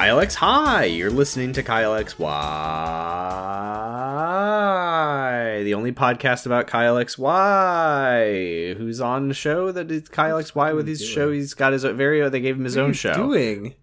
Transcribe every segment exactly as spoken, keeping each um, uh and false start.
Kyle X Y. You're listening to Kyle X Y, the only podcast about Kyle X Y, who's on the show that is Kyle X Y with his doing? show. He's got his very. They gave him his what own are you show. Doing?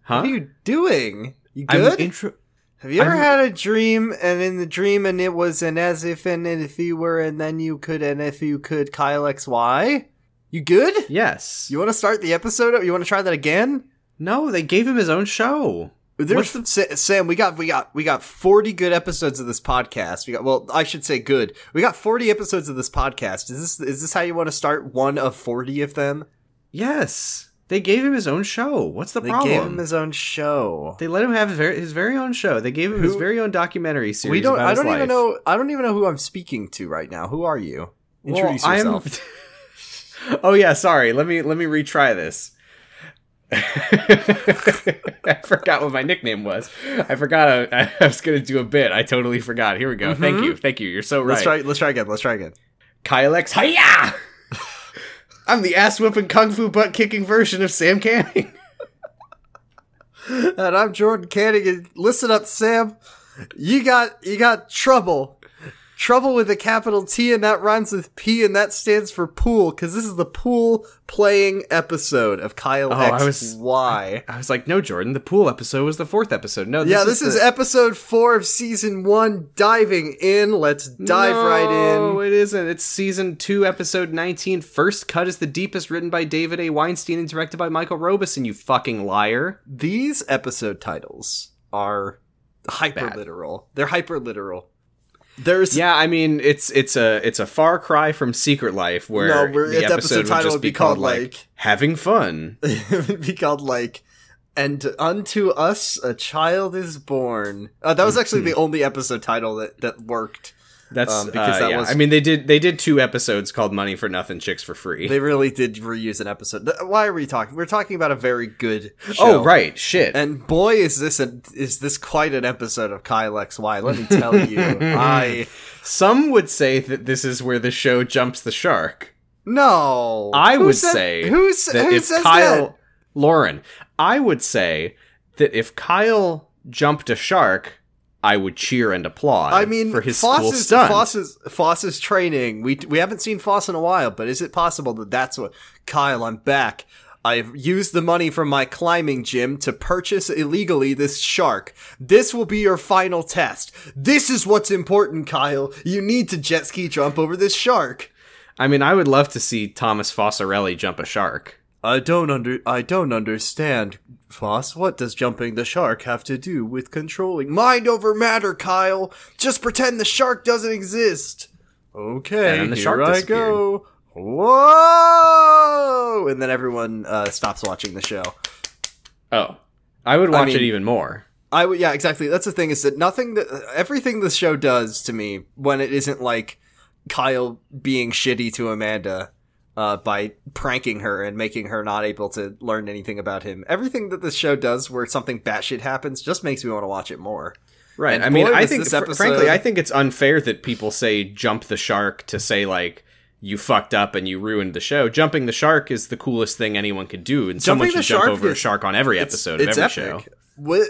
Huh? What are you doing? You good? Intro- Have you ever I'm... had a dream and in the dream and it was an as if and if you were and then you could and if you could Kyle X Y? You good? Yes. You want to start the episode up? You want to try that again? No, they gave him his own show. There's the- Sam, we got we got we got forty good episodes of this podcast. We got well, I should say good. We got forty episodes of this podcast. Is this is this how you want to start one of forty of them? Yes. They gave him his own show. What's the they problem? They gave him his own show. They let him have his very, his very own show. They gave him who, his very own documentary series. We don't about I don't his even life. know I don't even know who I'm speaking to right now. Who are you? Introduce well, yourself. Oh yeah, sorry. Let me let me retry this. I forgot what my nickname was. I forgot I, I was going to do a bit. I totally forgot. Here we go. Mm-hmm. Thank you. Thank you. You're so right. Let's try let's try again. Let's try again. Kyle X, hiya! I'm the ass-whipping, kung-fu, butt-kicking version of Sam Canning. And I'm Jordan Canning. And listen up, Sam. You got you got trouble. Trouble with a capital T, and that rhymes with P, and that stands for pool, because this is the pool-playing episode of Kyle oh, X Y. I was, I, I was like, no, Jordan, the pool episode was the fourth episode. No, this Yeah, this is, is the... episode four of season one, diving in. Let's dive no, right in. No, it isn't. It's season two, episode nineteen. First Cut is the Deepest, written by David A. Weinstein and directed by Michael Robeson, you fucking liar. These episode titles are hyper-literal. Bad. They're hyper-literal. There's yeah, I mean it's it's a it's a far cry from Secret Life where no, the episode, episode title would, would be called, called like, like having fun. It would be called like and unto us a child is born. Uh, that was actually the only episode title that, that worked. That's um, because uh, that yeah. was. I mean they did they did two episodes called Money for Nothing, Chicks for Free. They really did reuse an episode. Why are we talking? We're talking about a very good show. Oh right, shit. And boy is this a, is this quite an episode of Kyle X Y. Let me tell you, I some would say that this is where the show jumps the shark. No, I who would said, say who's that who if says Kyle that? Lauren. I would say that if Kyle jumped a shark, I would cheer and applaud. I mean, for his school stunt. Foss's, Foss's training. We we haven't seen Foss in a while, but is it possible that that's what Kyle? I'm back. I've used the money from my climbing gym to purchase illegally this shark. This will be your final test. This is what's important, Kyle. You need to jet ski jump over this shark. I mean, I would love to see Thomas Fossarelli jump a shark. I don't under I don't understand, Foss. What does jumping the shark have to do with controlling mind over matter, Kyle? Just pretend the shark doesn't exist. Okay, and the here shark I go. Whoa! And then everyone uh, stops watching the show. Oh, I would watch I mean, it even more. I would. Yeah, exactly. That's the thing is that nothing, that, everything the show does to me when it isn't like Kyle being shitty to Amanda. Uh, by pranking her and making her not able to learn anything about him. Everything that this show does where something batshit happens just makes me want to watch it more. Right. And I mean, I think, episode... frankly, I think it's unfair that people say jump the shark to say, like, you fucked up and you ruined the show. Jumping the shark is the coolest thing anyone could do, and someone should jump over is, a shark on every episode it's, of it's every epic. show. What,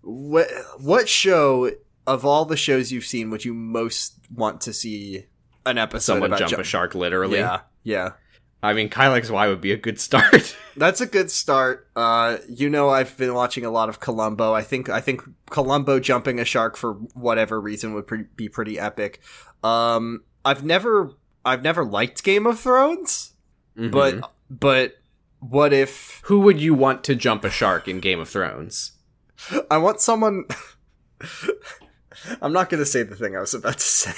what, what show of all the shows you've seen would you most want to see an episode someone about jump, jump a shark, literally? Yeah, yeah. I mean, Kyle X Y would be a good start. That's a good start. Uh, you know, I've been watching a lot of Columbo. I think I think Columbo jumping a shark for whatever reason would pre- be pretty epic. Um, I've never I've never liked Game of Thrones, mm-hmm. but but what if who would you want to jump a shark in Game of Thrones? I want someone. I'm not going to say the thing I was about to say.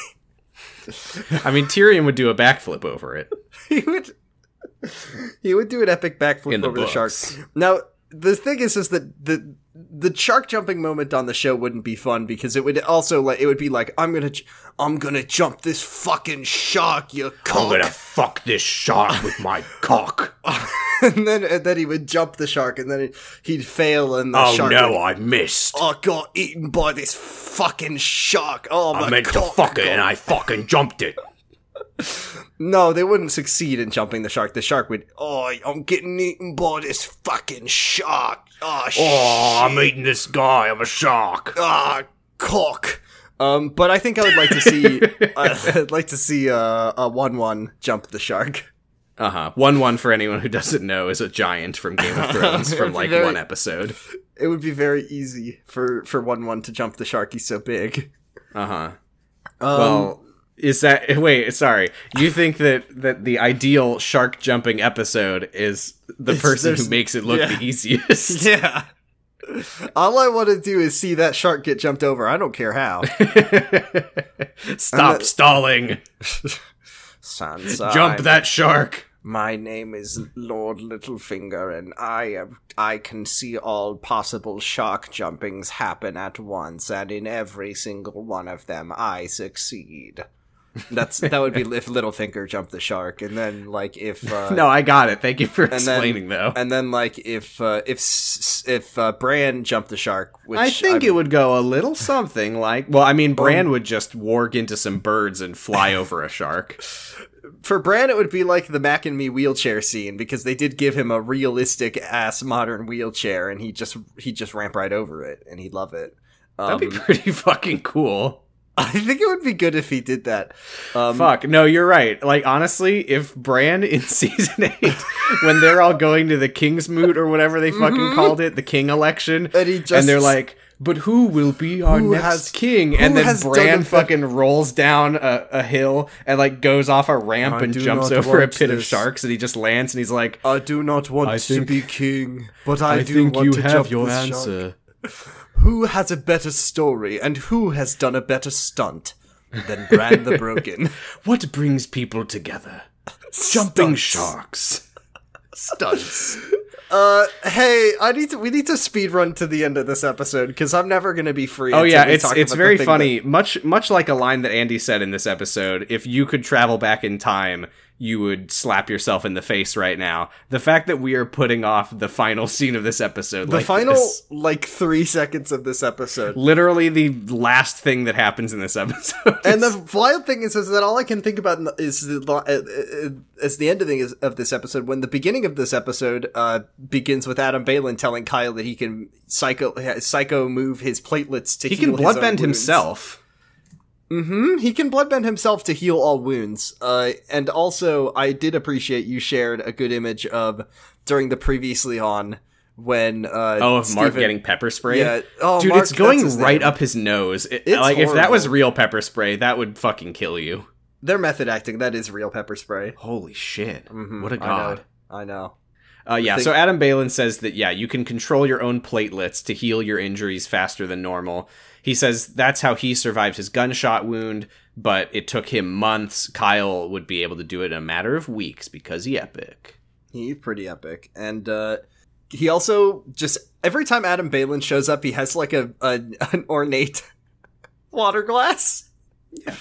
I mean, Tyrion would do a backflip over it. He would. He would do an epic backflip over the shark. Now, the thing is, is that the the shark jumping moment on the show wouldn't be fun because it would also like it would be like I'm gonna I'm gonna jump this fucking shark, you cock. I'm gonna fuck this shark with my cock. And then and then he would jump the shark, and then it, he'd fail, and the oh, shark. Oh no, would, I missed. I got eaten by this fucking shark. Oh my! I meant cock. to fuck it, and I fucking jumped it. No, they wouldn't succeed in jumping the shark. The shark would, oh, I'm getting eaten by this fucking shark. Oh, oh shit. I'm eating this guy. I'm a shark. Ah, oh, cock. Um, but I think I would like to see, uh, I'd like to see uh, a one one jump the shark. Uh-huh. one one, for anyone who doesn't know, is a giant from Game of Thrones from, like, very, one episode. It would be very easy for, for one one to jump the shark. He's so big. Uh-huh. Um, well... Is that, wait, sorry. You think that, that the ideal shark jumping episode is the person who makes it look yeah. the easiest? Yeah. All I want to do is see that shark get jumped over. I don't care how. Stop that, stalling. Sansa. Jump I'm, that shark. My name is Lord Littlefinger, and I am, I can see all possible shark jumpings happen at once, and in every single one of them, I succeed. That's that would be if Littlefinger jumped the shark, and then like if uh, no, I got it. Thank you for explaining then, though. And then like if uh, if if uh, Bran jumped the shark, which I think I mean, it would go a little something like. Well, I mean, Bran um, would just warg into some birds and fly over a shark. For Bran, it would be like the Mac and Me wheelchair scene, because they did give him a realistic ass modern wheelchair, and he just he just ramp right over it, and he'd love it. Um, That'd be pretty fucking cool. I think it would be good if he did that. Um, Fuck, no, you're right. Like, honestly, if Bran in season eight, when they're all going to the King's Moot or whatever they fucking mm-hmm. called it, the King election, and, he just, and they're like, but who will be our next has, king? And then Bran fucking th- rolls down a, a hill and, like, goes off a ramp I and jumps over a pit this. of sharks, and he just lands, and he's like, I do not want I think, to be king, but I, I do think want you to have jump your answer. Shark. Who has a better story, and who has done a better stunt than Bran the Broken? What brings people together? Jumping sharks. Stunts. Uh, hey, I need to, we need to speed run to the end of this episode, because I'm never going to be free. Oh yeah, it's it's very funny. That... Much much like a line that Andy said in this episode, if you could travel back in time, you would slap yourself in the face right now. The fact that we are putting off the final scene of this episode. The like final, this, like, three seconds of this episode. Literally the last thing that happens in this episode. And the wild thing is, is that all I can think about is the, is the end of, the, of this episode, when the beginning of this episode uh, begins with Adam Baylin telling Kyle that he can psycho, psycho move his platelets to he heal his own wounds. He can bloodbend himself. Mm-hmm. He can bloodbend himself to heal all wounds. Uh, and also, I did appreciate you shared a good image of during the previously on when uh, oh, of Steven, Mark getting pepper spray. Yeah, oh, dude, Mark, it's going right name. up his nose. It, it's like horrible. If that was real pepper spray, that would fucking kill you. They're method acting. That is real pepper spray. Holy shit! Mm-hmm. What a god! I know. I know. Uh, yeah, think- so Adam Baylin says that, yeah, you can control your own platelets to heal your injuries faster than normal. He says that's how he survived his gunshot wound, but it took him months. Kyle would be able to do it in a matter of weeks because he epic. He pretty epic. And uh, he also just, every time Adam Baylin shows up, he has like a, a an ornate water glass. Yeah.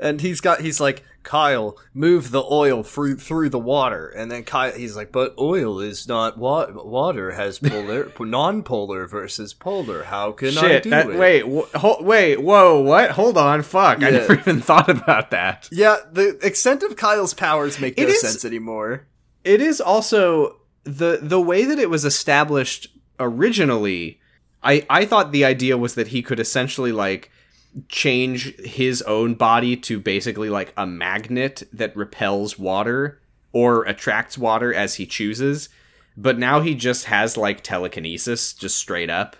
And he's got, he's like, Kyle, move the oil through through the water. And then Kyle, he's like, but oil is not wa- water has polar, non-polar versus polar. How can Shit, I do that, it? Wait, wh- ho- wait, whoa, what? Hold on, fuck. Yeah. I never even thought about that. Yeah, the extent of Kyle's powers make no is, sense anymore. It is also, the the way that it was established originally, I I thought the idea was that he could essentially, like, change his own body to basically like a magnet that repels water or attracts water as he chooses, but now he just has like telekinesis just straight up.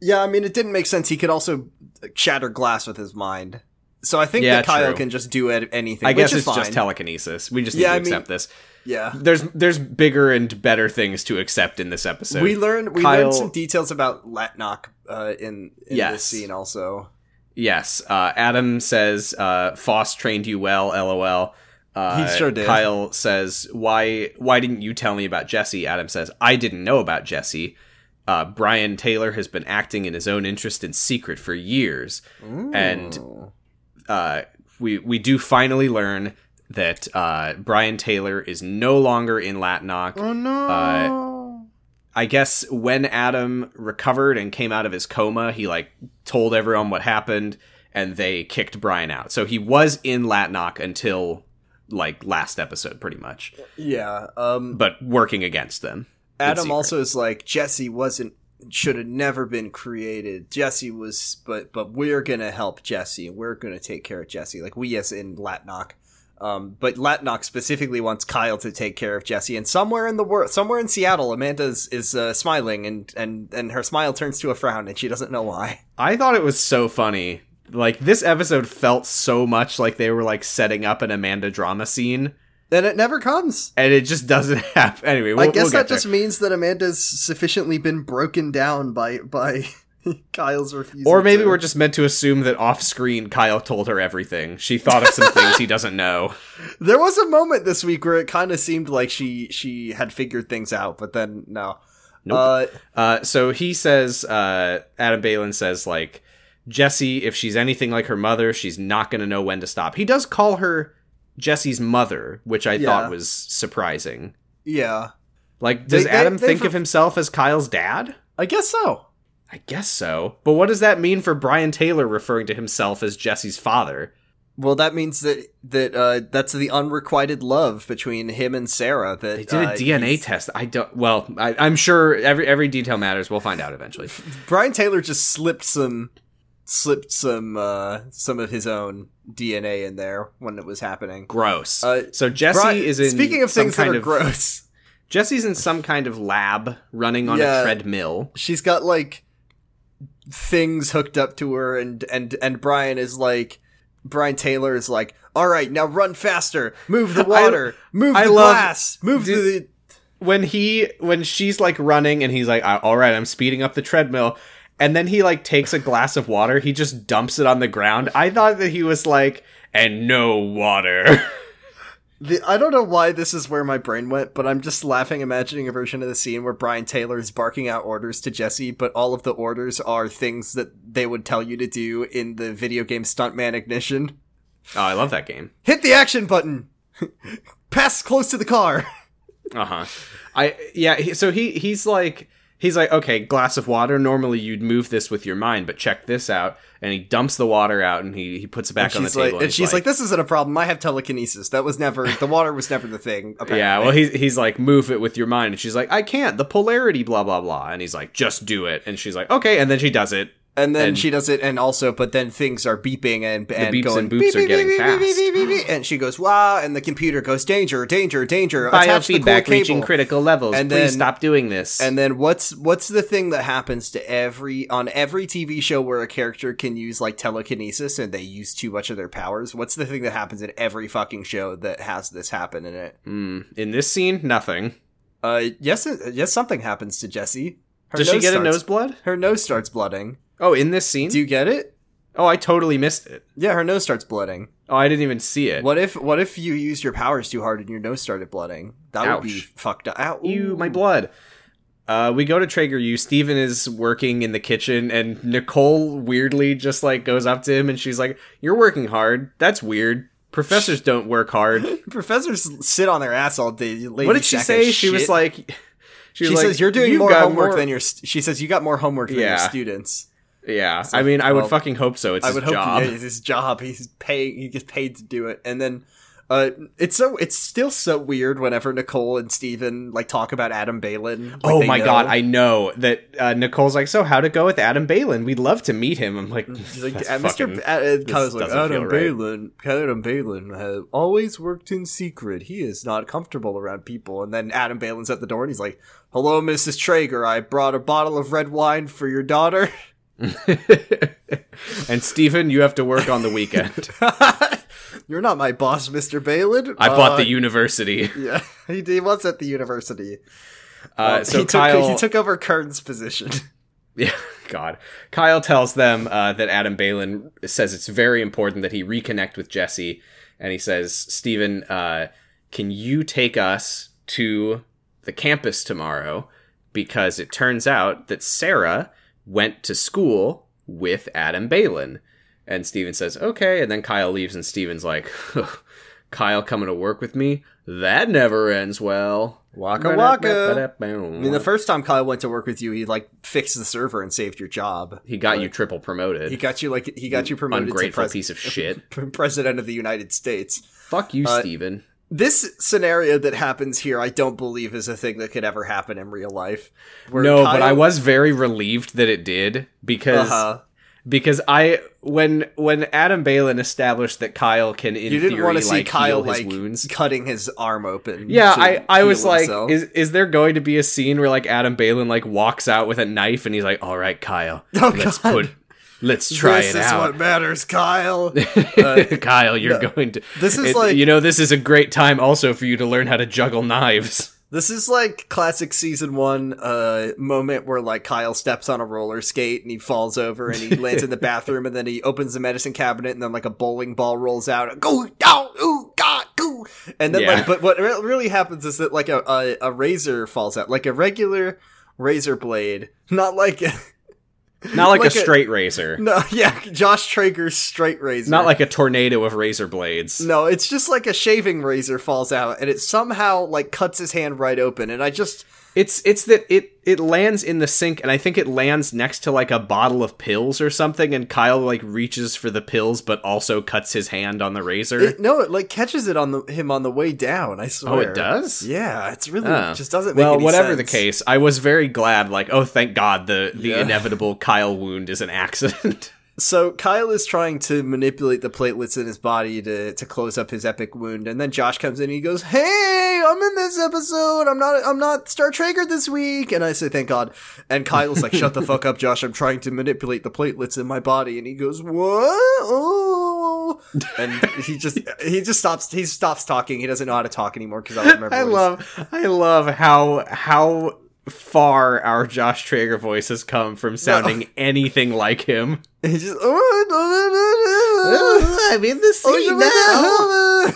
Yeah, I mean, it didn't make sense. He could also shatter glass with his mind, so I think yeah, that Kyle true. can just do anything. I guess it's fine. Just telekinesis. We just need yeah, to I accept mean, this. Yeah, there's there's bigger and better things to accept in this episode. We learned we Kyle... learned some details about Latnok uh, in, in yes. this scene also. Yes, uh, Adam says, uh, Foss trained you well, lol. Uh, he sure did. Kyle says, why why didn't you tell me about Jesse? Adam says, I didn't know about Jesse. Uh, Brian Taylor has been acting in his own interest in secret for years. Ooh. And uh, we, we do finally learn that uh, Brian Taylor is no longer in Latnok. Oh, no. Uh, I guess when Adam recovered and came out of his coma, he, like, told everyone what happened, and they kicked Brian out. So he was in Latnok until like last episode pretty much. Yeah. Um, but working against them. Adam also is like, Jesse wasn't, should have never been created. Jesse was, but but we're going to help Jesse. And we're going to take care of Jesse. Like we as in Latnok. Um, but Latnok specifically wants Kyle to take care of Jesse. And somewhere in the world, somewhere in Seattle, Amanda is, is uh, smiling and, and, and her smile turns to a frown and she doesn't know why. I thought it was so funny. Like this episode felt so much like they were like setting up an Amanda drama scene. Then it never comes. And it just doesn't happen. Anyway, we'll, I guess we'll that there. Just means that Amanda's sufficiently been broken down by by Kyle's refusal. Or maybe to. We're just meant to assume that off-screen Kyle told her everything. She thought of some things he doesn't know. There was a moment this week where it kind of seemed like she she had figured things out, but then no. Nope. Uh, uh, so he says, uh, Adam Baylin says, like, Jesse, if she's anything like her mother, she's not going to know when to stop. He does call her Jesse's mother, which I yeah. thought was surprising. Yeah. Like, does they, Adam they, they think for... of himself as Kyle's dad? I guess so. I guess so. But what does that mean for Brian Taylor referring to himself as Jesse's father? Well, that means that that uh, that's the unrequited love between him and Sarah. That they did a uh, D N A he's... test. I don't. Well, I, I'm sure every every detail matters. We'll find out eventually. Brian Taylor just slipped some. slipped some uh, some of his own D N A in there when it was happening. Gross. Uh, so Jesse Brian, is in speaking of things kind that are of, gross. Jesse's in some kind of lab running on yeah, a treadmill. She's got like things hooked up to her, and and and Brian is like Brian Taylor is like, all right, now run faster, move the water, I, move I the love, glass, move dude, the, the. When he when she's like running and he's like, all right, I'm speeding up the treadmill. And then he, like, takes a glass of water. He just dumps it on the ground. I thought that he was like, and no water. the, I don't know why this is where my brain went, but I'm just laughing, imagining a version of the scene where Brian Taylor is barking out orders to Jesse, but all of the orders are things that they would tell you to do in the video game Stuntman Ignition. Oh, I love that game. Hit the action button. Pass close to the car. uh-huh. I Yeah, he, so he he's like... He's like, okay, glass of water. Normally you'd move this with your mind, but check this out. And he dumps the water out and he, he puts it back on the table. Like, and, and she's like, like, this isn't a problem. I have telekinesis. That was never, the water was never the thing. Apparently. Yeah, well, he's, he's like, move it with your mind. And she's like, I can't. The polarity, blah, blah, blah. And he's like, just do it. And she's like, okay. And then she does it. And then and she does it. And also, but then things are beeping and, and the beeps going, and boops beep, are getting beep, fast. Beep, beep, beep, beep, beep. And she goes, wow. And the computer goes, danger, danger, danger. Attach the cool cable. Biofeedback reaching critical levels. And Please then, stop doing this. And then what's what's the thing that happens to every, on every T V show where a character can use like telekinesis and they use too much of their powers? What's the thing that happens in every fucking show that has this happen in it? Mm, in this scene, nothing. Uh, yes, yes, something happens to Jesse. Her Does she get starts, a nose blood? Her nose starts blooding. Oh, in this scene? Do you get it? Oh, I totally missed it. Yeah, her nose starts blooding. Oh, I didn't even see it. What if What if you used your powers too hard and your nose started blooding? That Ouch. Would be fucked up. Ow. Ew, my blood. Uh, we go to Traeger U. Steven is working in the kitchen and Nicole weirdly just like goes up to him and she's like, you're working hard. That's weird. Professors don't work hard. Professors sit on their ass all day. What did she say? She was like... She, she like, says, you're doing more homework more... than your... St- she says, you got more homework than yeah. your students. Yeah. So, I mean, I well, would fucking hope so. It's I his would job. Hope he, it's his job. He's paying... He gets paid to do it. And then... Uh, it's so it's still so weird whenever Nicole and Steven, like, talk about Adam Baylin. Like oh, my know. God. I know that uh, Nicole's like, so how'd it go with Adam Baylin? We'd love to meet him. I'm like, She's like that's Mister Fucking, Ad- Kyle's like, Adam Baylin, right. Adam Baylin has always worked in secret. He is not comfortable around people. And then Adam Baylin's at the door and he's like, hello, Missus Traeger. I brought a bottle of red wine for your daughter. And Steven, you have to work on the weekend. You're not my boss, Mister Baylin. I uh, bought the university. Yeah, he, he was at the university. Uh, well, so he Kyle... Took, he took over Kern's position. Yeah, God. Kyle tells them uh, that Adam Baylin says it's very important that he reconnect with Jesse. And he says, Steven, uh, can you take us to the campus tomorrow? Because it turns out that Sarah went to school with Adam Baylin. And Steven says, okay. And then Kyle leaves and Steven's like, Kyle coming to work with me, that never ends well. Waka waka. I mean, the first time Kyle went to work with you, he like fixed the server and saved your job. He got like, you triple promoted. He got you like he got you promoted Ungrateful to pres- piece of shit. President of the United States. Fuck you, uh, Steven. This scenario that happens here, I don't believe is a thing that could ever happen in real life. No, Kyle... but I was very relieved that it did because uh-huh. because I when when Adam Baylin established that Kyle can in you didn't theory, want to see like, Kyle like wounds. Cutting his arm open. Yeah, I, I was himself. like, is is there going to be a scene where like Adam Baylin like walks out with a knife and he's like, all right, Kyle, oh, let's God. put. Let's try this it out. This is what matters, Kyle. Uh, Kyle, you're no. going to... This is it, like... You know, this is a great time also for you to learn how to juggle knives. This is like classic season one uh, moment where like Kyle steps on a roller skate and he falls over and he lands in the bathroom and then he opens the medicine cabinet and then like a bowling ball rolls out. Go, down, ooh, God, go. And then yeah. like... But what really happens is that like a, a, a razor falls out. Like a regular razor blade. Not like... A, Not like, like a straight a, razor. No, yeah, Josh Traeger's straight razor. Not like a tornado of razor blades. No, it's just like a shaving razor falls out, and it somehow, like, cuts his hand right open, and I just... It's it's that it, it lands in the sink, and I think it lands next to, like, a bottle of pills or something, and Kyle, like, reaches for the pills, but also cuts his hand on the razor. It, no, it, like, catches it on the, him on the way down, I swear. Oh, it does? Yeah, it's really, oh. it just doesn't make well, any sense. Well, whatever the case, I was very glad, like, oh, thank God, the, the yeah. inevitable Kyle wound is an accident. So Kyle is trying to manipulate the platelets in his body to, to close up his epic wound, and then Josh comes in and he goes, "Hey, I'm in this episode. I'm not I'm not Star Traeger this week." And I say, "Thank God." And Kyle's like, "Shut the fuck up, Josh. I'm trying to manipulate the platelets in my body." And he goes, "What?" Oh. And he just he just stops he stops talking. He doesn't know how to talk anymore because I don't remember. I love I love how how far our Josh Traeger voice has come from sounding no. anything like him. He's just, oh, no, no, no, no. Oh, I'm in the sea oh, now.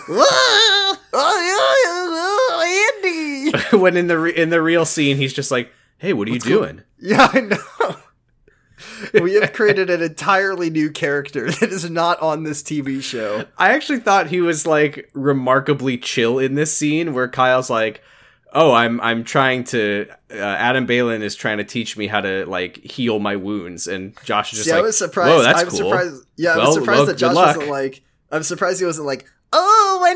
Oh, oh, oh, oh, Andy. When in the re- in the real scene, he's just like, "Hey, what are What's you doing?" Cool? Yeah, I know. We have created an entirely new character that is not on this T V show. I actually thought he was like remarkably chill in this scene where Kyle's like, "Oh, I'm I'm trying to. Uh, Adam Baylin is trying to teach me how to like heal my wounds," and Josh is just See, like, "I was surprised. Whoa, that's I'm cool. surprised. Yeah, well, I'm surprised well, that Josh wasn't like. I'm surprised he wasn't like, oh,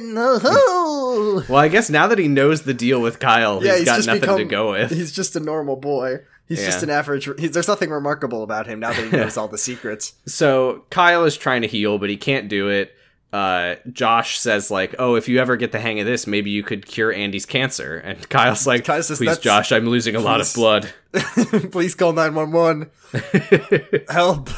an alien. Oh. Well, I guess now that he knows the deal with Kyle, yeah, he's, he's got nothing become, to go with. He's just a normal boy. He's yeah. just an average. He's, there's nothing remarkable about him now that he knows all the secrets. So Kyle is trying to heal, but he can't do it. Uh, Josh says like, "Oh, if you ever get the hang of this, maybe you could cure Andy's cancer." And Kyle's like, Kyle says, "Please, Josh, I'm losing a please. lot of blood. Please call nine one one. Help."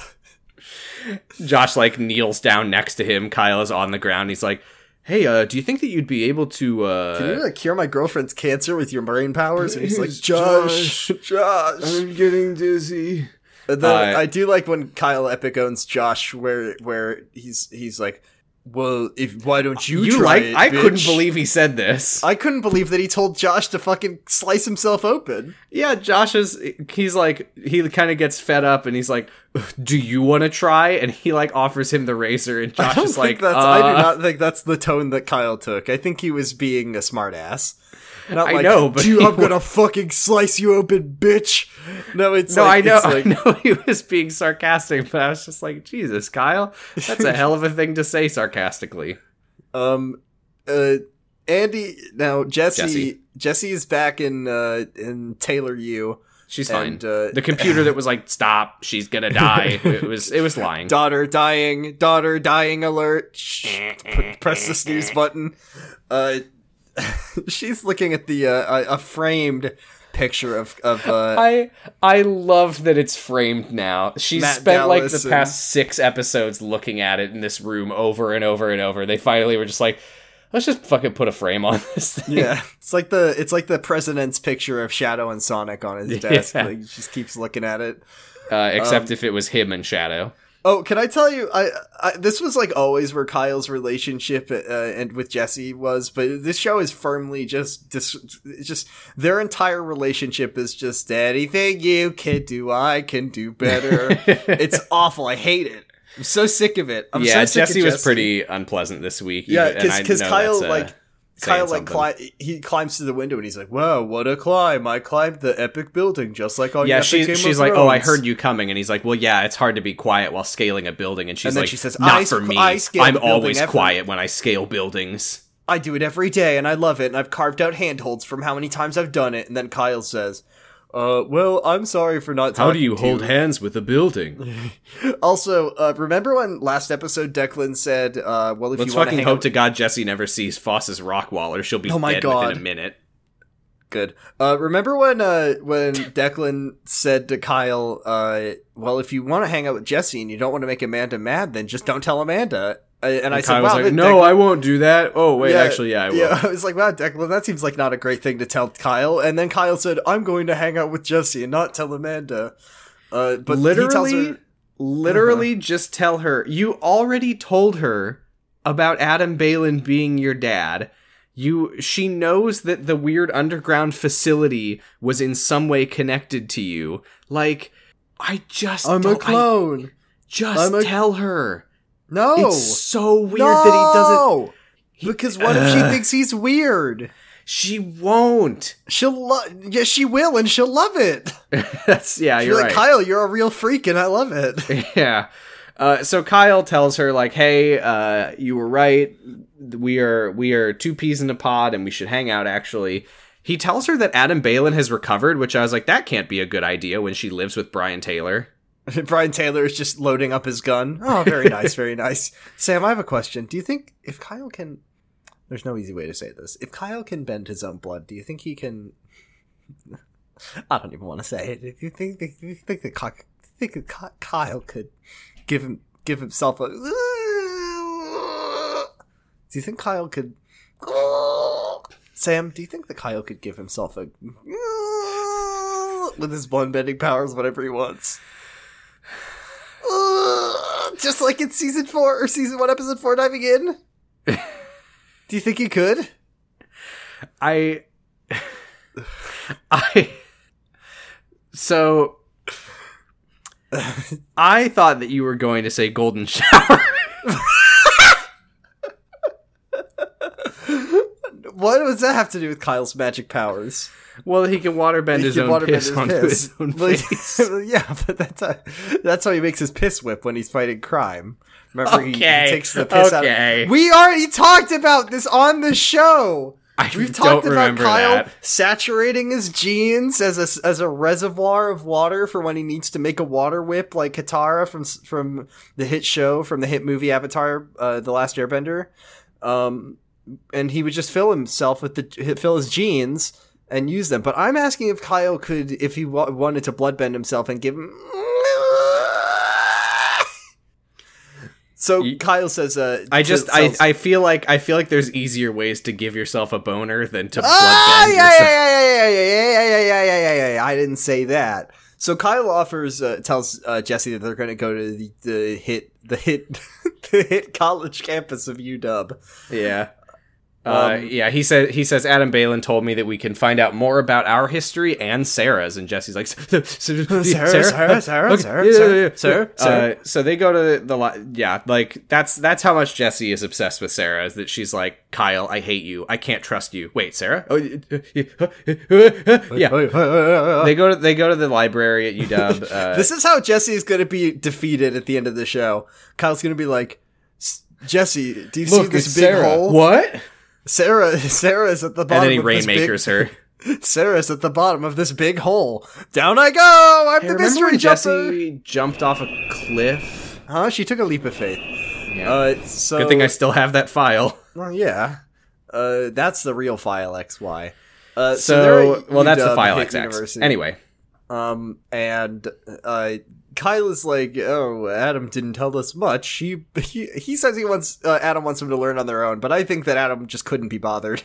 Josh like kneels down next to him. Kyle is on the ground. He's like, "Hey, uh, do you think that you'd be able to, uh... Can you, like, cure my girlfriend's cancer with your brain powers?" And he's like, Josh, Josh, I'm getting dizzy. And then uh, I do like when Kyle epic owns Josh where, where he's, he's like, "Well, if why don't you, you try like, it, I bitch. couldn't believe he said this. I couldn't believe that he told Josh to fucking slice himself open. Yeah, Josh is, he's like, he kind of gets fed up and he's like, "Do you want to try?" And he like offers him the razor and Josh is like, that's, uh, I do not think that's the tone that Kyle took. I think he was being a smartass. Not I like, know, but I'm was... gonna fucking slice you open, bitch. No, it's no, like, I know, it's like... I know he was being sarcastic, but I was just like, Jesus, Kyle, that's a hell of a thing to say sarcastically. Um, uh, Andy, now Jesse, Jesse is back in uh in Taylor U. She's and, fine. Uh, the computer that was like, "Stop, she's gonna die." It was, it was lying. Daughter dying, daughter dying alert. P- press the snooze button. Uh. She's looking at the uh, a framed picture of of. Uh, I I love that it's framed now. She's Matt spent Dallas like the and... past six episodes looking at it in this room over and over and over. They finally were just like, "Let's just fucking put a frame on this thing." Yeah, it's like the it's like the president's picture of Shadow and Sonic on his desk. Yeah. Like, he just keeps looking at it. Uh, except um, if it was him and Shadow. Oh, can I tell you, I, I this was like always where Kyle's relationship uh, and with Jesse was, but this show is firmly just, just, just their entire relationship is just anything you can do, I can do better. It's awful. I hate it. I'm so sick of it. I'm yeah, so Jesse, sick of Jesse was pretty unpleasant this week. Yeah, because Kyle, uh, like, Kyle like cli- he climbs to the window and he's like, "Wow, what a climb! I climbed the epic building just like on." Yeah, she, Game she's of like, Thrones. "Oh, I heard you coming," and he's like, "Well, yeah, it's hard to be quiet while scaling a building." And she's and then like, she says, "Not I for sc- me. I I'm always every- quiet when I scale buildings. I do it every day, and I love it. And I've carved out handholds from how many times I've done it." And then Kyle says, Uh, well, I'm sorry for not talking to you. How do you hold hands with a building? Also, uh, remember when last episode Declan said, uh, well, if you want to hang out... Let's fucking hope to God Jesse never sees Foss's rock wall, or she'll be dead within a minute. Good. Uh, remember when, uh, when Declan said to Kyle, uh, well, if you want to hang out with Jesse and you don't want to make Amanda mad, then just don't tell Amanda. And, and I said, wow, like, no, Declan- I won't do that. Oh, wait, yeah, actually, yeah, I will. Yeah, I was like, wow, Declan, that seems like not a great thing to tell Kyle. And then Kyle said, I'm going to hang out with Jesse and not tell Amanda. Uh, but literally, he tells her, literally uh-huh. just tell her, you already told her about Adam Baylin being your dad. You, she knows that the weird underground facility was in some way connected to you. Like, I just, I'm a clone. I, just I'm a- tell her. No, it's so weird no! that he doesn't. He, because what uh, if she thinks he's weird? She won't. She'll love. Yeah, she will, and she'll love it. That's yeah. She'll you're like, right, Kyle. You're a real freak, and I love it. Yeah. Uh, so Kyle tells her like, "Hey, uh, you were right. We are we are two peas in a pod, and we should hang out." Actually, he tells her that Adam Baylin has recovered, which I was like, that can't be a good idea when she lives with Brian Taylor. Brian Taylor is just loading up his gun. Oh, very nice, very nice. Sam, I have a question. Do you think if Kyle can... There's no easy way to say this. If Kyle can bend his own blood, do you think he can... I don't even want to say it. If you think, if you think that Kyle, think that Kyle could give him give himself a... Do you think Kyle could... Sam, do you think that Kyle could give himself a... with his blood bending powers, whatever he wants? Just like in season four or season one, episode four, diving in. Do you think he could? I, I, so I thought that you were going to say golden shower. What does that have to do with Kyle's magic powers? Well, he can waterbend his, water his own piss onto his own face. Yeah, but that's how, that's how he makes his piss whip when he's fighting crime. Remember, okay. he, he takes the piss okay. out of... We already talked about this on the show! I We've talked about Kyle that. saturating his jeans as a, as a reservoir of water for when he needs to make a water whip, like Katara from from the hit show, from the hit movie Avatar, uh, The Last Airbender. Um, and he would just fill himself with the... fill his jeans... and use them. But I'm asking if Kyle could, if he wa- wanted to bloodbend himself and give him... So you, Kyle says... Uh, I just, I, I feel like, I feel like there's easier ways to give yourself a boner than to bloodbend ah, yeah, yourself. Yeah, yeah, yeah, yeah, yeah, yeah, yeah, yeah, yeah, I didn't say that. So Kyle offers, uh, tells uh, Jesse that they're going to go to the, the hit, the hit, the hit college campus of U W. Yeah. Uh, um, yeah, he said. He says Adam Baylin told me that we can find out more about our history and Sarah's, and Jesse's like, Sarah, Sarah, Sarah, Sarah, Sarah. So they go to the, the li- yeah, like that's that's how much Jesse is obsessed with Sarah, is that she's like, Kyle, I hate you, I can't trust you. Wait, Sarah? Oh, yeah. They go to they go to the library at U W. Uh, this is how Jesse is going to be defeated at the end of the show. Kyle's going to be like, Jesse, do you see this big hole? What? Sarah, Sarah's at the bottom. And then he of rainmakers big, her. Sarah's at the bottom of this big hole. Down I go. I'm hey, the mystery jumper. Jesse jumped off a cliff. Huh? She took a leap of faith. Yeah. Uh, so, good thing I still have that file. Well, yeah. Uh, that's the real File X Y. Uh, so, so well, U W, that's the File X X. Anyway. Um, and uh, Kyle is like, oh, Adam didn't tell us much. He he, he says he wants uh, Adam wants them to learn on their own, but I think that Adam just couldn't be bothered.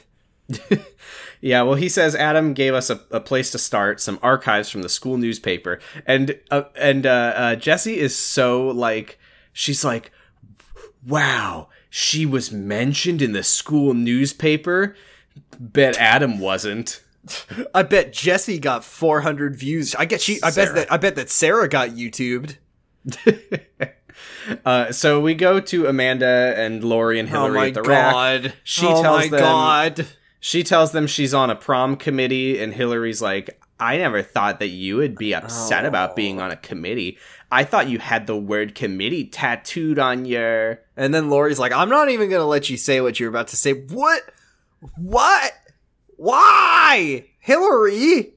Yeah, well, he says Adam gave us a, a place to start, some archives from the school newspaper, and uh, and uh, uh, Jessie is so like, she's like, wow, she was mentioned in the school newspaper. Bet Adam wasn't. I bet Jesse got four hundred views. I get she. I Sarah. bet that. I bet that Sarah got YouTubed. Uh, so we go to Amanda and Lori and Hillary oh at the God. rack. She oh tells my them, God. She tells them she's on a prom committee, and Hillary's like, I never thought that you would be upset oh. about being on a committee. I thought you had the word committee tattooed on your... And then Lori's like, I'm not even going to let you say what you're about to say. What? What? Why? Hillary?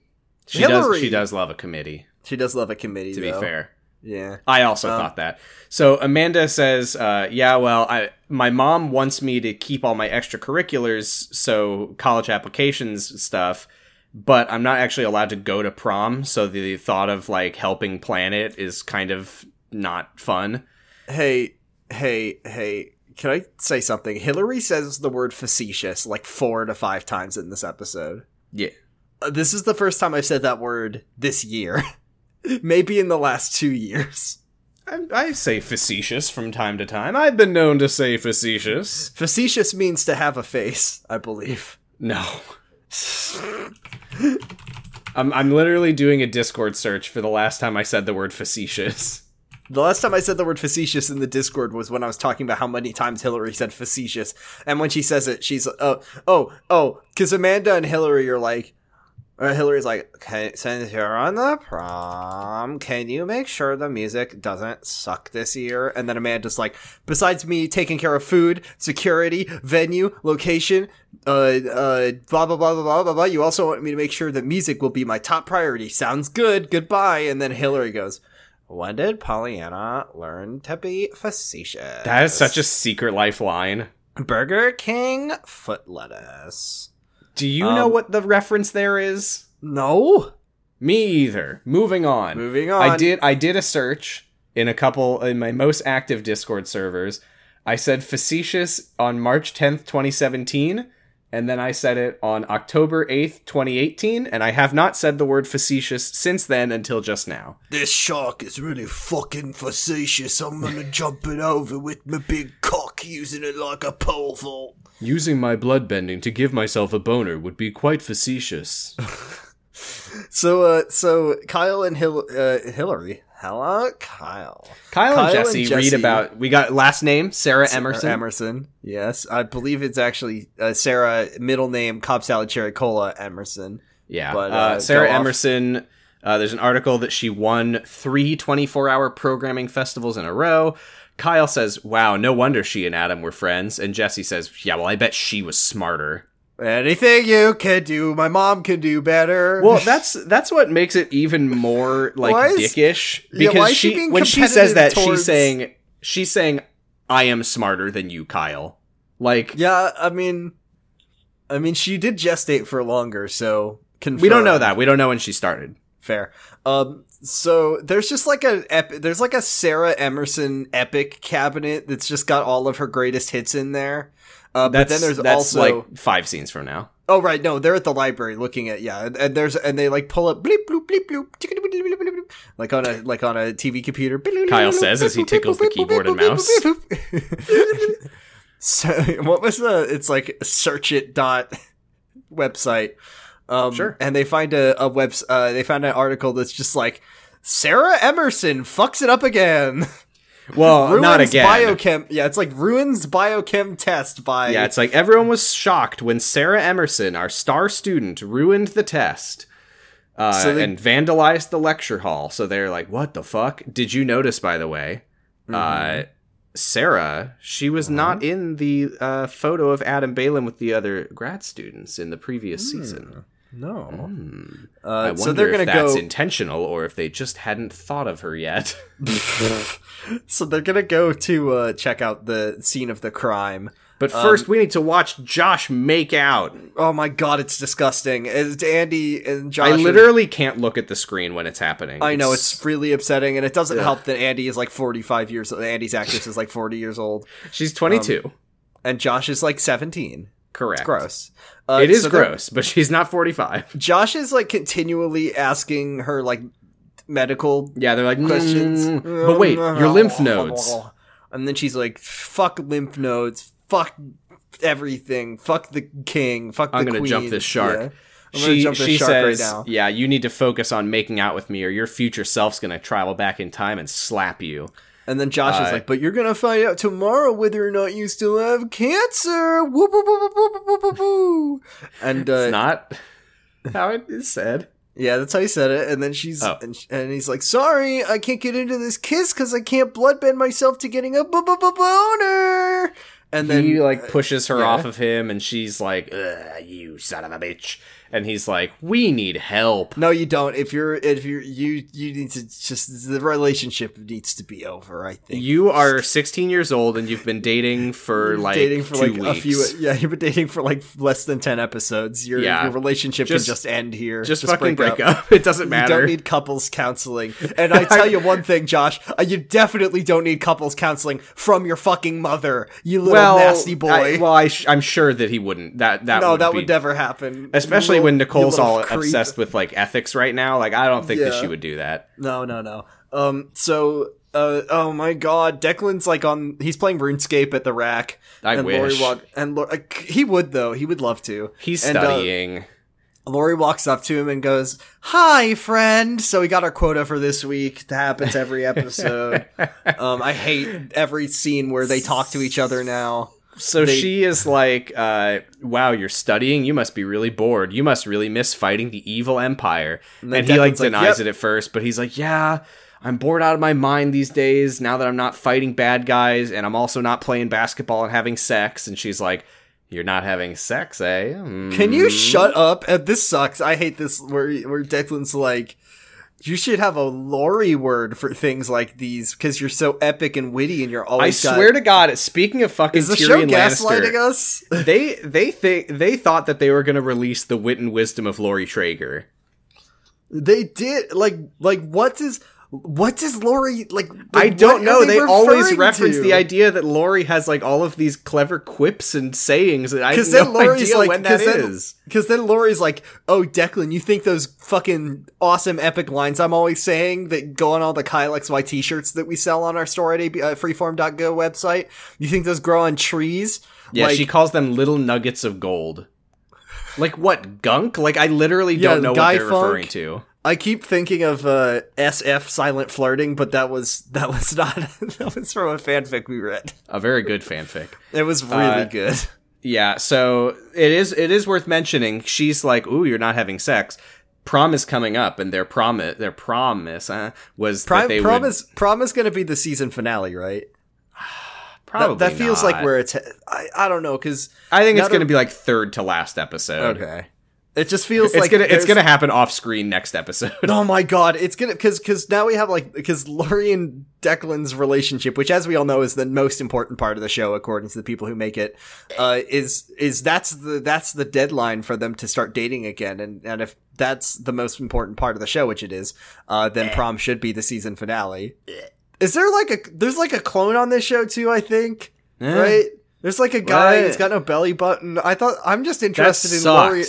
She Hillary. Does, she does love a committee. She does love a committee, To though. be fair. Yeah. I also um, thought that. So Amanda says, uh, yeah, well, I, my mom wants me to keep all my extracurriculars, so college applications stuff, but I'm not actually allowed to go to prom, so the thought of, like, helping plan it is kind of not fun. Hey, hey, hey, can I say something? Hillary says the word facetious, like, four to five times in this episode. Yeah. Uh, this is the first time I've said that word this year. Maybe in the last two years. I, I say facetious from time to time. I've been known to say facetious. Facetious means to have a face, I believe. No. I'm, I'm literally doing a Discord search for the last time I said the word facetious. The last time I said the word facetious in the Discord was when I was talking about how many times Hillary said facetious. And when she says it, she's like, oh, oh, oh, because Amanda and Hillary are like, Uh, Hillary's like, okay, since you're on the prom, can you make sure the music doesn't suck this year? And then Amanda's like, besides me taking care of food, security, venue, location, uh, uh, blah, blah, blah, blah, blah, blah, you also want me to make sure that music will be my top priority. Sounds good. Goodbye. And then Hillary goes, when did Pollyanna learn to be facetious? That is such a Secret Life line. Burger King foot lettuce. Do you um, know what the reference there is? No. Me either. Moving on. Moving on. I did I did a search in a couple in my most active Discord servers. I said facetious on March tenth, twenty seventeen, and then I said it on October eighth, twenty eighteen, and I have not said the word facetious since then until just now. This shark is really fucking facetious. I'm gonna jump it over with my big cock, using it like a pole vault. Using my bloodbending to give myself a boner would be quite facetious. so, uh, so Kyle and Hil- uh, Hillary. Hello, Kyle. Kyle, Kyle and, Jesse and Jesse read about, we got last name, Sarah Emerson. Sarah Emerson, yes. I believe it's actually uh, Sarah, middle name, Cobb Salad Cherry Cola Emerson. Yeah, but, uh, uh, Sarah Emerson, uh, there's an article that she won three twenty-four hour programming festivals in a row. Kyle says, wow, no wonder she and Adam were friends. And Jesse says, yeah, well, I bet she was smarter. Anything you can do, my mom can do better. Well, that's that's what makes it even more, like, why is, dickish. Because yeah, why is she, she being when she says that, towards... she's saying, she's saying, I am smarter than you, Kyle. Like, yeah, I mean, I mean, she did gestate for longer, so confirm. We don't know that. We don't know when she started. Fair. Um, so there's just like a epi- there's like a Sarah Emerson epic cabinet that's just got all of her greatest hits in there. Uh, that's, but then there's that's also like five scenes from now. Oh right, no, they're at the library looking at yeah, and, and there's and they like pull up bleep bloop bleep bloop like on a like on a T V computer. Kyle says as he tickles the keyboard and mouse. So what was the? It's like search it dot website. Um, sure. And they find a, a web. Uh, they found an article that's just like Sarah Emerson fucks it up again. Well, ruins not again. Biochem. Yeah, it's like ruins biochem test by. Yeah, it's like everyone was shocked when Sarah Emerson, our star student, ruined the test uh, so they... and vandalized the lecture hall. So they're like, "What the fuck? Did you notice? By the way, mm-hmm. uh, Sarah, she was mm-hmm. not in the uh, photo of Adam Baylin with the other grad students in the previous mm. season." No. Mm. Uh, I wonder so they're gonna if that's go... intentional or if they just hadn't thought of her yet. So they're going to go to uh, check out the scene of the crime. But first, um, we need to watch Josh make out. Oh my God, it's disgusting. It's Andy and Josh. I literally are... can't look at the screen when it's happening. I it's... know, it's really upsetting, and it doesn't Ugh. help that Andy is like forty-five years old. Andy's actress is like forty years old. She's twenty-two. Um, and Josh is like seventeen. Correct. It's gross. Uh, it is so gross, but she's not forty-five. Josh is like continually asking her like medical yeah, they're like questions. Mm, but wait, your lymph nodes. And then she's like, fuck lymph nodes, fuck everything, fuck the king, fuck the I'm gonna queen. I'm going to jump this shark. Yeah. I'm she, gonna jump this she shark says, right now. Yeah, you need to focus on making out with me or your future self's going to travel back in time and slap you. And then Josh uh, is like, but you're going to find out tomorrow whether or not you still have cancer. Woo, woo, woo, woo, woo, woo, woo, woo. And, uh, it's not how it is said. Yeah, that's how he said it. And then she's oh. and, and he's like, sorry, I can't get into this kiss because I can't bloodbend myself to getting a boner. And then he like pushes her uh, yeah. off of him, and she's like, ugh, you son of a bitch. And he's like, we need help. No, you don't. If you're, if you're, you, you need to just, the relationship needs to be over, I think. You are sixteen years old and you've been dating for like dating for two like weeks. A few, yeah, you've been dating for like less than ten episodes. Your, yeah. your relationship just, can just end here. Just, just fucking break, break up. up. It doesn't matter. You don't need couples counseling. And I tell you one thing, Josh, you definitely don't need couples counseling from your fucking mother, you little well, nasty boy. I, well, I sh- I'm sure that he wouldn't. That, that no, would that be, would never happen. Especially when Nicole's all creep. obsessed with like ethics right now. Like, I don't think yeah. that she would do that. No, no, no. Um, so, uh, oh my God, Declan's like on. He's playing RuneScape at the rack. I and wish. Laurie walk, and Laurie, like, he would though. He would love to. He's and, studying. Uh, Laurie walks up to him and goes, "Hi, friend." So we got our quota for this week. That happens every episode. um, I hate every scene where they talk to each other now. So they, she is like, uh, wow, you're studying? You must be really bored. You must really miss fighting the evil empire. And, and he like denies like, yep. it at first, but he's like, yeah, I'm bored out of my mind these days now that I'm not fighting bad guys. And I'm also not playing basketball and having sex. And she's like, you're not having sex, eh? Mm. Can you shut up? Uh, this sucks. I hate this where, where Declan's like, you should have a Laurie word for things like these because you're so epic and witty, and you're always. I got... swear to God, speaking of fucking Is the Tyrion show gaslighting Lannister, us? they they think they thought that they were going to release the wit and wisdom of Laurie Traeger. They did, like, like what is what does Laurie like? I don't know. They, they always reference to? the idea that Laurie has like all of these clever quips and sayings, and I have no Laurie's idea like, when that then, is. Because then Laurie's like, oh, Declan, you think those fucking awesome epic lines I'm always saying that go on all the Kyle X Y t-shirts that we sell on our store at A B, uh, freeform dot go website? You think those grow on trees? Yeah, like, she calls them little nuggets of gold. Like what, gunk? Like I literally yeah, don't know what they're funk. referring to. I keep thinking of uh, S F Silent Flirting, but that was that was not that was from a fanfic we read. A very good fanfic. It was really uh, good. Yeah, so it is it is worth mentioning. She's like, "Ooh, you're not having sex." Prom is coming up, and their promise their promise uh, was Prime, that they prom would... is prom is going to be the season finale, right? Probably. That, that feels not. like where it's. I, I don't know because I think it's going to be like third to last episode. Okay. It just feels it's like gonna, it's going to happen off screen next episode. Oh my God. It's going to, cause, cause now we have like, cause Laurie and Declan's relationship, which as we all know is the most important part of the show, according to the people who make it, uh, is, is that's the, that's the deadline for them to start dating again. And, and if that's the most important part of the show, which it is, uh, then prom should be the season finale. Is there like a, there's like a clone on this show too, I think, yeah. right? There's like a guy right. who's got no belly button. I thought, I'm just interested that in Laurie.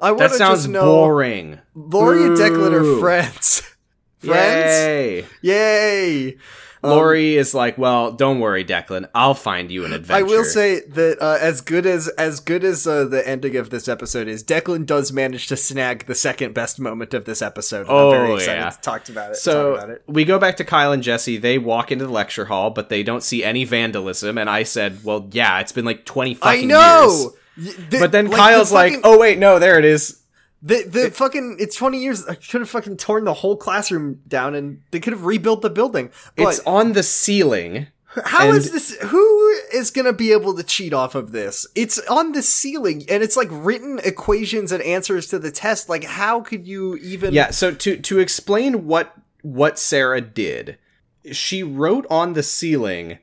I want to just know. Boring. Laurie Ooh. and Declan are friends. friends? Yay. Yay. Laurie um, is like, well, don't worry, Declan. I'll find you an adventure. I will say that uh, as good as as good as uh, the ending of this episode is, Declan does manage to snag the second best moment of this episode. And oh, I'm very excited yeah. to talk about it. So about it. we go back to Kyle and Jesse. They walk into the lecture hall, but they don't see any vandalism. And I said, well, yeah, it's been like twenty fucking I know! years. The, but then like Kyle's the fucking, like, oh wait, no, there it is. The the it, fucking, it's twenty years, I could have fucking torn the whole classroom down and they could have rebuilt the building. But it's on the ceiling. How is this, who is gonna be able to cheat off of this? It's on the ceiling and it's like written equations and answers to the test. Like how could you even... Yeah, so to, to explain what what Sarah did, she wrote on the ceiling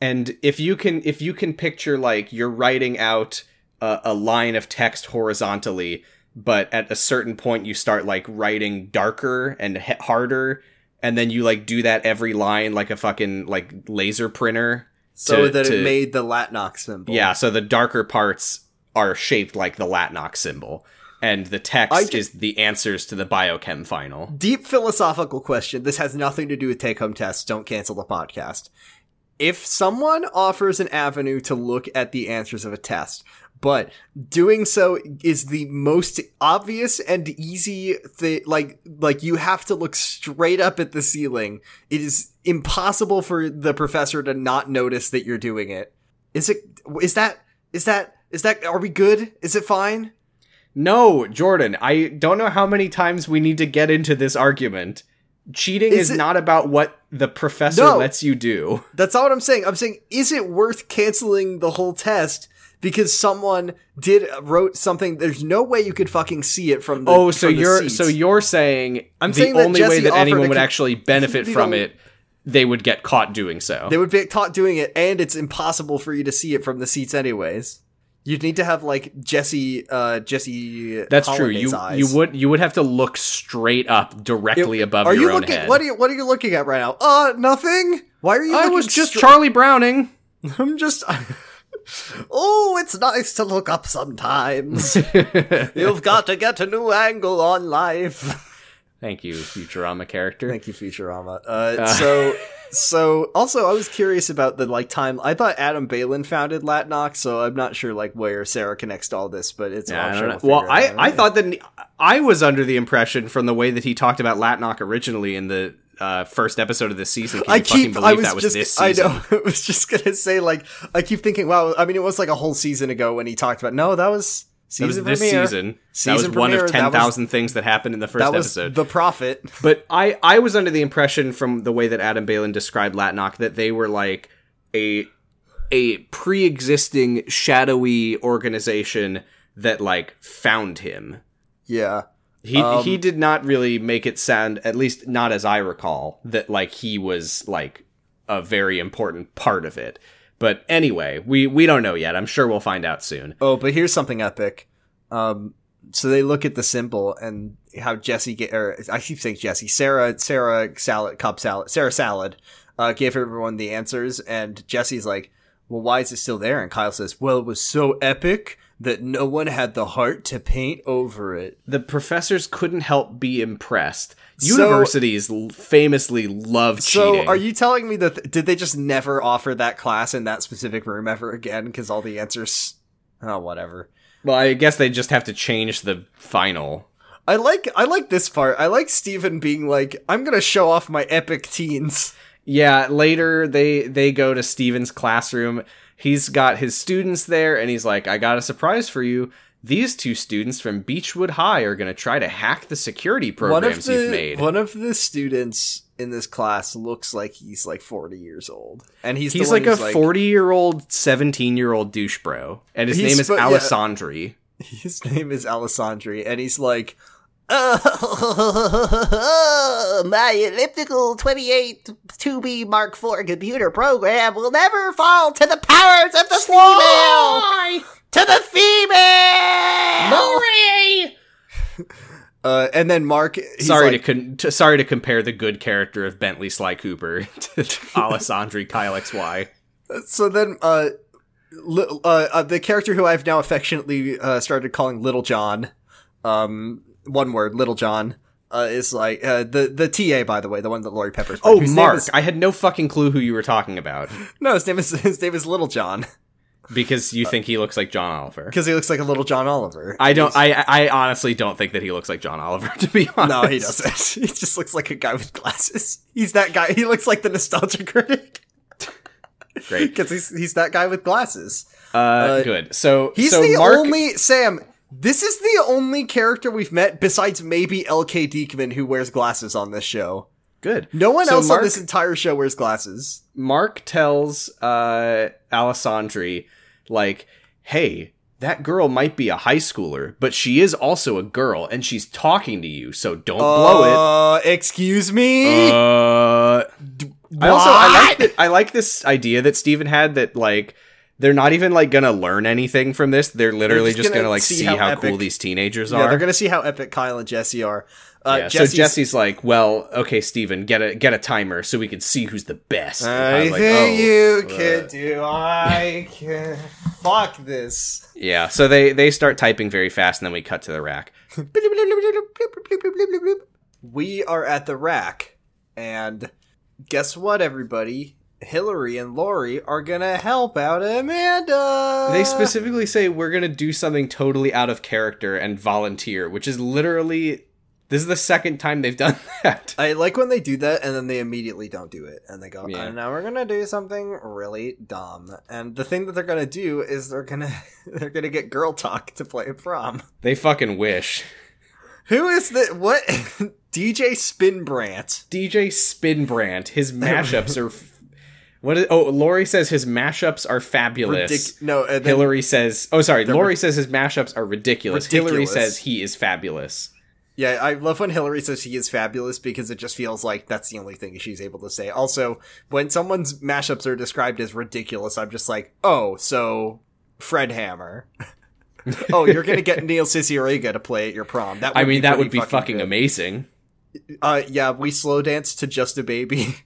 and if you can, if you can picture like you're writing out A, a line of text horizontally, but at a certain point you start like writing darker and he- harder, and then you like do that every line like a fucking like laser printer, so to, that to, it made the Latnok symbol. Yeah, so the darker parts are shaped like the Latnok symbol, and the text ju- is the answers to the biochem final. Deep philosophical question. This has nothing to do with take-home tests. Don't cancel the podcast. If someone offers an avenue to look at the answers of a test, but doing so is the most obvious and easy thing. Like, like you have to look straight up at the ceiling. It is impossible for the professor to not notice that you're doing it. Is it? Is that? Is that? Is that? Are we good? Is it fine? No, Jordan. I don't know how many times we need to get into this argument. Cheating is, is it, not about what the professor no, lets you do. That's not what I'm saying. I'm saying, is it worth canceling the whole test because someone did wrote something? There's no way you could fucking see it from the Oh, so from you're the so you're saying I'm the saying only that way that anyone would con- actually benefit from only, it, they would get caught doing so. They would be caught doing it, and it's impossible for you to see it from the seats anyways. You'd need to have like Jesse, uh, Jesse. That's true. You eyes. you would you would have to look straight up directly it, above are your you own looking, head. What are you What are you looking at right now? Uh, nothing. Why are you? I was just stra- Charlie Browning. I'm just. Oh, it's nice to look up sometimes. You've got to get a new angle on life. Thank you, Futurama character. Thank you, Futurama. Uh, uh. so. So, also, I was curious about the, like, time... I thought Adam Baylin founded Latnok, so I'm not sure, like, where Sarah connects to all this, but it's... Yeah, I don't well, I, I thought that... I was under the impression from the way that he talked about Latnok originally in the uh, first episode of this season. Can I you keep, fucking believe I was that was just, this season? I know. I was just gonna say, like, I keep thinking, wow, I mean, it was, like, a whole season ago when he talked about... No, that was... Season that was this premiere. season. season. That was premiere, one of ten thousand things that happened in the first that was episode. The Prophet. But I, I was under the impression from the way that Adam Baylin described Latnok that they were like a a pre-existing shadowy organization that like found him. Yeah. He um, he did not really make it sound, at least not as I recall, that like he was like a very important part of it. But anyway, we, we don't know yet. I'm sure we'll find out soon. Oh, but here's something epic. Um, so they look at the symbol and how Jesse, get, or I keep saying Jesse, Sarah, Sarah Salad, Cup Salad, Sarah Salad, uh, gave everyone the answers. And Jesse's like, well, why is it still there? And Kyle says, well, it was so epic that no one had the heart to paint over it. The professors couldn't help be impressed. Universities so, famously love cheating. So are you telling me that th- did they just never offer that class in that specific room ever again because all the answers oh whatever. Well, I guess they just have to change the final. I like I like this part. I like Steven being like, I'm going to show off my epic teens. Yeah, later they they go to Steven's classroom. He's got his students there, and he's like, I got a surprise for you. These two students from Beachwood High are going to try to hack the security programs the, you've made. One of the students in this class looks like he's like forty years old. And he's he's the like a like, forty-year-old, seventeen-year-old douche bro. And his name is sp- Alessandri. Yeah. His name is Alessandri, and he's like, oh, my elliptical twenty-eight two B Mark four computer program will never fall to the powers of the Sly! female! To the female! Murray! Uh, and then Mark... Sorry, like, to con- to, sorry to compare the good character of Bentley Sly Cooper to Alessandri Kyle X Y. So then... Uh, li- uh, uh, the character who I've now affectionately uh, started calling Little John... Um... One word, Little John, uh, is like, uh, the, the T A, by the way, the one that Lori Pepper's played. Oh, Mark. Is, I had no fucking clue who you were talking about. No, his name is, his name is Little John. Because you uh, think he looks like John Oliver. Because he looks like a little John Oliver. I don't, I, I honestly don't think that he looks like John Oliver, to be honest. No, he doesn't. He just looks like a guy with glasses. He's that guy. He looks like the nostalgia critic. Great. Because he's, he's that guy with glasses. Uh, uh good. So, he's so the Mark- only, Sam, this is the only character we've met besides maybe L K Diekman who wears glasses on this show. Good. No one so else Mark, on this entire show wears glasses. Mark tells uh, Alessandri, like, hey, that girl might be a high schooler, but she is also a girl, and she's talking to you, so don't uh, blow it. Excuse me? Uh, D- I also, I like, that, I like this idea that Steven had that, like, they're not even, like, gonna learn anything from this. They're literally they're just, just gonna, gonna, like, see, see how, how cool these teenagers are. Yeah, they're gonna see how epic Kyle and Jesse are. Uh, yeah, Jesse's- so Jesse's like, well, okay, Steven, get a get a timer so we can see who's the best. I like, think oh, you uh. could do, I can... Fuck this. Yeah, so they, they start typing very fast, and then we cut to the rack. We are at the rack, and guess what, everybody? Hillary and Lori are gonna help out Amanda. They specifically say we're gonna do something totally out of character and volunteer, which is literally... This is the second time they've done that. I like when they do that and then they immediately don't do it. And they go, yeah. And now we're going to do something really dumb. And the thing that they're going to do is they're going to they're gonna get Girl Talk to play at prom. They fucking wish. Who is the... What? D J Spinbrant. D J Spinbrant. His mashups are... What is, oh, Lori says his mashups are fabulous. Ridic- no, uh, Hillary says... Oh, sorry. Lori ri- says his mashups are ridiculous. ridiculous. Hillary says he is fabulous. Yeah, I love when Hillary says she is fabulous because it just feels like that's the only thing she's able to say. Also, when someone's mashups are described as ridiculous, I'm just like, oh, so Fred Hammer. Oh, you're going to get Neil Cicerega to play at your prom. That would I mean, be that would be fucking, fucking amazing. Uh, yeah, we slow dance to Just a Baby.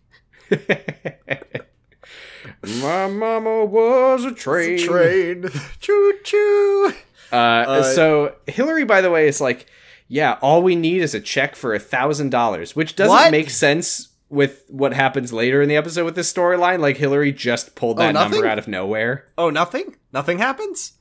My mama was a train. A train. Choo-choo. Uh, uh, so Hillary, by the way, is like, yeah, all we need is a check for a thousand dollars, which doesn't what? make sense with what happens later in the episode with this storyline. Like, Hillary just pulled that oh, number out of nowhere. Oh, nothing? Nothing happens?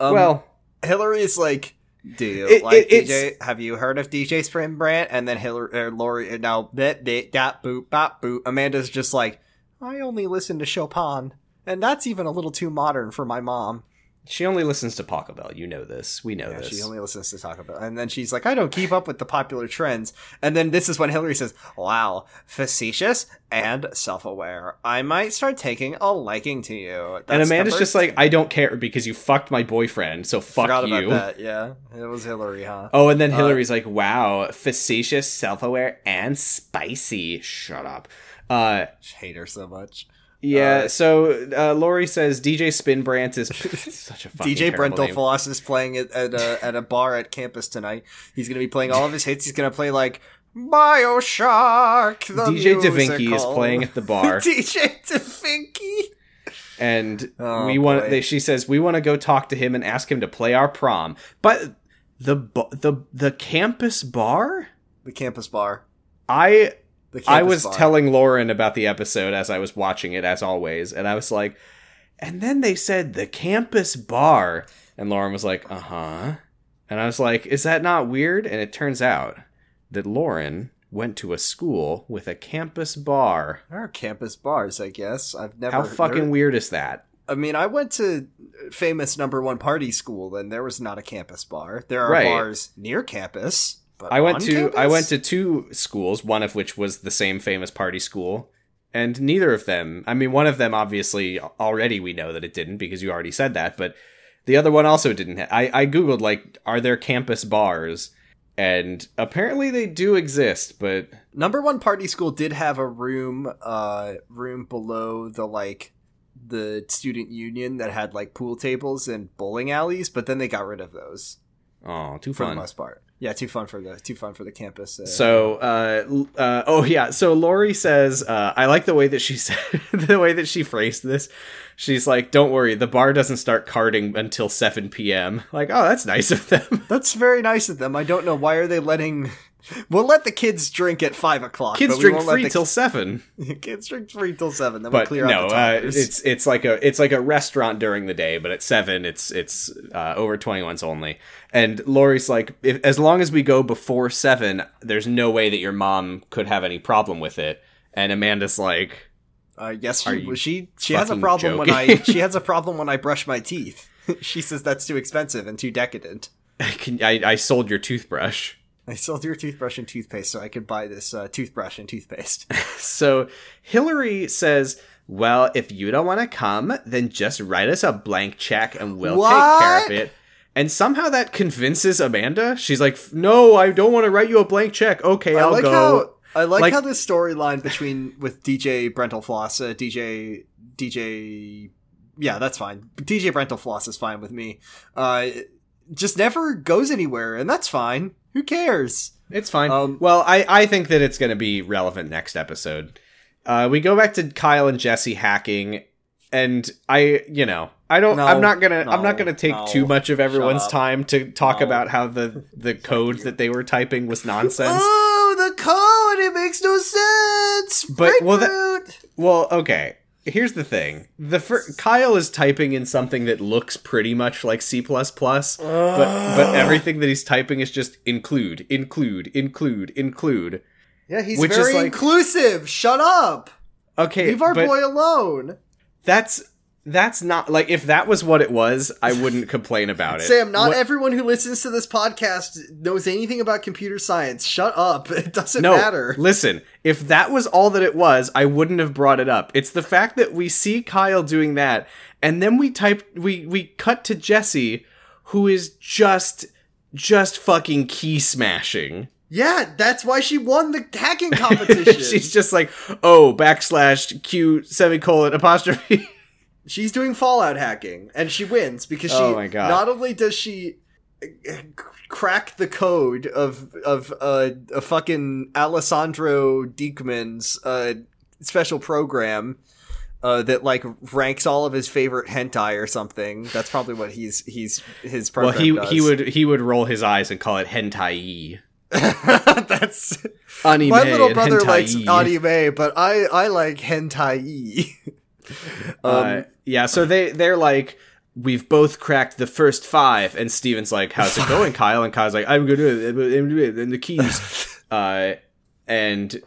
Um, well. Hillary is like, do you it, like it, D J? Have you heard of D J Spinbrant? And then Hillary, or Lori, now, that, that, that, boop, bop, boop. Amanda's just like, I only listen to Chopin, and that's even a little too modern for my mom. She only listens to Taco Bell. You know this. We know yeah, this. She only listens to Taco Bell. And then she's like, I don't keep up with the popular trends. And then this is when Hillary says, wow, facetious and self-aware. I might start taking a liking to you. That's and Amanda's just like, I don't care because you fucked my boyfriend, so fuck Forgot you. About that, yeah. It was Hillary, huh? Oh, and then Hillary's uh, like, wow, facetious, self-aware, and spicy. Shut up. Uh, hate her so much. Yeah, uh, so uh, Lori says D J Spinbrant is such a fucking D J Brentalfloss is playing at at a, at a bar at campus tonight. He's going to be playing all of his hits. He's going to play like BioShock. The D J DaVinci is playing at the bar. D J DaVinci. And oh, we want. They, she says we want to go talk to him and ask him to play our prom. But the the the campus bar. The campus bar. I. I was bar. telling Lauren about the episode as I was watching it, as always, and I was like, and then they said the campus bar, and Lauren was like, uh-huh, and I was like, is that not weird? And it turns out that Lauren went to a school with a campus bar. There are campus bars, I guess. I've never. How fucking heard... weird is that? I mean, I went to famous number one party school, and there was not a campus bar. There are right. bars near campus. But I went to campus? I went to two schools, one of which was the same famous party school, and neither of them. I mean, one of them obviously already we know that it didn't because you already said that, but the other one also didn't. Ha- I I googled like, are there campus bars? And apparently they do exist, but number one party school did have a room, uh, room below the like. the student union that had like pool tables and bowling alleys, but then they got rid of those. Oh, too fun for the most part. Yeah, too fun for the too fun for the campus. Uh, so, uh, uh, oh yeah. So Lori says, uh, I like the way that she said the way that she phrased this. She's like, "Don't worry, the bar doesn't start carding until seven p.m." Like, oh, that's nice of them. That's very nice of them. I don't know why are they letting. We'll let the kids drink at five o'clock. Kids but we drink won't free let the... till seven. Kids drink free till seven. Then we we'll clear no, out the timers. Uh, it's it's like a it's like a restaurant during the day, but at seven, it's it's uh, over twenty-ones only. And Lori's like, if, as long as we go before seven, there's no way that your mom could have any problem with it. And Amanda's like, uh, yes, she she she has a problem joking? when I she has a problem when I brush my teeth. She says that's too expensive and too decadent. I can, I, I sold your toothbrush. I sold your toothbrush and toothpaste, so I could buy this uh, toothbrush and toothpaste. So Hillary says, well, if you don't want to come, then just write us a blank check and we'll what? take care of it. And somehow that convinces Amanda. She's like, no, I don't want to write you a blank check. Okay, I'll I like go. How, I like, like how this storyline between with D J Brentalfloss, uh, D J, D J, yeah, that's fine. D J Brentalfloss is fine with me. Uh, just never goes anywhere, and that's fine. Who cares? It's fine. Um, well, I, I think that it's going to be relevant next episode. Uh, we go back to Kyle and Jesse hacking, and I, you know, I don't. No, I'm not gonna. No, I'm not gonna take no, too much of everyone's time to talk no. about how the the code that they were typing was nonsense. Oh, the code! It makes no sense. But Breakroot! well, that, well, okay. here's the thing. The fir- Kyle is typing in something that looks pretty much like C++, but, but everything that he's typing is just include, include, include, include. Yeah, he's which very is like, inclusive. Shut up. Okay. Leave our boy alone. That's that's not like if that was what it was, I wouldn't complain about it. Sam, not what, everyone who listens to this podcast knows anything about computer science. Shut up. It doesn't no, matter. Listen, if that was all that it was, I wouldn't have brought it up. It's the fact that we see Kyle doing that, and then we type we we cut to Jesse, who is just just fucking key smashing. Yeah, that's why she won the hacking competition. She's just like, oh, backslash Q semicolon apostrophe. She's doing Fallout hacking, and she wins because she oh my God. Not only does she crack the code of of uh, a fucking Alessandro Diekman's uh, special program uh, that like ranks all of his favorite hentai or something. That's probably what he's he's his program well, he, does. he would he would roll his eyes and call it hentai. That's anime. My little brother hentai. Likes anime, but I, I like hentai. um, uh, yeah, so they they're like, we've both cracked the first five, and Steven's like, "How's it going, Kyle?" And Kyle's like, "I'm gonna do it, I'm doing it, and the keys." uh, and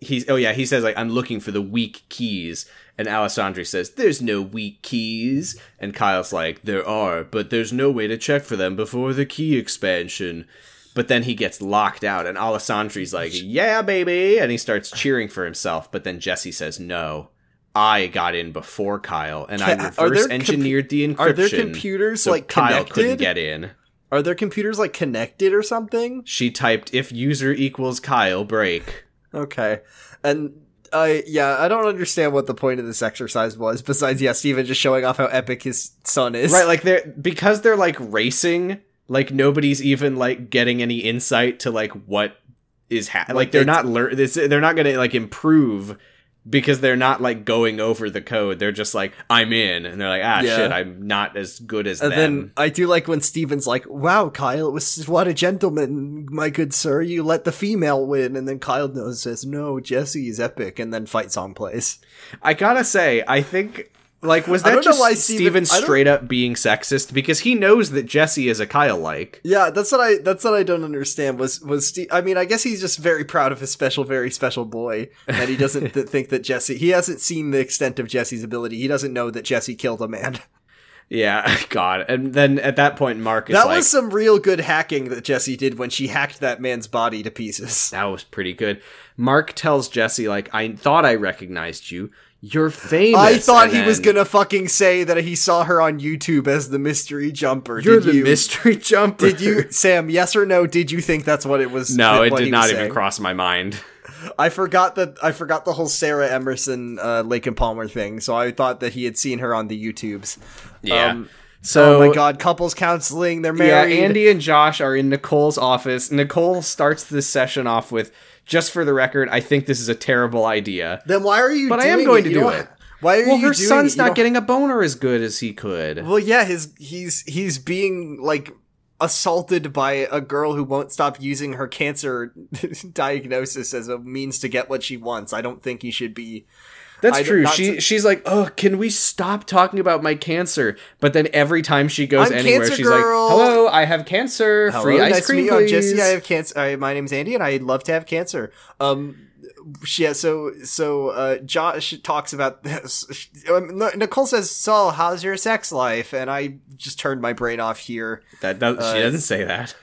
he's oh yeah, he says like, "I'm looking for the weak keys." And Alessandri says, there's no weak keys. And Kyle's like, there are, but there's no way to check for them before the key expansion. But then he gets locked out, and Alessandri's like, yeah, baby! And he starts cheering for himself, but then Jesse says, no, I got in before Kyle, and I reverse-engineered com- the encryption. Are there computers, so like, Kyle connected? Couldn't get in. Are there computers, like, connected or something? She typed, if user equals Kyle, break. Okay. And, uh, yeah, I don't understand what the point of this exercise was, besides, yeah, Steven just showing off how epic his son is. Right, like, they're because they're, like, racing... Like, nobody's even, like, getting any insight to, like, what is happening. Like, they're not lear- they're not going to, like, improve because they're not, like, going over the code. They're just like, I'm in. And they're like, ah, yeah. shit, I'm not as good as and them. And then I do like when Steven's like, wow, Kyle, it was what a gentleman, my good sir. You let the female win. And then Kyle knows says, no, Jesse is epic. And then fight song plays. I gotta say, I think... Like, was that just Steven, Steven straight up being sexist? Because he knows that Jesse is a Kyle-like. Yeah, that's what I that's what I don't understand. Was was Steve, I mean, I guess he's just very proud of his special, very special boy. And he doesn't th- think that Jesse... He hasn't seen the extent of Jesse's ability. He doesn't know that Jesse killed a man. Yeah, God. And then at that point, Mark is that like... That was some real good hacking that Jesse did when she hacked that man's body to pieces. That was pretty good. Mark tells Jesse, like, I thought I recognized you. You're famous. I thought and he then, was gonna fucking say that he saw her on YouTube as the mystery jumper. You're did the you, mystery jumper. Did you, Sam, yes or no, did you think that's what it was? No, it did not even saying? Cross my mind. I forgot that I forgot the whole Sarah Emerson, uh, Lake and Palmer thing, so I thought that he had seen her on the YouTubes. Yeah. Um, So, oh my God, couples counseling, they're married. Yeah, Andy and Josh are in Nicole's office. Nicole starts this session off with, just for the record, I think this is a terrible idea. Then why are you but doing it? But I am going to do it. Why are well, you her doing son's not getting a boner as good as he could. Well, yeah, his he's he's being, like, assaulted by a girl who won't stop using her cancer diagnosis as a means to get what she wants. I don't think he should be... That's I true. She to- she's like, oh, can we stop talking about my cancer? But then every time she goes I'm anywhere, she's girl. Like, hello, I have cancer. Hello, free nice ice cream, please. Jesse, I have cancer. I, my name's Andy, and I'd love to have cancer. Um, yeah. So so uh, Josh talks about this. Nicole says, "So, how's your sex life?" And I just turned my brain off here. That, that uh, she doesn't say that.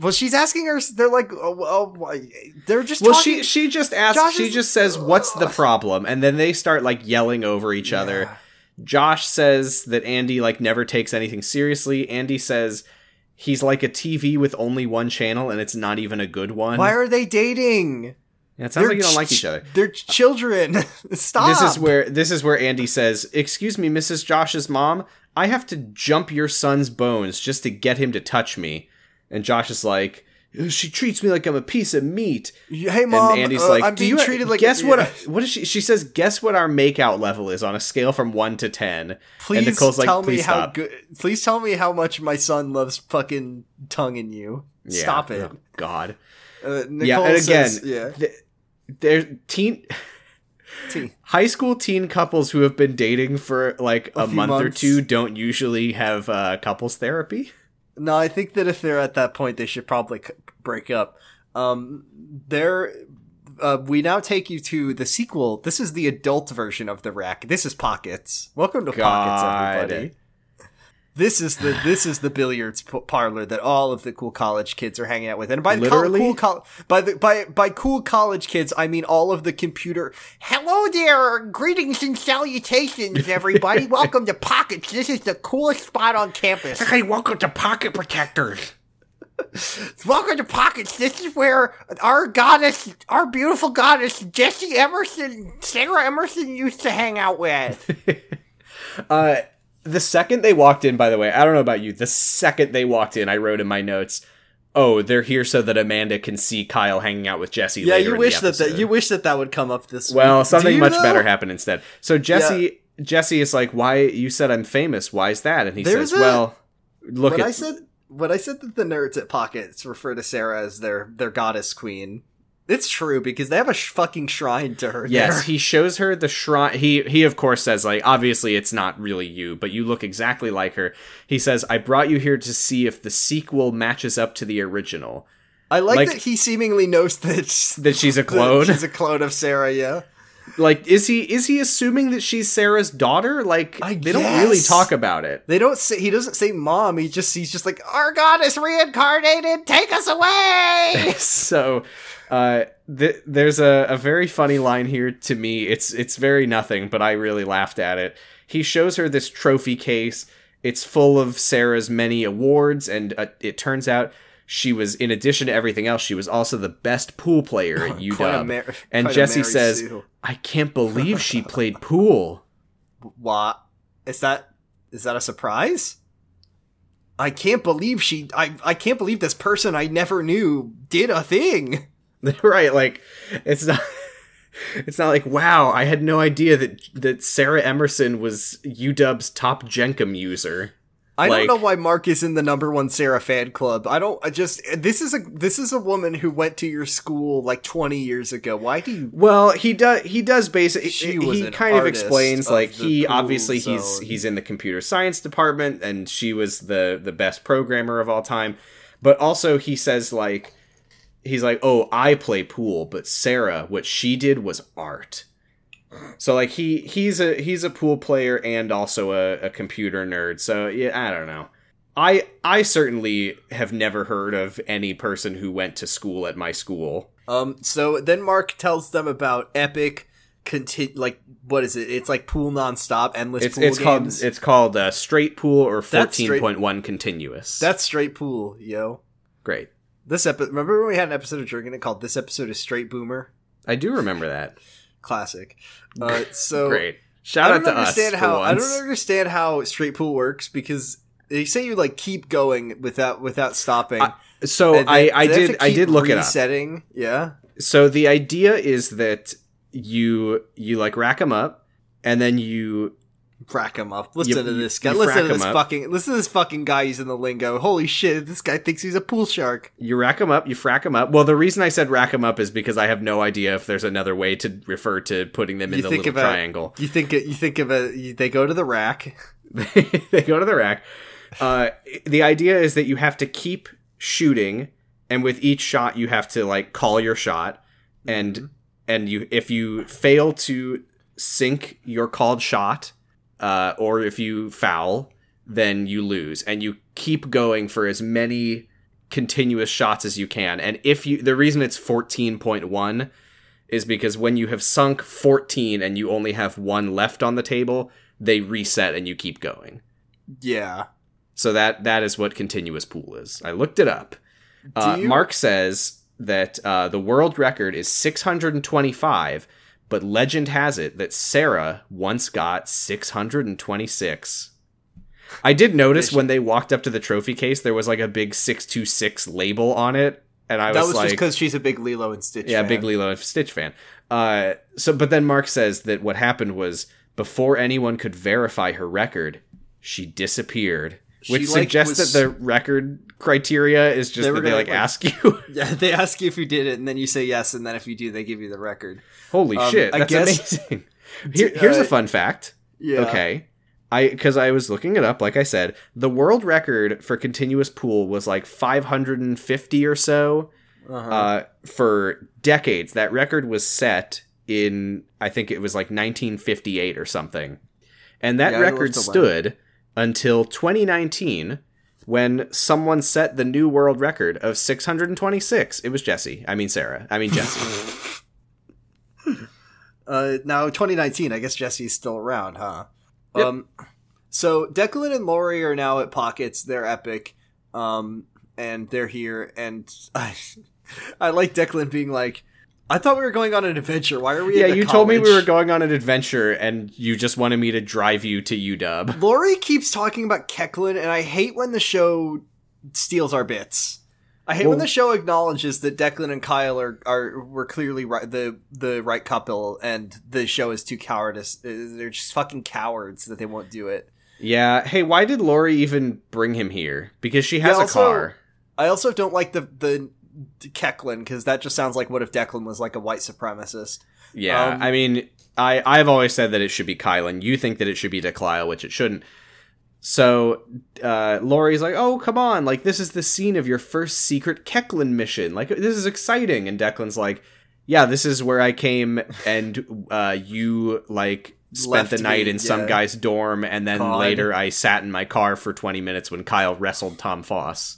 Well, she's asking her. They're like, oh, oh they're just. Well, talking. she she just asks. Josh she is, just says, "What's the problem?" And then they start like yelling over each yeah. other. Josh says that Andy like never takes anything seriously. Andy says he's like a T V with only one channel, and it's not even a good one. Why are they dating? Yeah, it sounds they're like you don't ch- like each other. They're children. Stop. This is where this is where Andy says, "Excuse me, Missus Josh's mom. I have to jump your son's bones just to get him to touch me." And Josh is like, she treats me like I'm a piece of meat. Hey, Mom, and Andy's uh, like, I'm being you, treated like... Guess a, what... Yeah. What is she... She says, guess what our makeout level is on a scale from one to ten. Please and Nicole's tell like, please me how good... Please tell me how much my son loves fucking tonguing you. Yeah. Stop it. Oh, God. Uh, Nicole yeah, and again, says, yeah. Th- they're teen... Teen. High school teen couples who have been dating for like a, a month months. or two don't usually have uh, couples therapy. No, I think that if they're at that point, they should probably c- break up. Um, there, uh, we now take you to the sequel. This is the adult version of The Rack. This is Pockets. Welcome to God. Pockets, everybody. This is the this is the billiards p- parlor that all of the cool college kids are hanging out with, and by the co- cool co- by the by by cool college kids, I mean all of the computer. Hello there, greetings and salutations, everybody. Welcome to Pockets. This is the coolest spot on campus. Hey, welcome to Pocket Protectors. Welcome to Pockets. This is where our goddess, our beautiful goddess, Jessie Emerson, Sarah Emerson, used to hang out with. uh. The second they walked in, by the way, I don't know about you, the second they walked in, I wrote in my notes, oh, they're here so that Amanda can see Kyle hanging out with Jesse yeah, later you wish in the episode. That, that, you wish that that would come up this well, week. Well, something much know? better happened instead. So Jesse yeah. Jesse is like, why, you said I'm famous, why is that? And he There's says, a, well, look when at... I said, when I said that the nerds at Pockets refer to Sarah as their, their goddess queen... It's true, because they have a sh- fucking shrine to her. Yes, there. He shows her the shrine. He, he, of course, says, like, obviously it's not really you, but you look exactly like her. He says, I brought you here to see if the sequel matches up to the original. I like, like that he seemingly knows that, sh- that she's a clone. She's a clone of Sarah, yeah. Like, is he is he assuming that she's Sarah's daughter? Like, I they guess. don't really talk about it. They don't say, he doesn't say mom. He just, he's just like, our god is reincarnated. Take us away. So... Uh, th- there's a, a very funny line here to me. It's it's very nothing, but I really laughed at it. He shows her this trophy case. It's full of Sarah's many awards, and uh, it turns out she was, in addition to everything else, she was also the best pool player at U W. Mar- and Jesse says, Sue. I can't believe she played pool. What? Is that, is that a surprise? I can't believe she, I, I can't believe this person I never knew did a thing. Right, like, it's not it's not like, wow, I had no idea that that Sarah Emerson was U W's top Jenkum user. I like, don't know why Mark is in the number one Sarah fan club. I don't, I just, this is a this is a woman who went to your school like twenty years ago. Why do you... Well, he does, he does basically, she was he kind of explains, like, he, obviously zone. he's he's in the computer science department, and she was the the best programmer of all time. But also he says, like, he's like, oh, I play pool, but Sarah, what she did was art. So, like, he he's a he's a pool player and also a, a computer nerd. So, yeah, I don't know. I I certainly have never heard of any person who went to school at my school. Um. So then Mark tells them about epic, conti- like, what is it? It's like pool nonstop, endless it's, pool it's games. Called, it's called uh, straight pool or fourteen point one continuous. That's straight pool, yo. Great. This episode, remember when we had an episode of Drinking It called This Episode is Straight Boomer? I do remember that. Classic. Uh, so Great. Shout out to us. How, I don't understand how straight pool works, because they say you, like, keep going without without stopping. I, so they, I, I did I did look resetting. it up. Yeah. So the idea is that you you like rack them up, and then you rack them up. Listen you, to this guy. Listen to this fucking. Up. Listen to this fucking guy using the lingo. Holy shit! This guy thinks he's a pool shark. You rack them up. You frack them up. Well, the reason I said rack them up is because I have no idea if there's another way to refer to putting them in you the little triangle. A, you think. You think of a. You, they go to the rack. They go to the rack. Uh, the idea is that you have to keep shooting, and with each shot, you have to like call your shot, and mm-hmm. and you if you fail to sink your called shot. Uh, or if you foul, then you lose, and you keep going for as many continuous shots as you can. And if you, the reason it's fourteen point one is because when you have sunk fourteen and you only have one left on the table, they reset and you keep going. Yeah. So that, that is what continuous pool is. I looked it up. Uh, you- Mark says that uh, the world record is six hundred twenty-five. But legend has it that Sarah once got six hundred twenty-six. I did notice when they walked up to the trophy case, there was like a big six two six label on it. And I was, that was like, just because she's a big Lilo and Stitch yeah, fan. Yeah, big Lilo and Stitch fan. Uh, so, but then Mark says that what happened was before anyone could verify her record, she disappeared. Which she, suggests like, was, that the record criteria is just they that they, like, like, ask you. Yeah, they ask you if you did it, and then you say yes, and then if you do, they give you the record. Holy um, shit, that's I guess, amazing. Here, here's uh, a fun fact. Yeah. Okay. I because I was looking it up, like I said. The world record for continuous pool was, like, five hundred fifty or so uh-huh. uh, for decades. That record was set in, I think it was, like, nineteen fifty-eight or something. And that yeah, record stood... until twenty nineteen, when someone set the new world record of six hundred twenty-six. It was Jesse. I mean, Sarah. I mean, Jesse. uh, now, twenty nineteen, I guess Jesse's still around, huh? Yep. Um, so, Declan and Laurie are now at Pockets. They're epic. Um, and they're here. And I, I like Declan being like, I thought we were going on an adventure. Why are we? Yeah, at the you college? Told me we were going on an adventure, and you just wanted me to drive you to U W. Laurie keeps talking about Keklin, and I hate when the show steals our bits. I hate well, when the show acknowledges that Declan and Kyle are, are were clearly right, the the right couple, and the show is too cowardice. They're just fucking cowards that they won't do it. Yeah. Hey, why did Laurie even bring him here? Because she has yeah, also, a car. I also don't like the the. Keklin, because that just sounds like what if Declan was like a white supremacist. Yeah, um, I mean, I, I've always said that it should be Kylan. You think that it should be Declyle, which it shouldn't. So uh, Laurie's like, oh, come on. Like, this is the scene of your first secret Keklin mission. Like, this is exciting. And Declan's like, yeah, this is where I came and uh, you, like, spent the night me, in yeah. some guy's dorm. And then God. later I sat in my car for twenty minutes when Kyle wrestled Tom Foss.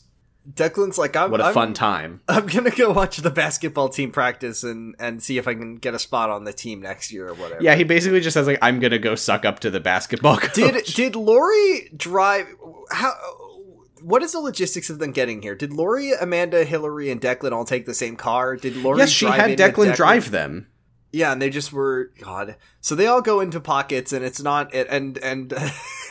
Declan's like, I'm, what a I'm, fun time. I'm gonna go watch the basketball team practice and, and see if I can get a spot on the team next year or whatever. Yeah, he basically just says, like, I'm gonna go suck up to the basketball coach. Did, did Laurie drive... How? What is the logistics of them getting here? Did Laurie, Amanda, Hillary, and Declan all take the same car? Did Laurie Yes, she drive had Declan, Declan drive them. Yeah, and they just were... God. So they all go into Pockets, and it's not... And and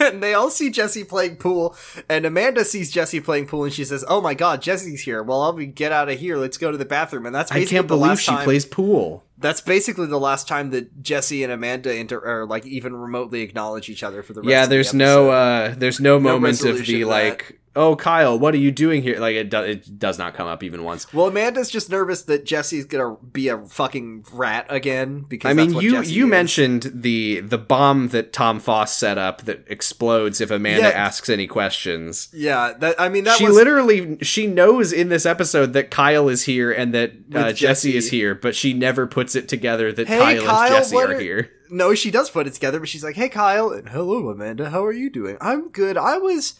and they all see Jesse playing pool, and Amanda sees Jesse playing pool, and she says, oh my god, Jesse's here. Well, I'll be get out of here. Let's go to the bathroom. And that's basically I can't the believe last she time, plays pool. That's basically the last time that Jesse and Amanda inter- or like even remotely acknowledge each other for the rest yeah, of the episode. Yeah, no, uh, there's no, no moment of the, like... oh, Kyle, what are you doing here? Like, it, do- it does not come up even once. Well, Amanda's just nervous that Jesse's gonna be a fucking rat again, because I mean, that's what you Jesse you is. mentioned the the bomb that Tom Foss set up that explodes if Amanda yeah. asks any questions. Yeah, that, I mean, that she was... literally she knows in this episode that Kyle is here and that uh, Jesse is here, but she never puts it together that hey, Kyle, Kyle and Jesse are... are here. No, she does put it together, but she's like, "Hey, Kyle, and hello, Amanda. How are you doing? I'm good. I was."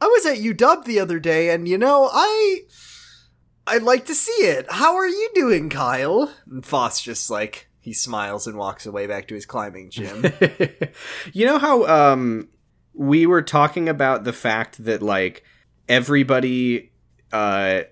I was at U W the other day, and, you know, I, I'd like to see it. How are you doing, Kyle? And Foss just, like, he smiles and walks away back to his climbing gym. You know how um, we were talking about the fact that, like, everybody uh,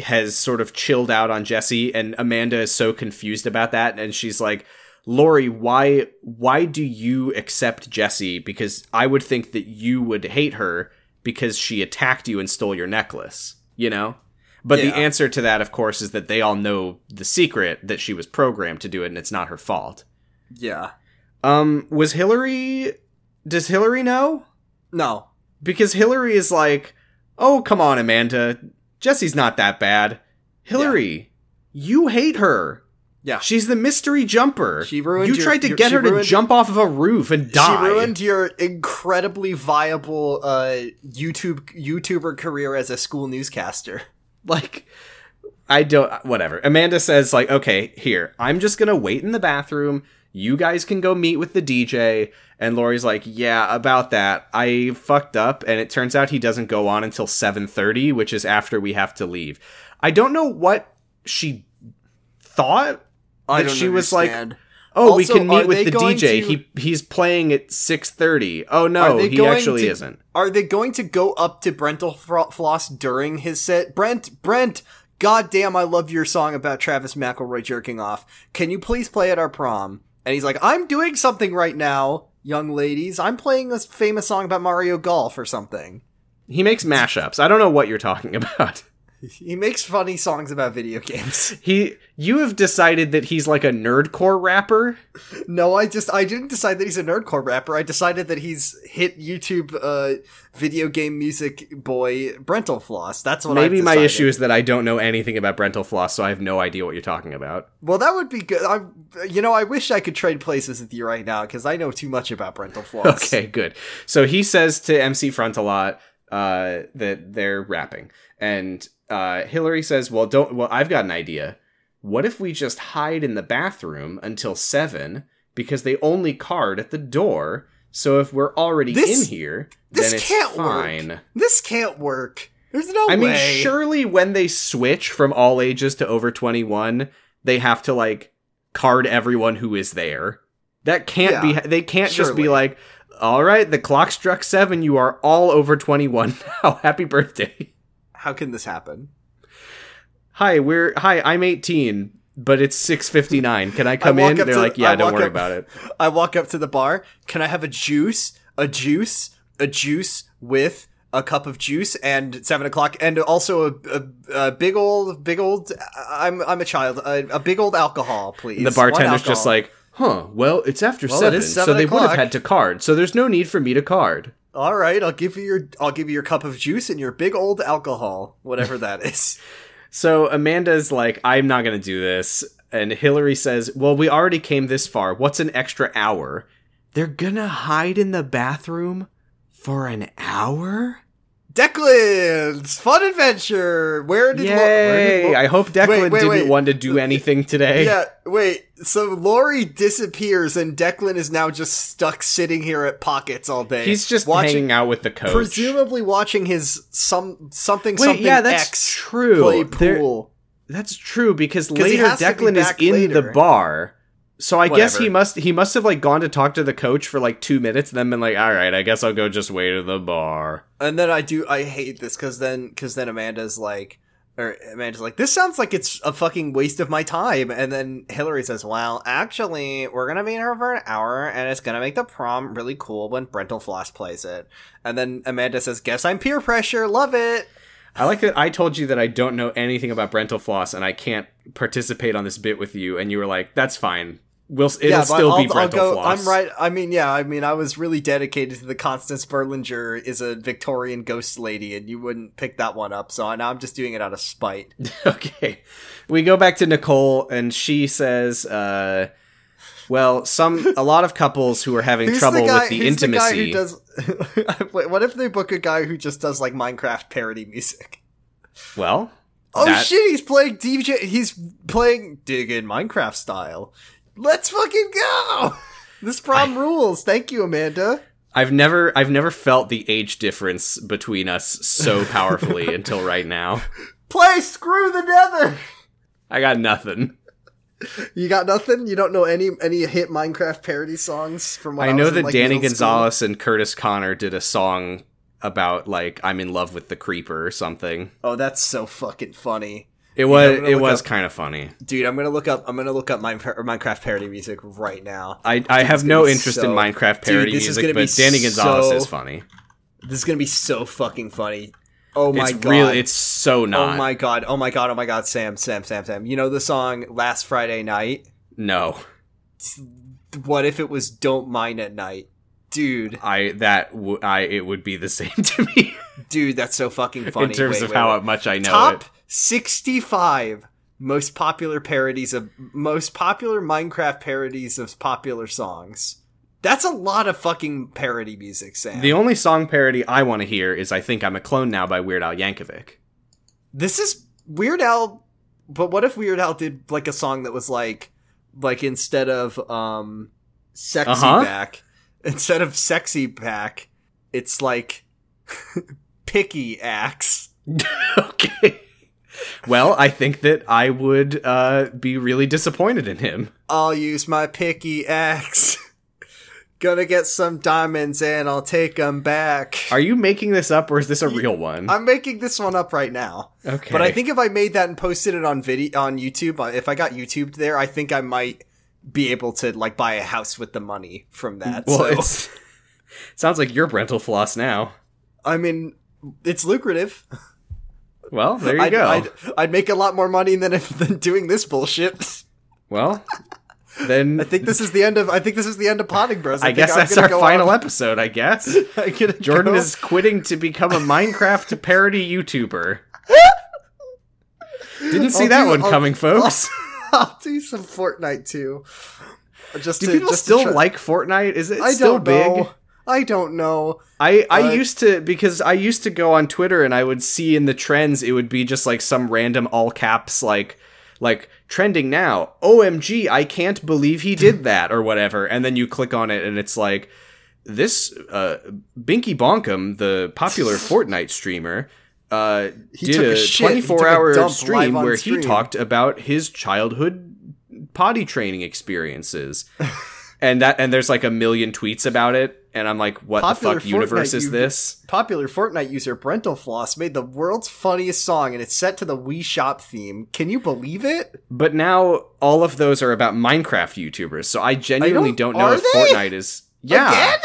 has sort of chilled out on Jesse, and Amanda is so confused about that, and she's like, Laurie, why, why do you accept Jesse? Because I would think that you would hate her. Because she attacked you and stole your necklace, you know? But yeah. The answer to that, of course, is that they all know the secret that she was programmed to do it and it's not her fault. Yeah. Um, was Hillary... Does Hillary know? No. Because Hillary is like, oh, come on, Amanda. Jesse's not that bad. Hillary, yeah. you hate her. Yeah. She's the mystery jumper. She ruined you your, tried to your, get her ruined, to jump off of a roof and die. She ruined your incredibly viable uh, YouTube YouTuber career as a school newscaster. Like, I don't... Whatever. Amanda says, like, okay, here. I'm just gonna wait in the bathroom. You guys can go meet with the D J. And Laurie's like, yeah, about that. I fucked up. And it turns out he doesn't go on until seven thirty, which is after we have to leave. I don't know what she thought... I don't she understand. was like, oh, also, we can meet with the D J. To... He He's playing at six thirty. Oh, no, he actually to... isn't. Are they going to go up to Brentalfloss during his set? Brent, Brent, goddamn, I love your song about Travis McElroy jerking off. Can you please play at our prom? And he's like, I'm doing something right now, young ladies. I'm playing a famous song about Mario Golf or something. He makes mashups. I don't know what you're talking about. He makes funny songs about video games. He, you have decided that he's like a nerdcore rapper? No, I just, I didn't decide that he's a nerdcore rapper. I decided that he's hit YouTube uh, video game music boy Brentalfloss. That's what I Maybe I've my issue is that I don't know anything about Brentalfloss, so I have no idea what you're talking about. Well, that would be good. I, you know, I wish I could trade places with you right now, because I know too much about Brentalfloss. Okay, good. So he says to M C Frontalot uh, that they're rapping, and... Uh, Hillary says, well, don't, well, I've got an idea. What if we just hide in the bathroom until seven, because they only card at the door. So if we're already this, in here, this then it's can't fine. Work. This can't work. There's no I way. I mean, surely when they switch from all ages to over twenty-one, they have to like card everyone who is there. That can't yeah, be, they can't surely. just be like, all right, the clock struck seven. You are all over twenty-one now. Happy birthday. How can this happen? Hi, we're hi. I'm eighteen, but it's six fifty nine. Can I come I in? They're to, like, yeah, I don't worry up, about it. I walk up to the bar. Can I have a juice, a juice, a juice with a cup of juice and seven o'clock, and also a, a, a big old, big old. I'm I'm a child. A, a big old alcohol, please. And the bartender's just like, huh. Well, it's after well, seven, it seven, so they o'clock. would have had to card. So there's no need for me to card. All right, I'll give you your I'll give you your cup of juice and your big old alcohol, whatever that is. So Amanda's like, I'm not going to do this. And Hillary says, well, we already came this far. What's an extra hour? They're going to hide in the bathroom for an hour? Declan's Fun Adventure! Where did Yay! Lo- where did Lo- I hope Declan wait, wait, didn't wait. want to do anything today. Yeah, wait. So Lori disappears and Declan is now just stuck sitting here at Pockets all day. He's just watching, hanging out with the coach. Presumably watching his some something wait, something yeah, that's X true. play pool. They're, that's true, because later Declan be is in later. the bar. So I Whatever. guess he must he must have like gone to talk to the coach for like two minutes and then been like, all right, I guess I'll go just wait at the bar. And then I do I hate this because then because then Amanda's like or Amanda's like, this sounds like it's a fucking waste of my time. And then Hillary says, well, actually, we're going to be here for an hour and it's going to make the prom really cool when Brentalfloss plays it. And then Amanda says, guess I'm peer pressure. Love it. I like that I told you that I don't know anything about Brentalfloss and I can't participate on this bit with you. And you were like, that's fine. We'll, it'll yeah, still I'll, be Brentalfloss. I'm right. I mean, yeah, I mean, I was really dedicated to the Constance Berlinger is a Victorian ghost lady, and you wouldn't pick that one up, so now I'm just doing it out of spite. Okay. We go back to Nicole, and she says, uh, well, some a lot of couples who are having who's trouble the guy, with the who's intimacy. The guy who does, wait, what if they book a guy who just does, like, Minecraft parody music? Well, Oh, that... shit, he's playing D J. He's playing Dig in Minecraft style. Let's fucking go! This prom I, rules. Thank you, Amanda. I've never, I've never felt the age difference between us so powerfully until right now. Play Screw the Nether. I got nothing. You got nothing? You don't know any any hit Minecraft parody songs from? When I, I know was that in, like, Danny Gonzalez school? and Curtis Connor did a song about like I'm in love with the creeper or something. Oh, that's so fucking funny. It was dude, it was up, kind of funny, dude. I'm gonna look up. I'm gonna look up my, Minecraft parody music right now. I, I have no interest so, in Minecraft parody dude, music, but Danny Gonzalez so, is funny. This is gonna be so fucking funny. Oh my it's god, really, it's so not. Oh my god, oh my god, oh my god, Sam, Sam, Sam, Sam. You know the song "Last Friday Night"? No. What if it was "Don't Mind at Night"? Dude, I that w- I it would be the same to me. Dude, that's so fucking funny. In terms wait, of wait, how wait. much I know Top it. sixty-five most popular parodies of most popular Minecraft parodies of popular songs. That's a lot of fucking parody music, Sam. The only song parody I want to hear is I Think I'm a Clone Now by Weird Al Yankovic. This is Weird Al, but what if Weird Al did like a song that was like like instead of um sexy uh-huh. back instead of sexy back, it's like picky axe. Okay. Well, I think that I would uh, be really disappointed in him. I'll use my picky axe. Gonna get some diamonds and I'll take them back. Are you making this up or is this a real one? I'm making this one up right now. Okay. But I think if I made that and posted it on video on YouTube, if I got YouTubed there, I think I might be able to like buy a house with the money from that. Well, so. it's, it sounds like you're Brentalfloss now. I mean, it's lucrative. Well, there you I'd, go. I'd, I'd make a lot more money than if, than doing this bullshit. Well, then I think this is the end of I think this is the end of Potting Bros. I, I guess that's our final on. episode. I guess I Jordan go. is quitting to become a Minecraft parody YouTuber. Didn't see I'll that do, one I'll, coming, folks. I'll, I'll do some Fortnite too. Just do to, people just still like Fortnite? Is it I still don't big? Know. I don't know. I, I used to, because I used to go on Twitter and I would see in the trends, it would be just like some random all caps, like, like trending now. O M G, I can't believe he did that or whatever. And then you click on it and it's like, this uh, Binky Bonkum, the popular Fortnite streamer, uh, he did a twenty-four hour stream where stream. he talked about his childhood potty training experiences. And that, and there's like a million tweets about it. And I'm like, what popular the fuck Fortnite universe is u- this? Popular Fortnite user Brentalfloss made the world's funniest song, and it's set to the Wii Shop theme. Can you believe it? But now all of those are about Minecraft YouTubers, so I genuinely I don't, don't know if they? Fortnite is... Yeah. Again?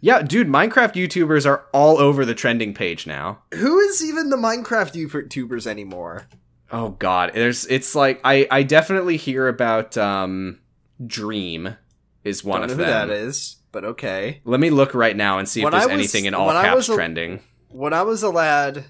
Yeah, dude, Minecraft YouTubers are all over the trending page now. Who is even the Minecraft YouTubers anymore? Oh, God. There's, it's like, I, I definitely hear about um, Dream is one don't of them. I know who that is. But okay. Let me look right now and see when if there's was, anything in all caps a, trending. When I was a lad,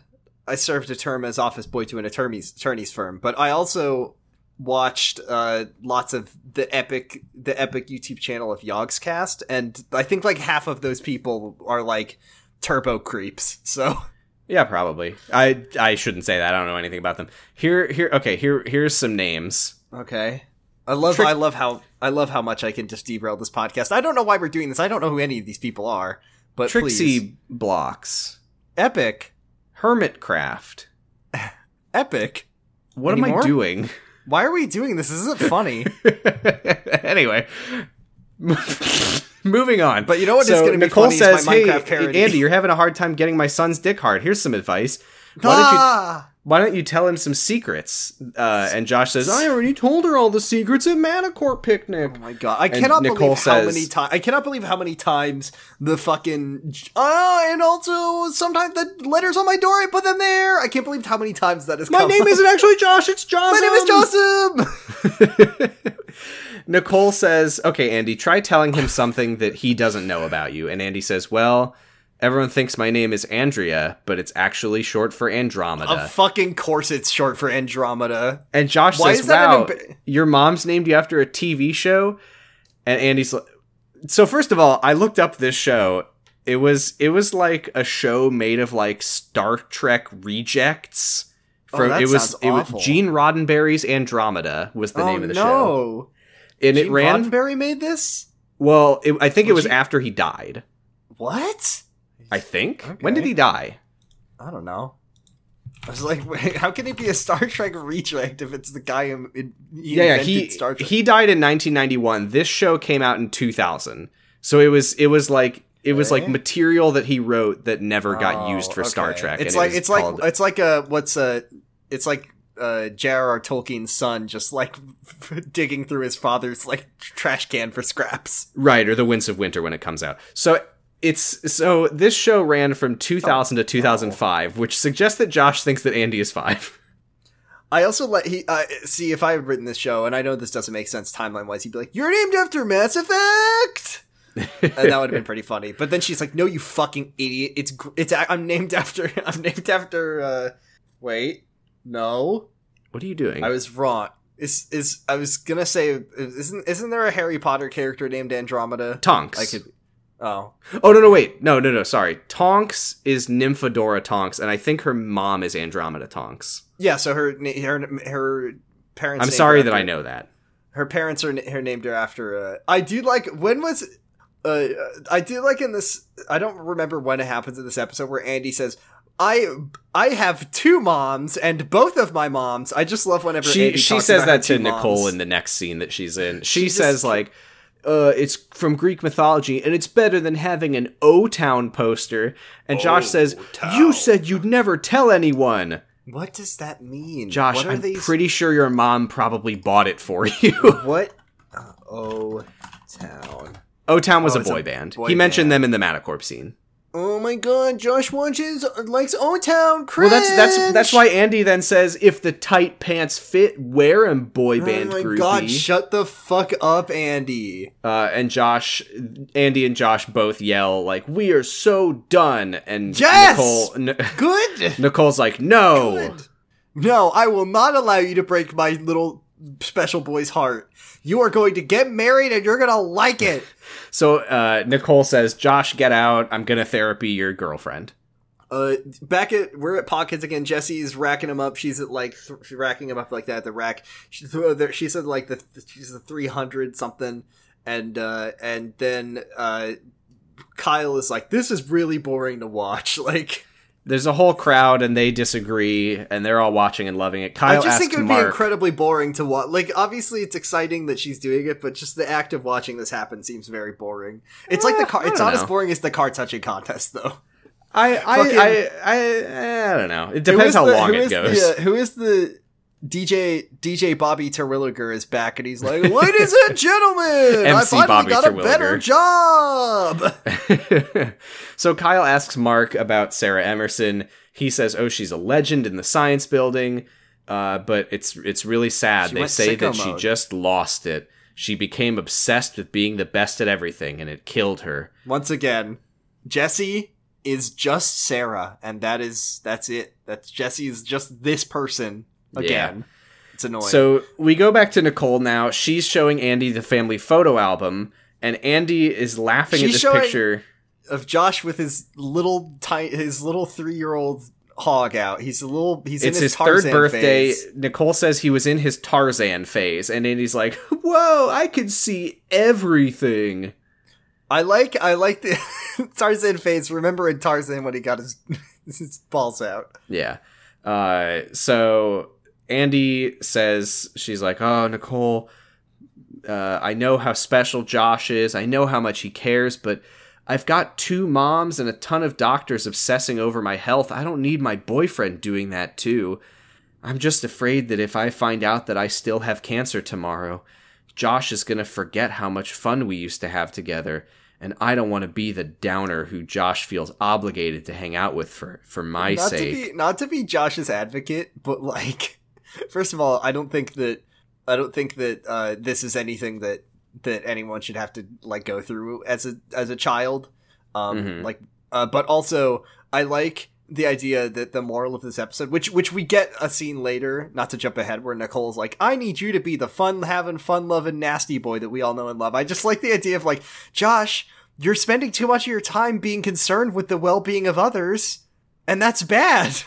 I served a term as office boy to an attorney's, attorney's firm, but I also watched uh, lots of the epic the epic YouTube channel of Yogscast, and I think like half of those people are like turbo creeps. So yeah, probably. I I shouldn't say that. I don't know anything about them. Here here okay, here here's some names. Okay. I love Trick- I love how I love how much I can just derail this podcast. I don't know why we're doing this. I don't know who any of these people are, but Trixie please. Blocks. Epic. Hermitcraft. Epic. What Any am more? I doing? Why are we doing this? This isn't funny. Anyway. Moving on. But you know what so is going to be Nicole funny says, is my Minecraft hey, parody. Andy, you're having a hard time getting my son's dick hard. Here's some advice. Why ah! don't you... Why don't you tell him some secrets? Uh, and Josh says, I already told her all the secrets at Manticore Picnic. Oh my God. I and cannot Nicole believe says, how many times, I cannot believe how many times the fucking, oh, and also sometimes the letters on my door, I put them there. I can't believe how many times that has my come. My name up. Isn't actually Josh, it's Jossum. My name is Jossum. Nicole says, okay, Andy, try telling him something that he doesn't know about you. And Andy says, well... Everyone thinks my name is Andrea, but it's actually short for Andromeda. Of fucking course it's short for Andromeda. And Josh Why says, wow, imba- your mom's named you after a T V show? And Andy's like... So first of all, I looked up this show. It was it was like a show made of like Star Trek rejects. From, oh, that it was, sounds it awful. Was Gene Roddenberry's Andromeda was the oh, name of the no. show. And Gene it ran, Roddenberry made this? Well, it, I think Would it was you... after he died. What? I think. Okay. When did he die? I don't know. I was like, wait, how can it be a Star Trek reject if it's the guy who in, he yeah, invented he, Star Trek? He died in nineteen ninety-one. This show came out in two thousand. So it was it was like it was like material that he wrote that never oh, got used for okay. Star Trek. It's and like it it's called... like it's like a what's a it's like uh J R R Tolkien's son just like digging through his father's like trash can for scraps. Right, or The Winds of Winter when it comes out. So It's so this show ran from two thousand oh, to two thousand five, no. which suggests that Josh thinks that Andy is five. I also let he uh, see if I had written this show, and I know this doesn't make sense timeline wise. He'd be like, "You're named after Mass Effect," and that would have been pretty funny. But then she's like, "No, you fucking idiot! It's it's I'm named after I'm named after uh, wait no, what are you doing? I was wrong. Is is I was gonna say isn't isn't there a Harry Potter character named Andromeda? Tonks. I could. Oh. Oh, no, no, wait. No, no, no, sorry. Tonks is Nymphadora Tonks, and I think her mom is Andromeda Tonks. Yeah, so her her, her parents... I'm sorry that after, I know that. Her parents are her named her after... Uh, I do like... When was... Uh, I do like in this... I don't remember when it happens in this episode where Andy says... I I have two moms, and both of my moms... I just love whenever she, Andy she talks says about that to Nicole moms. In the next scene that she's in. She, she says, just, like... Uh, it's from Greek mythology, and it's better than having an O-Town poster. And Josh O-Town. says, you said you'd never tell anyone. What does that mean? Josh, I'm these? pretty sure your mom probably bought it for you. What? Uh, O-Town. O-Town was oh, a boy a band. Boy he band. mentioned them in the Manticorp scene. oh my god, Josh watches, likes O-Town, cringe! Well, that's that's that's why Andy then says, if the tight pants fit, wear 'em, boy band groupie. Oh my groupie. God, shut the fuck up, Andy. Uh, and Josh, Andy and Josh both yell, like, we are so done. And yes! Nicole, N- Good! Nicole's like, no. Good. No, I will not allow you to break my little special boy's heart. You are going to get married and you're going to like it. So uh, Nicole says, Josh, get out. I'm going to therapy your girlfriend. Uh, back at, we're at Pockets again. Jesse's racking him up. She's at like, th- she's racking him up like that at the rack. She, th- she said like the, th- she's the three hundred something. And, uh, and then uh, Kyle is like, this is really boring to watch. Like, there's a whole crowd, and they disagree, and they're all watching and loving it. Kyle I just think it would Mark, be incredibly boring to watch. Like, obviously, it's exciting that she's doing it, but just the act of watching this happen seems very boring. It's eh, like the car. It's not know. as boring as the car touching contest, though. I I Fucking, I, I, I, I don't know. It depends how the, long it goes. The, uh, who is the D J D J Bobby Terwilliger is back, and he's like, ladies and gentlemen, I finally Bobby got Terwilliger. a better job. So Kyle asks Mark about Sarah Emerson. He says, oh, she's a legend in the science building, uh, but it's it's really sad. She they say that mode. she just lost it. She became obsessed with being the best at everything, and it killed her. Once again, Jesse is just Sarah, and that is that's it. That's Jesse is just this person. Again, yeah. It's annoying. So we go back to Nicole now. She's showing Andy the family photo album, and Andy is laughing She's at this picture of Josh with his little ti- his little three-year-old hog out. He's a little. He's it's in his, his Tarzan third birthday. Phase. Nicole says he was in his Tarzan phase, and Andy's like, "Whoa, I can see everything." I like. I like the Tarzan phase. Remember in Tarzan when he got his his balls out? Yeah. Uh. So. Andy says, she's like, oh, Nicole, uh, I know how special Josh is. I know how much he cares, but I've got two moms and a ton of doctors obsessing over my health. I don't need my boyfriend doing that, too. I'm just afraid that if I find out that I still have cancer tomorrow, Josh is going to forget how much fun we used to have together. And I don't want to be the downer who Josh feels obligated to hang out with for, for my not sake. To be, not to be Josh's advocate, but like... First of all, I don't think that I don't think that uh, this is anything that, that anyone should have to like go through as a as a child. Um, mm-hmm. Like, uh, but also I like the idea that the moral of this episode, which which we get a scene later, not to jump ahead, where Nicole's like, "I need you to be the fun having, fun loving, nasty boy that we all know and love." I just like the idea of like, Josh, you're spending too much of your time being concerned with the well being of others, and that's bad.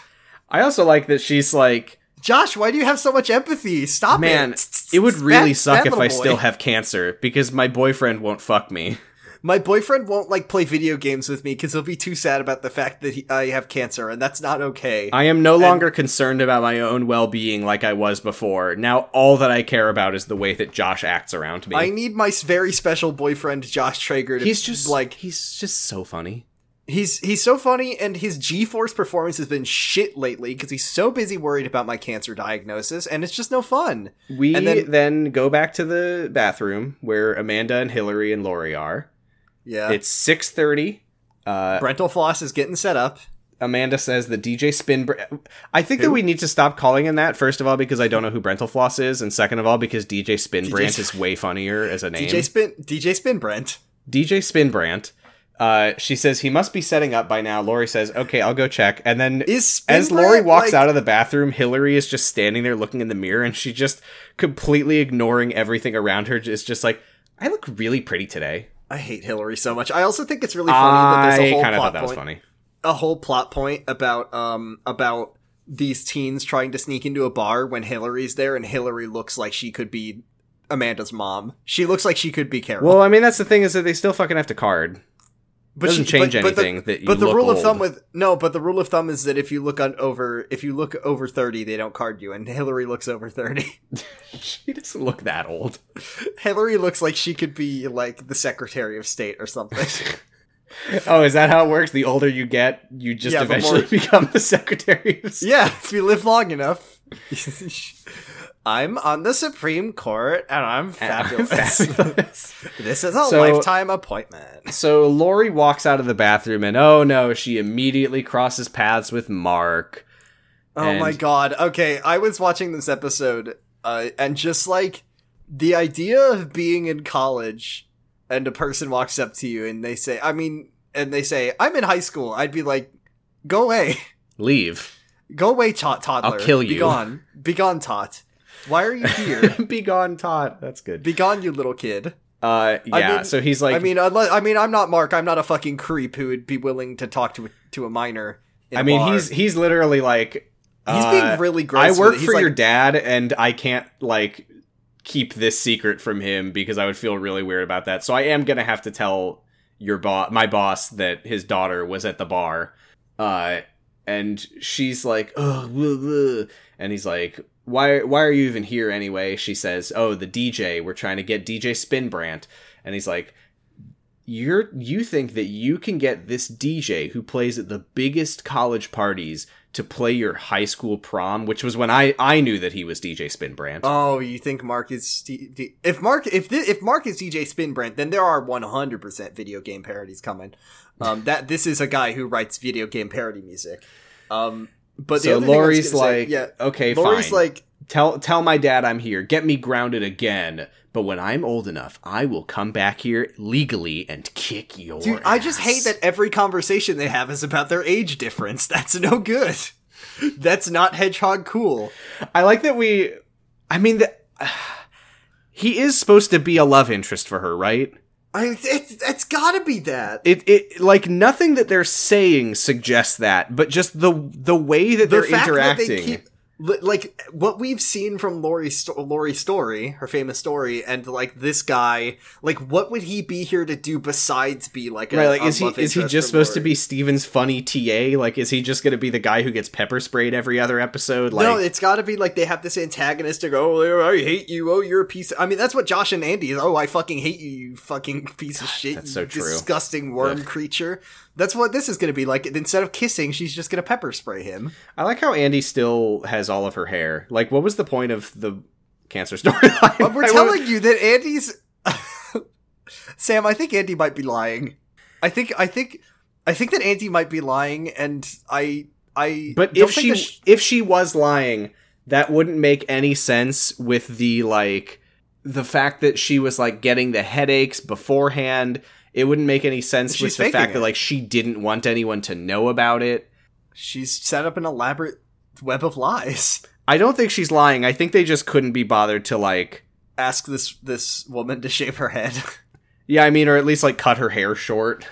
I also like that she's like, Josh, why do you have so much empathy? Stop Man, it. Man, it would really that, suck that if I boy. still have cancer, because my boyfriend won't fuck me. My boyfriend won't, like, play video games with me, because he'll be too sad about the fact that he, I have cancer, and that's not okay. I am no and, longer concerned about my own well-being like I was before. Now all that I care about is the way that Josh acts around me. I need my very special boyfriend, Josh Traeger, to he's just, like... He's just so funny. He's he's so funny, and his G-Force performance has been shit lately because he's so busy worried about my cancer diagnosis, and it's just no fun. We and then, then go back to the bathroom where Amanda and Hillary and Lori are. Yeah. It's six thirty. Uh, Brentalfloss is getting set up. Amanda says the D J Spinbrant... I think who? that we need to stop calling him that, first of all, because I don't know who Brentalfloss is, and second of all, because D J Spinbrant D J... is way funnier as a name. D J Spin D J Spinbrant. D J Spinbrant. Uh, she says he must be setting up by now. Lori says, okay, I'll go check. And then is as Lori walks like... out of the bathroom, Hillary is just standing there looking in the mirror, and she just completely ignoring everything around her. It's just like, I look really pretty today. I hate Hillary so much. I also think it's really funny I that there's a whole plot thought that was point, funny. a whole plot point about, um, about these teens trying to sneak into a bar when Hillary's there, and Hillary looks like she could be Amanda's mom. She looks like she could be Carol. Well, I mean, that's the thing is that they still fucking have to card. But doesn't she, change but, anything but the, that you but the look rule old. of thumb with no but the rule of thumb is that if you look on over if you look over thirty, they don't card you, and Hillary looks over thirty. She doesn't look that old. Hillary looks like she could be like the Secretary of State or something. Oh, is that how it works? The older you get, you just yeah, eventually more... become the Secretary of State. Yeah, if you live long enough. I'm on the Supreme Court and I'm fabulous. And I'm fabulous. This is a so, lifetime appointment. So Lori walks out of the bathroom and oh no, she immediately crosses paths with Mark. Oh and... my God. Okay. I was watching this episode uh, and just like the idea of being in college and a person walks up to you and they say, I mean, and they say, I'm in high school. I'd be like, go away. Leave. Go away, tot- toddler. I'll kill you. Be gone. Be gone, tot. Why are you here? Be gone, tot. That's good. Be gone, you little kid. Uh, yeah. I mean, so he's like, I mean, unless, I mean, I'm not Mark. I'm not a fucking creep who would be willing to talk to to a minor. In I a mean, bar. he's he's literally like, he's uh, being really gross. I work for like, your dad, and I can't like keep this secret from him because I would feel really weird about that. So I am gonna have to tell your boss, my boss, that his daughter was at the bar. Uh. And she's like, oh, bleh, bleh. And he's like, why why are you even here anyway? She says, oh, the D J, we're trying to get D J Spinbrant. And he's like, you're you think that you can get this D J who plays at the biggest college parties to play your high school prom, which was when I, I knew that he was D J Spinbrant. Oh, you think Mark is D- D- if Mark if th- if Mark is D J Spinbrant, then there are one hundred percent video game parodies coming. Um, that this is a guy who writes video game parody music. Um, but so Lori's like, say, yeah, okay, Lori's fine. Like, tell tell my dad I'm here. Get me grounded again. But when I'm old enough, I will come back here legally and kick your dude, ass. I just hate that every conversation they have is about their age difference. That's no good. That's not hedgehog cool. I like that we. I mean, the, uh, he is supposed to be a love interest for her, right? I, it, it's gotta be that it it like nothing that they're saying suggests that, but just the the way that the they're fact interacting that they keep, like what we've seen from Lori's Lori's story, her famous story, and like this guy, like what would he be here to do besides be like a, right, like is he is he just supposed Lori. to be Steven's funny T A? Like is he just gonna be the guy who gets pepper sprayed every other episode? Like no, it's gotta be like they have this antagonistic, oh I hate you, oh you're a piece of-. I mean that's what Josh and Andy is, oh I fucking hate you, you fucking piece God, of shit, that's so you true. disgusting worm Ugh. creature. That's what this is going to be like. Instead of kissing, she's just going to pepper spray him. I like how Andy still has all of her hair. Like, what was the point of the cancer storyline? Well, we're I telling was... you that Andy's... Sam, I think Andy might be lying. I think, I think, I think that Andy might be lying, and I, I. But if she, sh- if she was lying, that wouldn't make any sense with the like the fact that she was like getting the headaches beforehand. It wouldn't make any sense She's with the fact it. that, like, she didn't want anyone to know about it. She's set up an elaborate web of lies. I don't think she's lying. I think they just couldn't be bothered to, like... Ask this, this woman to shave her head. Yeah, I mean, or at least, like, cut her hair short.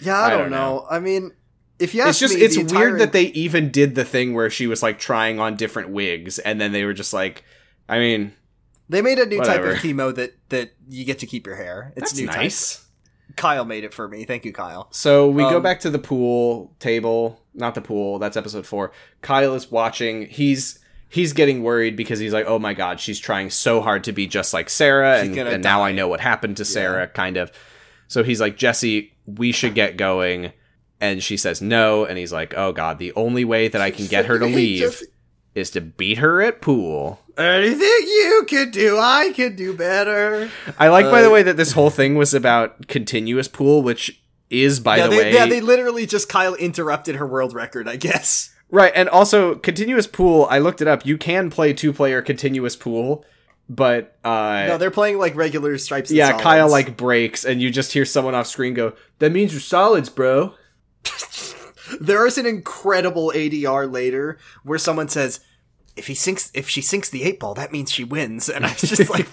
Yeah, I, I don't, don't know. know. I mean, if you ask It's just, me, it's weird entire... that they even did the thing where she was, like, trying on different wigs, and then they were just like, I mean... They made a new Whatever. type of chemo that, that you get to keep your hair. It's That's new nice. Type. Kyle made it for me. Thank you, Kyle. So we um, go back to the pool table. Not the pool. That's episode four. Kyle is watching. He's he's getting worried because he's like, oh my God, she's trying so hard to be just like Sarah. And, and now I know what happened to Sarah, yeah. kind of. So he's like, Jesse, we should get going. And she says no. And he's like, oh God, the only way that I can get her to leave Jesse. is to beat her at pool. Anything you could do, I could do better. I like, uh, by the way, that this whole thing was about continuous pool, which is, by yeah, the they, way... Yeah, they literally just, Kyle interrupted her world record, I guess. Right, and also, continuous pool, I looked it up, you can play two-player continuous pool, but... Uh, no, they're playing, like, regular stripes and yeah, solids. Kyle, like, breaks, and you just hear someone off screen go, that means you're solids, bro. There is an incredible A D R later where someone says... If he sinks, if she sinks the eight ball, that means she wins. And I was just like,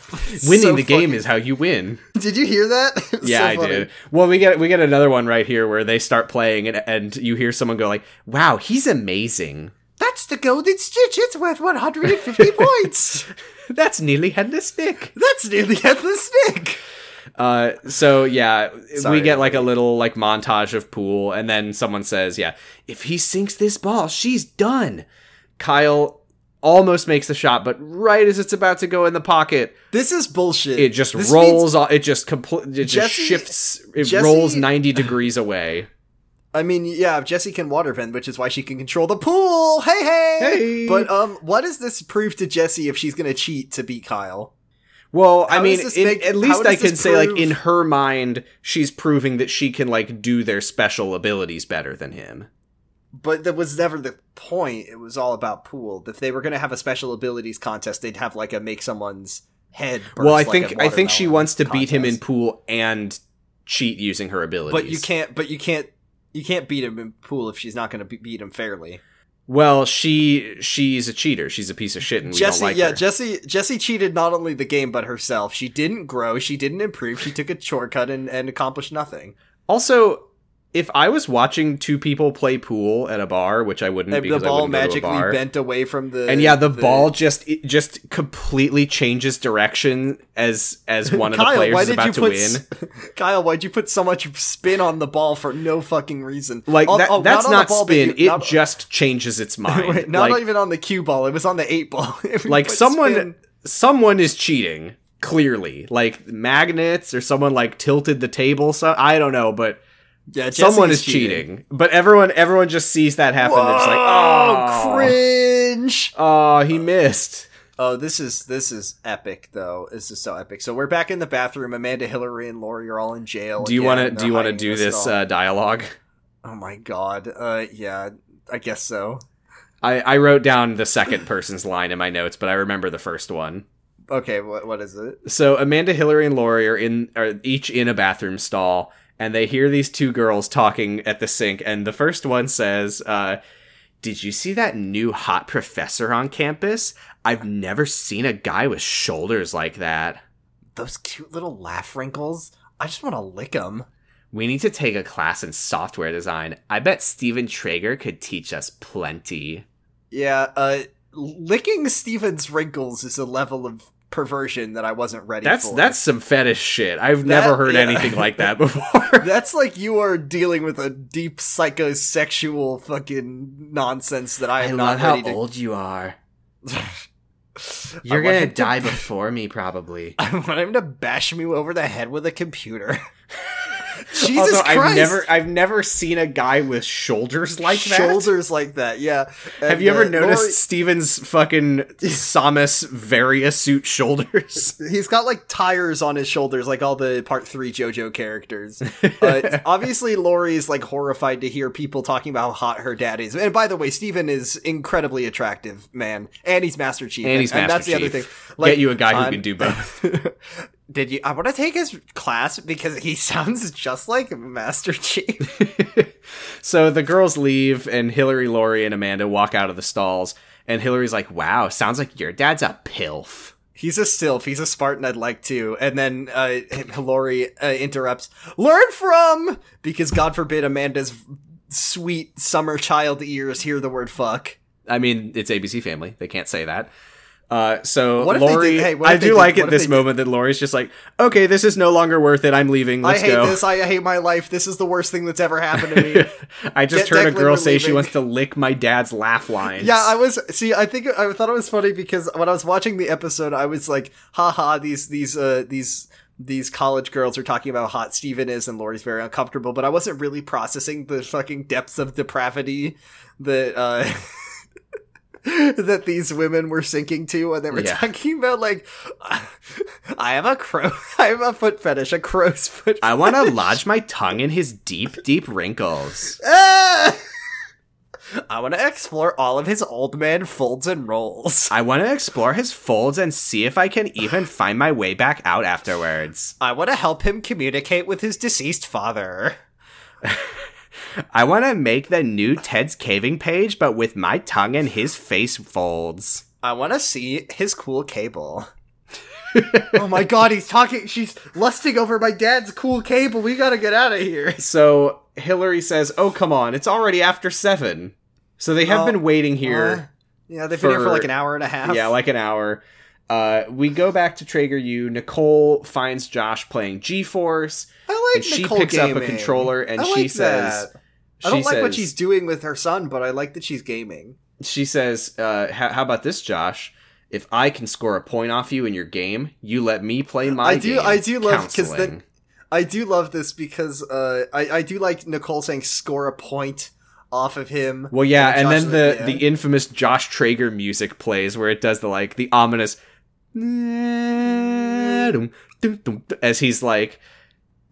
winning so the game funny. is how you win. Did you hear that? Yeah, so I funny. did. Well, we get we get another one right here where they start playing, and and you hear someone go like, "Wow, he's amazing." That's the golden stitch. It's worth one hundred and fifty points. That's nearly headless Nick. That's nearly headless Nick. Uh, so yeah, Sorry. we get like a little like montage of pool, and then someone says, "Yeah, if he sinks this ball, she's done." Kyle. Almost makes the shot, but right as it's about to go in the pocket, this is bullshit. It just this rolls. Means- off, it just compl- It Jesse, just shifts. It Jesse, rolls ninety degrees away. I mean, yeah, Jessie can water bend, which is why she can control the pool. Hey, hey, hey. But um, what does this prove to Jessie if she's going to cheat to beat Kyle? Well, how I mean, in, make, at least I can say, prove... like, in her mind, she's proving that she can, like, do their special abilities better than him. But that was never the point. It was all about pool. If they were going to have a special abilities contest, they'd have, like, a make someone's head burst. Well, I like think I think she wants to contest. beat him in pool and cheat using her abilities. But you can't. But you can't. You can't beat him in pool if she's not going to be- beat him fairly. Well, she she's a cheater. She's a piece of shit, and we Jessie, don't like yeah, her. Yeah, Jessie Jessie cheated not only the game but herself. She didn't grow. She didn't improve. She took a shortcut and, and accomplished nothing. Also, if I was watching two people play pool at a bar, which I wouldn't, and because the ball I wouldn't magically go to a bar, bent away from the and yeah, the, the ball just it just completely changes direction as as one Kyle, of the players is about to win. S- Kyle, why'd you put so much spin on the ball for no fucking reason? Like oh, that, oh, that's not, not ball, spin; you, not, it just changes its mind. Wait, not like, even on the cue ball; it was on the eight ball. Like someone, spin. someone is cheating clearly. Like magnets, or someone like tilted the table. So I don't know, but. Yeah, someone is cheating. cheating, but everyone everyone just sees that happen. Whoa, and it's like, oh, cringe! Oh, he missed. Oh, this is this is epic, though. This is so epic. So we're back in the bathroom. Amanda, Hillary, and Laurie are all in jail. Do you want to? Do you want to do this uh, dialogue? Oh my god. Uh, yeah, I guess so. I, I wrote down the second person's line in my notes, but I remember the first one. Okay, what what is it? So Amanda, Hillary, and Laurie are in are each in a bathroom stall. And they hear these two girls talking at the sink, and the first one says, uh, "Did you see that new hot professor on campus? I've never seen a guy with shoulders like that. Those cute little laugh wrinkles. I just want to lick them. We need to take a class in software design. I bet Steven Traeger could teach us plenty." Yeah, uh, licking Steven's wrinkles is a level of perversion that I wasn't ready that's, for. That's some fetish shit. I've that, never heard yeah. anything like that before. That's like you are dealing with a deep psychosexual fucking nonsense that I am I not ready to... I love how old you are. You're gonna die to... before me, probably. I want him to bash me over the head with a computer. Jesus also, Christ! I've never, I've never seen a guy with shoulders like that. Shoulders like that, yeah. And have you ever noticed Laurie... Steven's fucking Samus Varia suit shoulders? He's got, like, tires on his shoulders, like all the Part three JoJo characters. Uh, obviously, Laurie's, like, horrified to hear people talking about how hot her dad is. And by the way, Steven is incredibly attractive, man. And he's Master Chief. And he's and, Master and that's Chief. That's the other thing. Like, get you a guy who um, can do both. Did you? I want to take his class because he sounds just like Master Chief. So the girls leave, and Hillary, Laurie, and Amanda walk out of the stalls. And Hillary's like, "Wow, sounds like your dad's a pilf." He's a stilf. He's a Spartan. I'd like to. And then uh, Laurie uh, interrupts, "Learn from," because God forbid Amanda's sweet summer child ears hear the word "fuck." I mean, it's A B C Family. They can't say that. Uh, so what Laurie, hey, I do did? like at this moment did? that Laurie's just like, okay, this is no longer worth it. I'm leaving. Let's I hate go. this. I hate my life. This is the worst thing that's ever happened to me. I just Get heard Declan a girl say leaving. She wants to lick my dad's laugh lines. Yeah, I was, see, I think I thought it was funny because when I was watching the episode, I was like, haha, these, these, uh, these, these college girls are talking about how hot Steven is and Laurie's very uncomfortable, but I wasn't really processing the fucking depths of depravity that, uh, that these women were sinking to when they were yeah. talking about, like, I have a crow, I have a foot fetish, a crow's foot fetish. I want to lodge my tongue in his deep, deep wrinkles. Ah! I want to explore all of his old man folds and rolls. I want to explore his folds and see if I can even find my way back out afterwards. I want to help him communicate with his deceased father. I want to make the new Ted's Caving Page, but with my tongue and his face folds. I want to see his cool cable. Oh my god, he's talking, she's lusting over my dad's cool cable. We gotta get out of here. So Hillary says, oh, come on, it's already after seven. So they have oh, been waiting here. Uh, yeah, they've for, been here for like an hour and a half. Yeah, like an hour. Uh, we go back to Traeger U. Nicole finds Josh playing G-Force. I like and Nicole she picks gaming. up a controller and I she like says... That. I don't like says, what she's doing with her son, but I like that she's gaming. She says, uh, how about this, Josh? If I can score a point off you in your game, you let me play my I do, game. I do love... because I do love this because uh, I, I do like Nicole saying score a point off of him. Well, yeah, and, and then the, the infamous Josh Traeger music plays where it does the, like, the ominous... as he's like,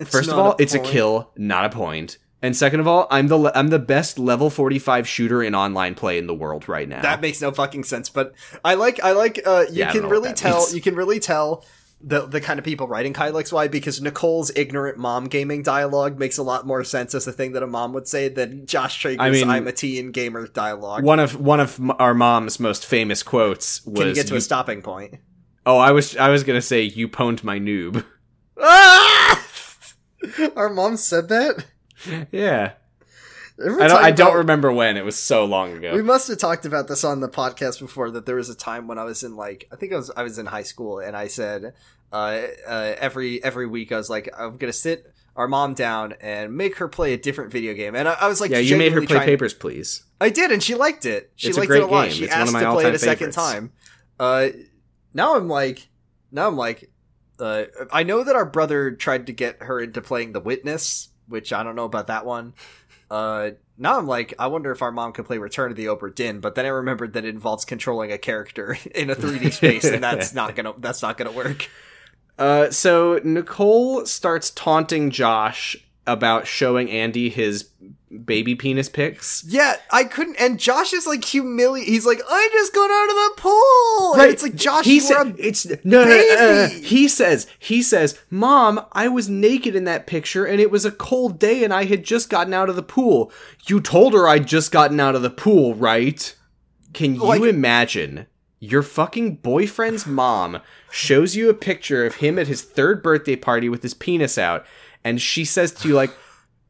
first of all, it's a kill, not a point. And second of all, I'm the le- I'm the best level forty-five shooter in online play in the world right now. That makes no fucking sense, but I like I like uh, you yeah, can really tell means. you can really tell the the kind of people writing Kyle X Y, because Nicole's ignorant mom gaming dialogue makes a lot more sense as a thing that a mom would say than Josh Traeger's I mean, I'm a teen gamer dialogue. One of one of our mom's most famous quotes was, can you get to you- a stopping point? Oh, I was I was gonna say you pwned my noob. Ah! Our mom said that? Yeah. I don't, I don't about, remember when. It was so long ago. We must have talked about this on the podcast before, that there was a time when I was in, like, I think I was I was in high school, and I said uh, uh, every every week I was like, I'm going to sit our mom down and make her play a different video game. And I, I was like, yeah, you made her play Papers, Please. I did, and she liked it. She it's liked it a lot. Game. She it's asked to play it a favorites. second time. Uh, now I'm like, now I'm like, uh, I know that our brother tried to get her into playing The Witness, which I don't know about that one. Uh, now I'm like, I wonder if our mom could play Return of the Obra Dinn, but then I remembered that it involves controlling a character in a three D space, and that's not gonna that's not gonna work. Uh, so Nicole starts taunting Josh about showing Andy his baby penis pics. Yeah, I couldn't. And Josh is like humiliated. He's like, I just got out of the pool. Right. And it's like, Josh, he sa- a it's no, no, no uh, He says, he says, Mom, I was naked in that picture, and it was a cold day, and I had just gotten out of the pool. You told her I'd just gotten out of the pool, right? Can you like- imagine? Your fucking boyfriend's mom shows you a picture of him at his third birthday party with his penis out, and she says to you, like,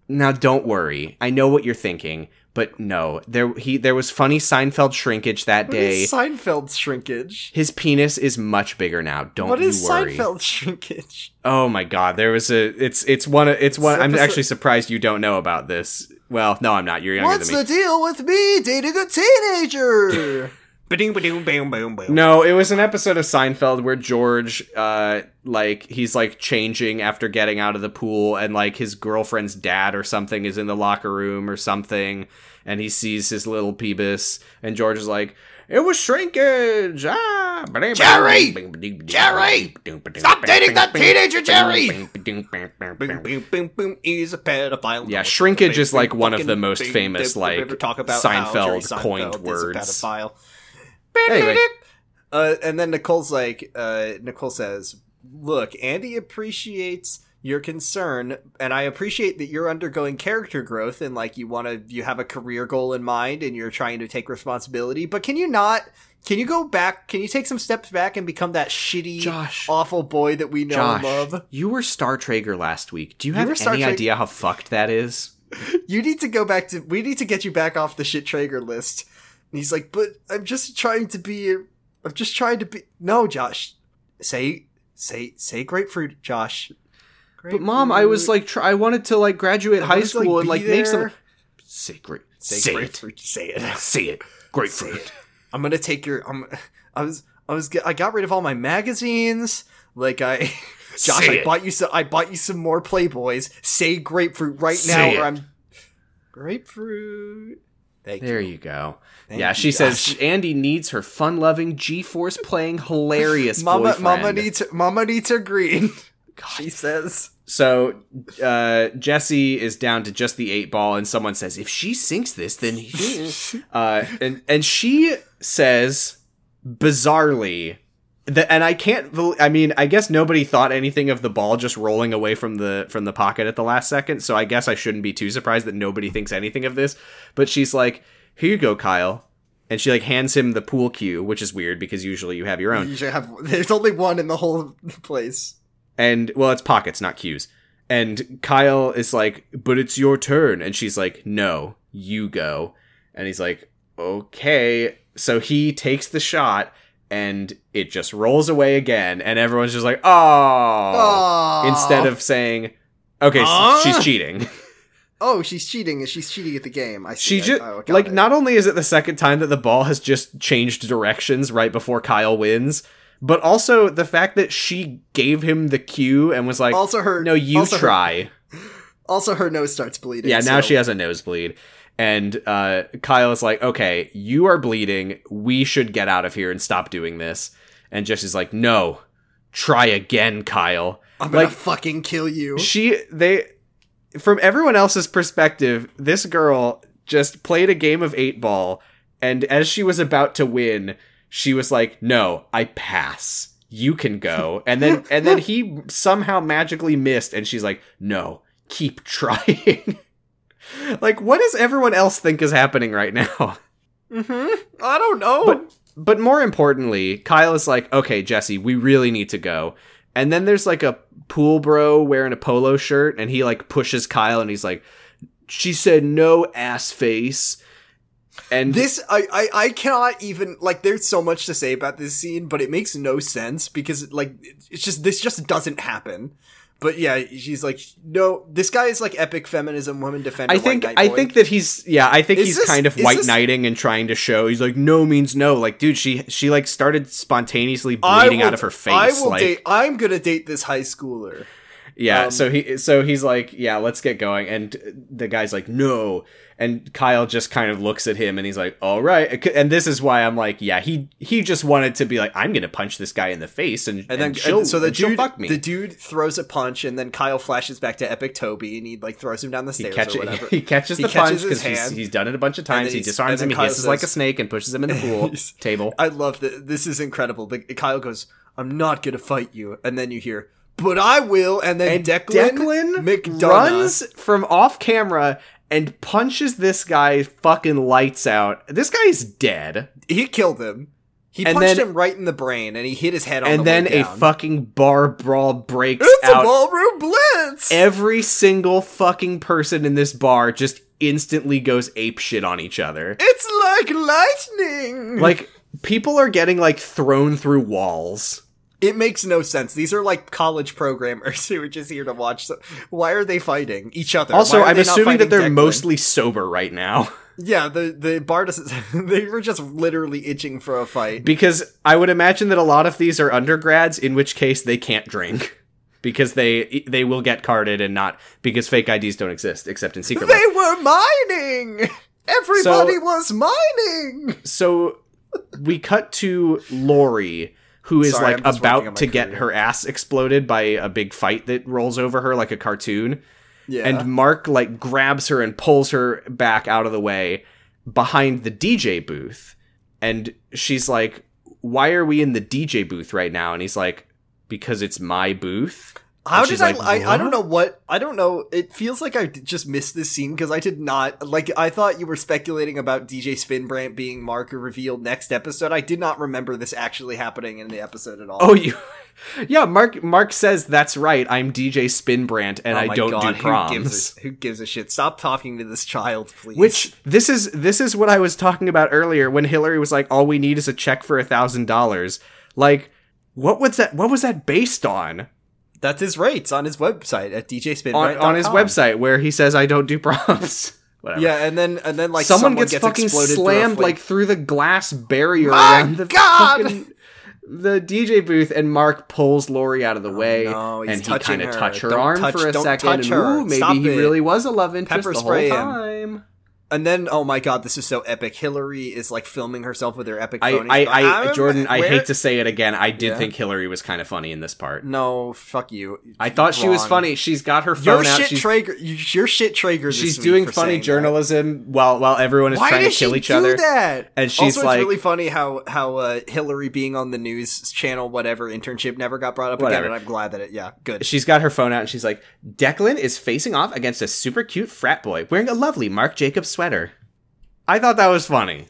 now don't worry, I know what you're thinking, but no, there he there was funny Seinfeld shrinkage that day. What is Seinfeld shrinkage? His penis is much bigger now. Don't what you worry. What is Seinfeld shrinkage? Oh my god, there was a it's it's one it's one. I'm actually surprised you don't know about this. Well, no, I'm not. You're younger What's than me. What's the deal with me dating a teenager? No, it was an episode of Seinfeld where George, uh, like, he's, like, changing after getting out of the pool, and, like, his girlfriend's dad or something is in the locker room or something, and he sees his little peebus, and George is like, it was shrinkage! Ah! Jerry! Jerry! Stop dating that teenager, Jerry! He's a pedophile. Yeah, shrinkage is, like, one of the most famous, like, Seinfeld coined words. Anyway. Uh, and then Nicole's like, uh, Nicole says, look, Andy appreciates your concern, and I appreciate that you're undergoing character growth, and like you want to, you have a career goal in mind, and you're trying to take responsibility, but can you not, can you go back, can you take some steps back and become that shitty, Josh, awful boy that we know Josh, and love? You were Star Traeger last week. Do you, you have any Star idea Tra- how fucked that is? You need to go back to, we need to get you back off the shit Traeger list. And he's like, but I'm just trying to be, I'm just trying to be, no, Josh, say, say, say grapefruit, Josh. Grapefruit. But Mom, I was like, try- I wanted to like graduate I high school to, like, and like there. make some, say, gra- say, say grapefruit, it. say it, say it, grapefruit. Say it. I'm going to take your, I'm, I was, I was, I got rid of all my magazines. Like I, Josh, say I it. bought you some, I bought you some more Playboys. Say grapefruit right say now it. or I'm, grapefruit. Thank there you, you go. Thank yeah, you, she Josh. says Andy needs her fun-loving, G-force playing, hilarious mama, boyfriend. Mama needs, mama needs her green. God. She says. So uh, Jesse is down to just the eight ball, and someone says, "If she sinks this, then he." uh, and and she says, bizarrely, that, and I can't. I mean, I guess nobody thought anything of the ball just rolling away from the from the pocket at the last second. So I guess I shouldn't be too surprised that nobody thinks anything of this. But she's like, here you go, Kyle. And she, like, hands him the pool cue, which is weird because usually you have your own. You should have, there's only one in the whole place. And, well, it's pockets, not cues. And Kyle is like, but it's your turn. And she's like, no, you go. And he's like, okay. So he takes the shot, and it just rolls away again. And everyone's just like, oh. oh. Instead of saying, okay, uh? so she's cheating. Oh, she's cheating, and she's cheating at the game. I see. She just, I, I like, it. Not only is it the second time that the ball has just changed directions right before Kyle wins, But also the fact that she gave him the cue and was like, also her, no, you also try. Her, also her nose starts bleeding. Yeah, now so. She has a nosebleed. And uh, Kyle is like, okay, you are bleeding. We should get out of here and stop doing this. And Jesse's like, no, try again, Kyle. I'm like, gonna fucking kill you. She, they, from everyone else's perspective, this girl just played a game of eight ball. And as she was about to win, she was like, no, I pass. You can go. And then and then he somehow magically missed. And she's like, no, keep trying. Like, what does everyone else think is happening right now? Mm-hmm. I don't know. But, but more importantly, Kyle is like, okay, Jesse, we really need to go. And then there's like a pool bro wearing a polo shirt. And he like pushes Kyle and he's like, she said no, ass face. And this, I, I, I cannot even, like, there's so much to say about this scene, but it makes no sense because, like, it's just, this just doesn't happen. But yeah, she's like, no, this guy is like epic feminism, woman defender, I think, white knight boy. I think that he's, yeah, I think is he's this, kind of white this, knighting and trying to show, he's like, no means no. Like, dude, she, she like started spontaneously bleeding will, out of her face. I will like, date, I'm gonna date this high schooler. Yeah, um, so he so he's like, yeah, let's get going. And the guy's like, no. And Kyle just kind of looks at him and he's like, all right. And this is why I'm like, yeah, he he just wanted to be like, I'm going to punch this guy in the face and, and, and then she'll, and so the dude, she'll fuck me. The dude throws a punch and then Kyle flashes back to Epic Toby and he like throws him down the stairs he catch, or whatever. He, he catches the he punch because he's, he's done it a bunch of times. He disarms him, he hisses says, like a snake and pushes him in the pool table. I love that. This is incredible. The, Kyle goes, I'm not going to fight you. And then you hear... But I will, and then and Declan, Declan McDonough runs from off camera and punches this guy fucking lights out. This guy's dead. He killed him. He and punched then, him right in the brain, and he hit his head on the way down. And then a fucking bar brawl breaks it's out. It's a ballroom blitz! Every single fucking person in this bar just instantly goes apeshit on each other. It's like lightning! Like, people are getting, like, thrown through walls. It makes no sense. These are like college programmers who are just here to watch. So why are they fighting each other? Also, I'm assuming that they're Declan? mostly sober right now. Yeah, the, the Bardis, they were just literally itching for a fight. Because I would imagine that a lot of these are undergrads, in which case they can't drink. Because they they will get carded and not, because fake I Ds don't exist, except in Secret Life. They were mining! Everybody so, was mining! So we cut to Lori, who is Sorry, like about to get career. her ass exploded by a big fight that rolls over her like a cartoon. Yeah. And Mark like grabs her and pulls her back out of the way behind the D J booth. And she's like, why are we in the D J booth right now? And he's like, because it's my booth. How did I, like, I, I don't know what, I don't know. It feels like I just missed this scene because I did not, like, I thought you were speculating about D J Spinbrant being Mark or revealed next episode. I did not remember this actually happening in the episode at all. Oh, you, yeah, Mark, Mark says, that's right, I'm D J Spinbrant and oh I don't God, do proms. Who gives, a, who gives a shit? Stop talking to this child, please. Which, this is, this is what I was talking about earlier when Hillary was like, all we need is a check for a thousand dollars. Like, what was that, what was that based on? That's his rates on his website at D J Spinbrant dot com. On, on his website where he says, I don't do prompts. Whatever. Yeah, and then, and then like, someone, someone gets, gets fucking slammed, through like, through the glass barrier My around the God! fucking, the D J booth, and Mark pulls Lori out of the way, oh, no, and he kind of touched her don't arm touch, for a don't second, touch her. and ooh, maybe Stop he it. really was a love interest Pepper the whole time. Him. And then, oh my God, this is so epic. Hillary is like filming herself with her epic phone. I, I, I Jordan, I where? hate to say it again. I did yeah. think Hillary was kind of funny in this part. No, fuck you. I thought Wrong. she was funny. She's got her phone your out. Shit she's, Traeger, your shit Traeger this She's week doing for funny journalism that. while while everyone is Why trying to kill each other. Why did she do that? And she's also, like, it's really funny how, how uh, Hillary being on the news channel, whatever, internship never got brought up whatever. again. And I'm glad that it, yeah, good. She's got her phone out and she's like, Declan is facing off against a super cute frat boy wearing a lovely Marc Jacobs sweater. I thought that was funny.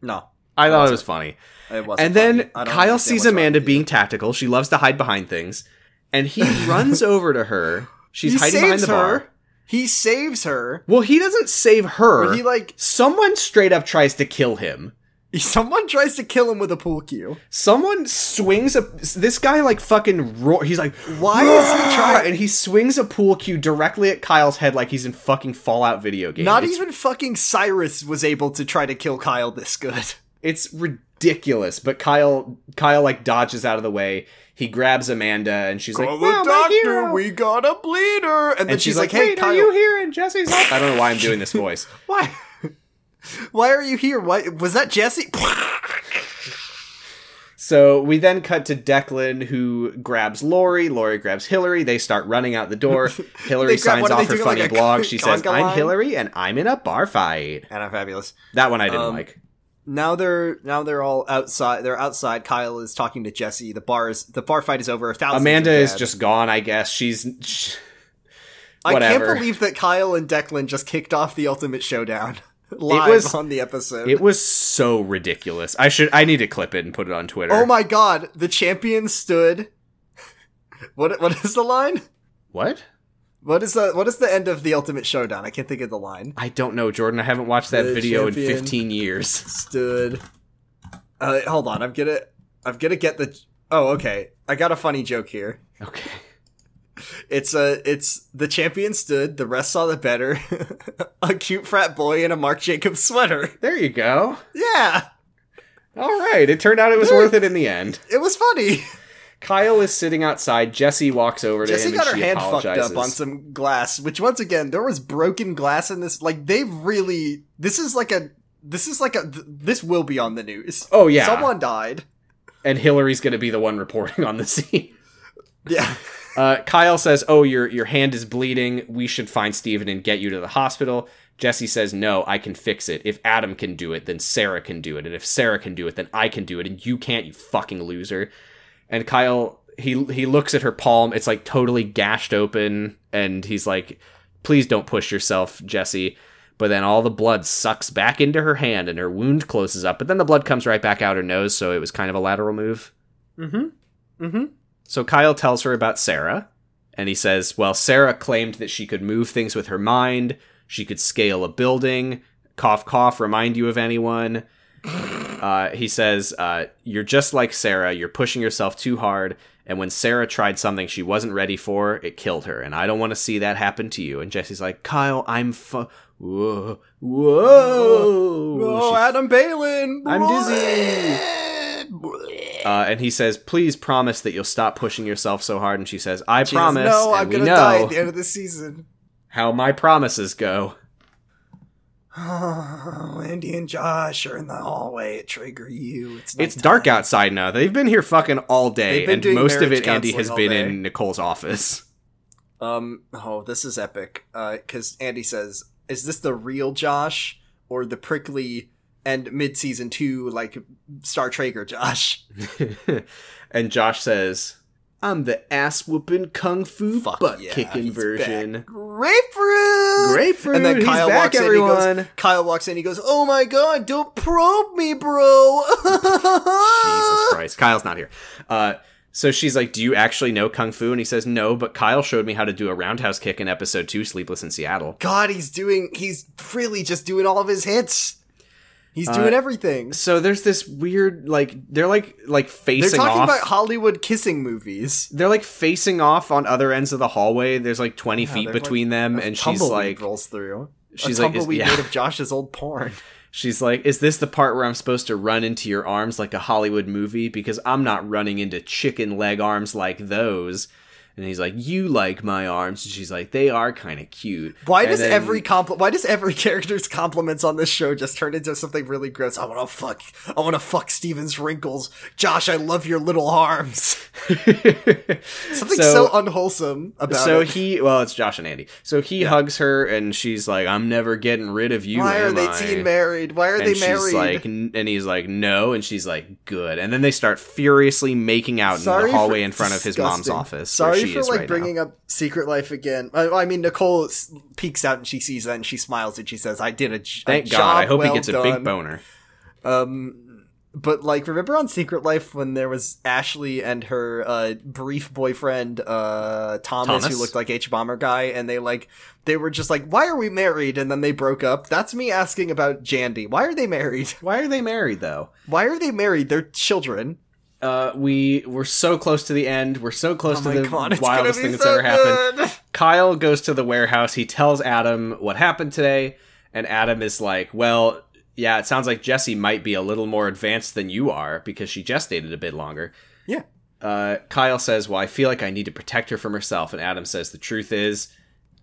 No. I thought it was funny. It wasn't and then funny. Kyle sees Amanda being tactical. She loves to hide behind things. And he runs over to her. She's he hiding behind the bar. Her. He saves her. Well, he doesn't save her. Or he like Someone straight up tries to kill him. Someone tries to kill him with a pool cue. Someone swings a... This guy, like, fucking roar. He's like, why Roar! is he trying... And he swings a pool cue directly at Kyle's head like he's in fucking Fallout video game. Not it's... even fucking Cyrus was able to try to kill Kyle this good. It's ridiculous. But Kyle, Kyle like dodges out of the way. He grabs Amanda and she's Call like, well, the doctor, we got a bleeder. And then and she's, she's like, like, hey, wait, Kyle, are you here? And Jesse's like, I don't know why I'm doing this voice. Why? Why are you here? Why was that Jesse? So we then cut to Declan, who grabs Lori. Lori grabs Hillary. They start running out the door. Hillary grab, signs off her funny like blog. She says, line? I'm Hillary and I'm in a bar fight. And I'm fabulous. That one I didn't um, like. Now they're now they're all outside. They're outside. Kyle is talking to Jesse. The bar is the bar fight is over. A thousand Amanda is just gone, I guess. She's... She, whatever. I can't believe that Kyle and Declan just kicked off the Ultimate Showdown. Live it was, on the episode. It was so ridiculous. I should I need to clip it and put it on Twitter. Oh my god, the champion stood. What what is the line? What? What is the what is the end of the Ultimate Showdown? I can't think of the line. I don't know, Jordan. I haven't watched that the video in fifteen years. Stood. Uh, hold on, I'm gonna I'm gonna get the Oh, okay. I got a funny joke here. Okay. It's a, it's the champion stood, the rest saw the better, a cute frat boy in a Marc Jacobs sweater. There you go. Yeah. All right. It turned out it was there, worth it in the end. It was funny. Kyle is sitting outside. Jesse walks over to Jesse him and she apologizes. Jesse got her hand fucked up on some glass, which once again, there was broken glass in this. Like they've really, this is like a, this is like a, th- this will be on the news. Oh yeah. Someone died. And Hillary's going to be the one reporting on the scene. Yeah. Uh, Kyle says, oh, your your hand is bleeding. We should find Steven and get you to the hospital. Jesse says, no, I can fix it. If Adam can do it, then Sarah can do it. And if Sarah can do it, then I can do it. And you can't, you fucking loser. And Kyle, he he looks at her palm. It's like totally gashed open. And he's like, please don't push yourself, Jesse. But then all the blood sucks back into her hand and her wound closes up. But then the blood comes right back out her nose. So it was kind of a lateral move. Mm-hmm. Mm-hmm. So Kyle tells her about Sarah, and he says, well, Sarah claimed that she could move things with her mind, she could scale a building, cough, cough, remind you of anyone. Uh, he says, uh, you're just like Sarah, you're pushing yourself too hard, and when Sarah tried something she wasn't ready for, it killed her, and I don't want to see that happen to you. And Jesse's like, Kyle, I'm fu- Whoa. Whoa. Whoa, Adam Baylin. I'm dizzy. Uh, and he says, please promise that you'll stop pushing yourself so hard. And she says, I Jesus, promise. No, I'm going to die at the end of the season. How my promises go. Oh, Andy and Josh are in the hallway at Traeger U. It's, it's dark outside now. They've been here fucking all day. And most of it, Andy has been day. in Nicole's office. Um. Oh, this is epic. Because uh, Andy says, is this the real Josh or the prickly... And mid-season two, like, Star Traeger, Josh. And Josh says, I'm the ass-whooping, kung-fu, Fuck butt-kicking yeah, version. Back. Grapefruit! Grapefruit! And then Kyle walks back, in and he goes, Kyle walks in and he goes, oh my god, don't probe me, bro! Jesus Christ. Kyle's not here. Uh, so she's like, do you actually know kung-fu? And he says, no, but Kyle showed me how to do a roundhouse kick in episode two, Sleepless in Seattle. God, he's doing, he's really just doing all of his hits. He's doing uh, everything. So there's this weird, like, they're like, like facing off. They're talking off. about Hollywood kissing movies. They're like facing off on other ends of the hallway. There's like twenty yeah, feet between like them, and she's like, rolls through. She's a like, tumbleweed yeah. made of Josh's old porn. She's like, is this the part where I'm supposed to run into your arms like a Hollywood movie? Because I'm not running into chicken leg arms like those. And he's like, you like my arms. And she's like, they are kind of cute. Why and does then, every compl- Why does every character's compliments on this show just turn into something really gross? I want to fuck. I want to fuck Steven's wrinkles. Josh, I love your little arms. something so, so unwholesome about so it. So he, well, it's Josh and Andy. So he yeah. hugs her and she's like, I'm never getting rid of you. Why am are they I? teen married? Why are and they she's married? Like, and he's like, no. And she's like, good. And then they start furiously making out Sorry in the hallway in front disgusting. of his mom's office. Sorry. She for like right bringing now. up Secret Life again. I, I mean, Nicole peeks out and she sees that and she smiles and she says, "I did a, j- Thank a God. job I hope well he gets done. a big boner." Um, but like, remember on Secret Life when there was Ashley and her uh, brief boyfriend uh, Thomas, Thomas, who looked like H Bomber guy, and they like they were just like, "Why are we married?" And then they broke up. That's me asking about Jandy. Why are they married? Why are they married though? Why are they married? They're children. Uh, we we're so close to the end. We're so close oh to the God, wildest thing that's so ever happened. Good. Kyle goes to the warehouse. He tells Adam what happened today, and Adam is like, "Well, yeah, it sounds like Jessie might be a little more advanced than you are because she gestated a bit longer. Yeah. Uh, Kyle says, well, I feel like I need to protect her from herself. And Adam says, the truth is,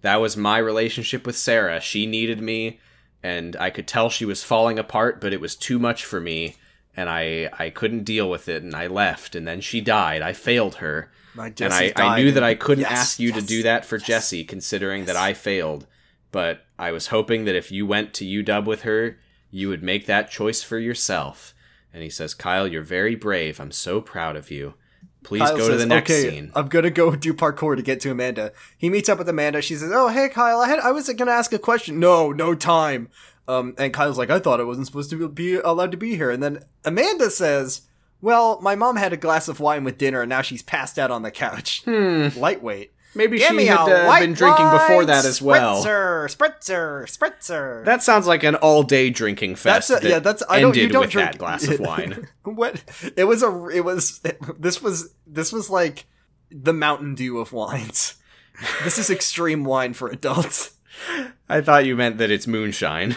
that was my relationship with Sarah. She needed me, and I could tell she was falling apart, but it was too much for me, and I, I couldn't deal with it, and I left, and then she died. I failed her. My and I, I knew that I couldn't yes, ask you yes, to do that for yes, Jessie, considering yes. that I failed. But I was hoping that if you went to U W with her, you would make that choice for yourself. And he says, Kyle, you're very brave. I'm so proud of you. Please Kyle go says, to the next okay, scene. I'm going to go do parkour to get to Amanda. He meets up with Amanda. She says, oh, hey, Kyle, I had I was going to ask a question. No, no time. Um, and Kyle's like, I thought I wasn't supposed to be allowed to be here. And then Amanda says, well, my mom had a glass of wine with dinner, and now she's passed out on the couch. Hmm. Lightweight. Maybe Give she had uh, been drinking before that as well. Spritzer, spritzer, spritzer. That sounds like an all-day drinking fest. That's a, that yeah, that's. I don't. You don't with drink that glass of wine. What? It was a. It was. It, this was. This was like the Mountain Dew of wines. This is extreme wine for adults. I thought you meant that it's moonshine.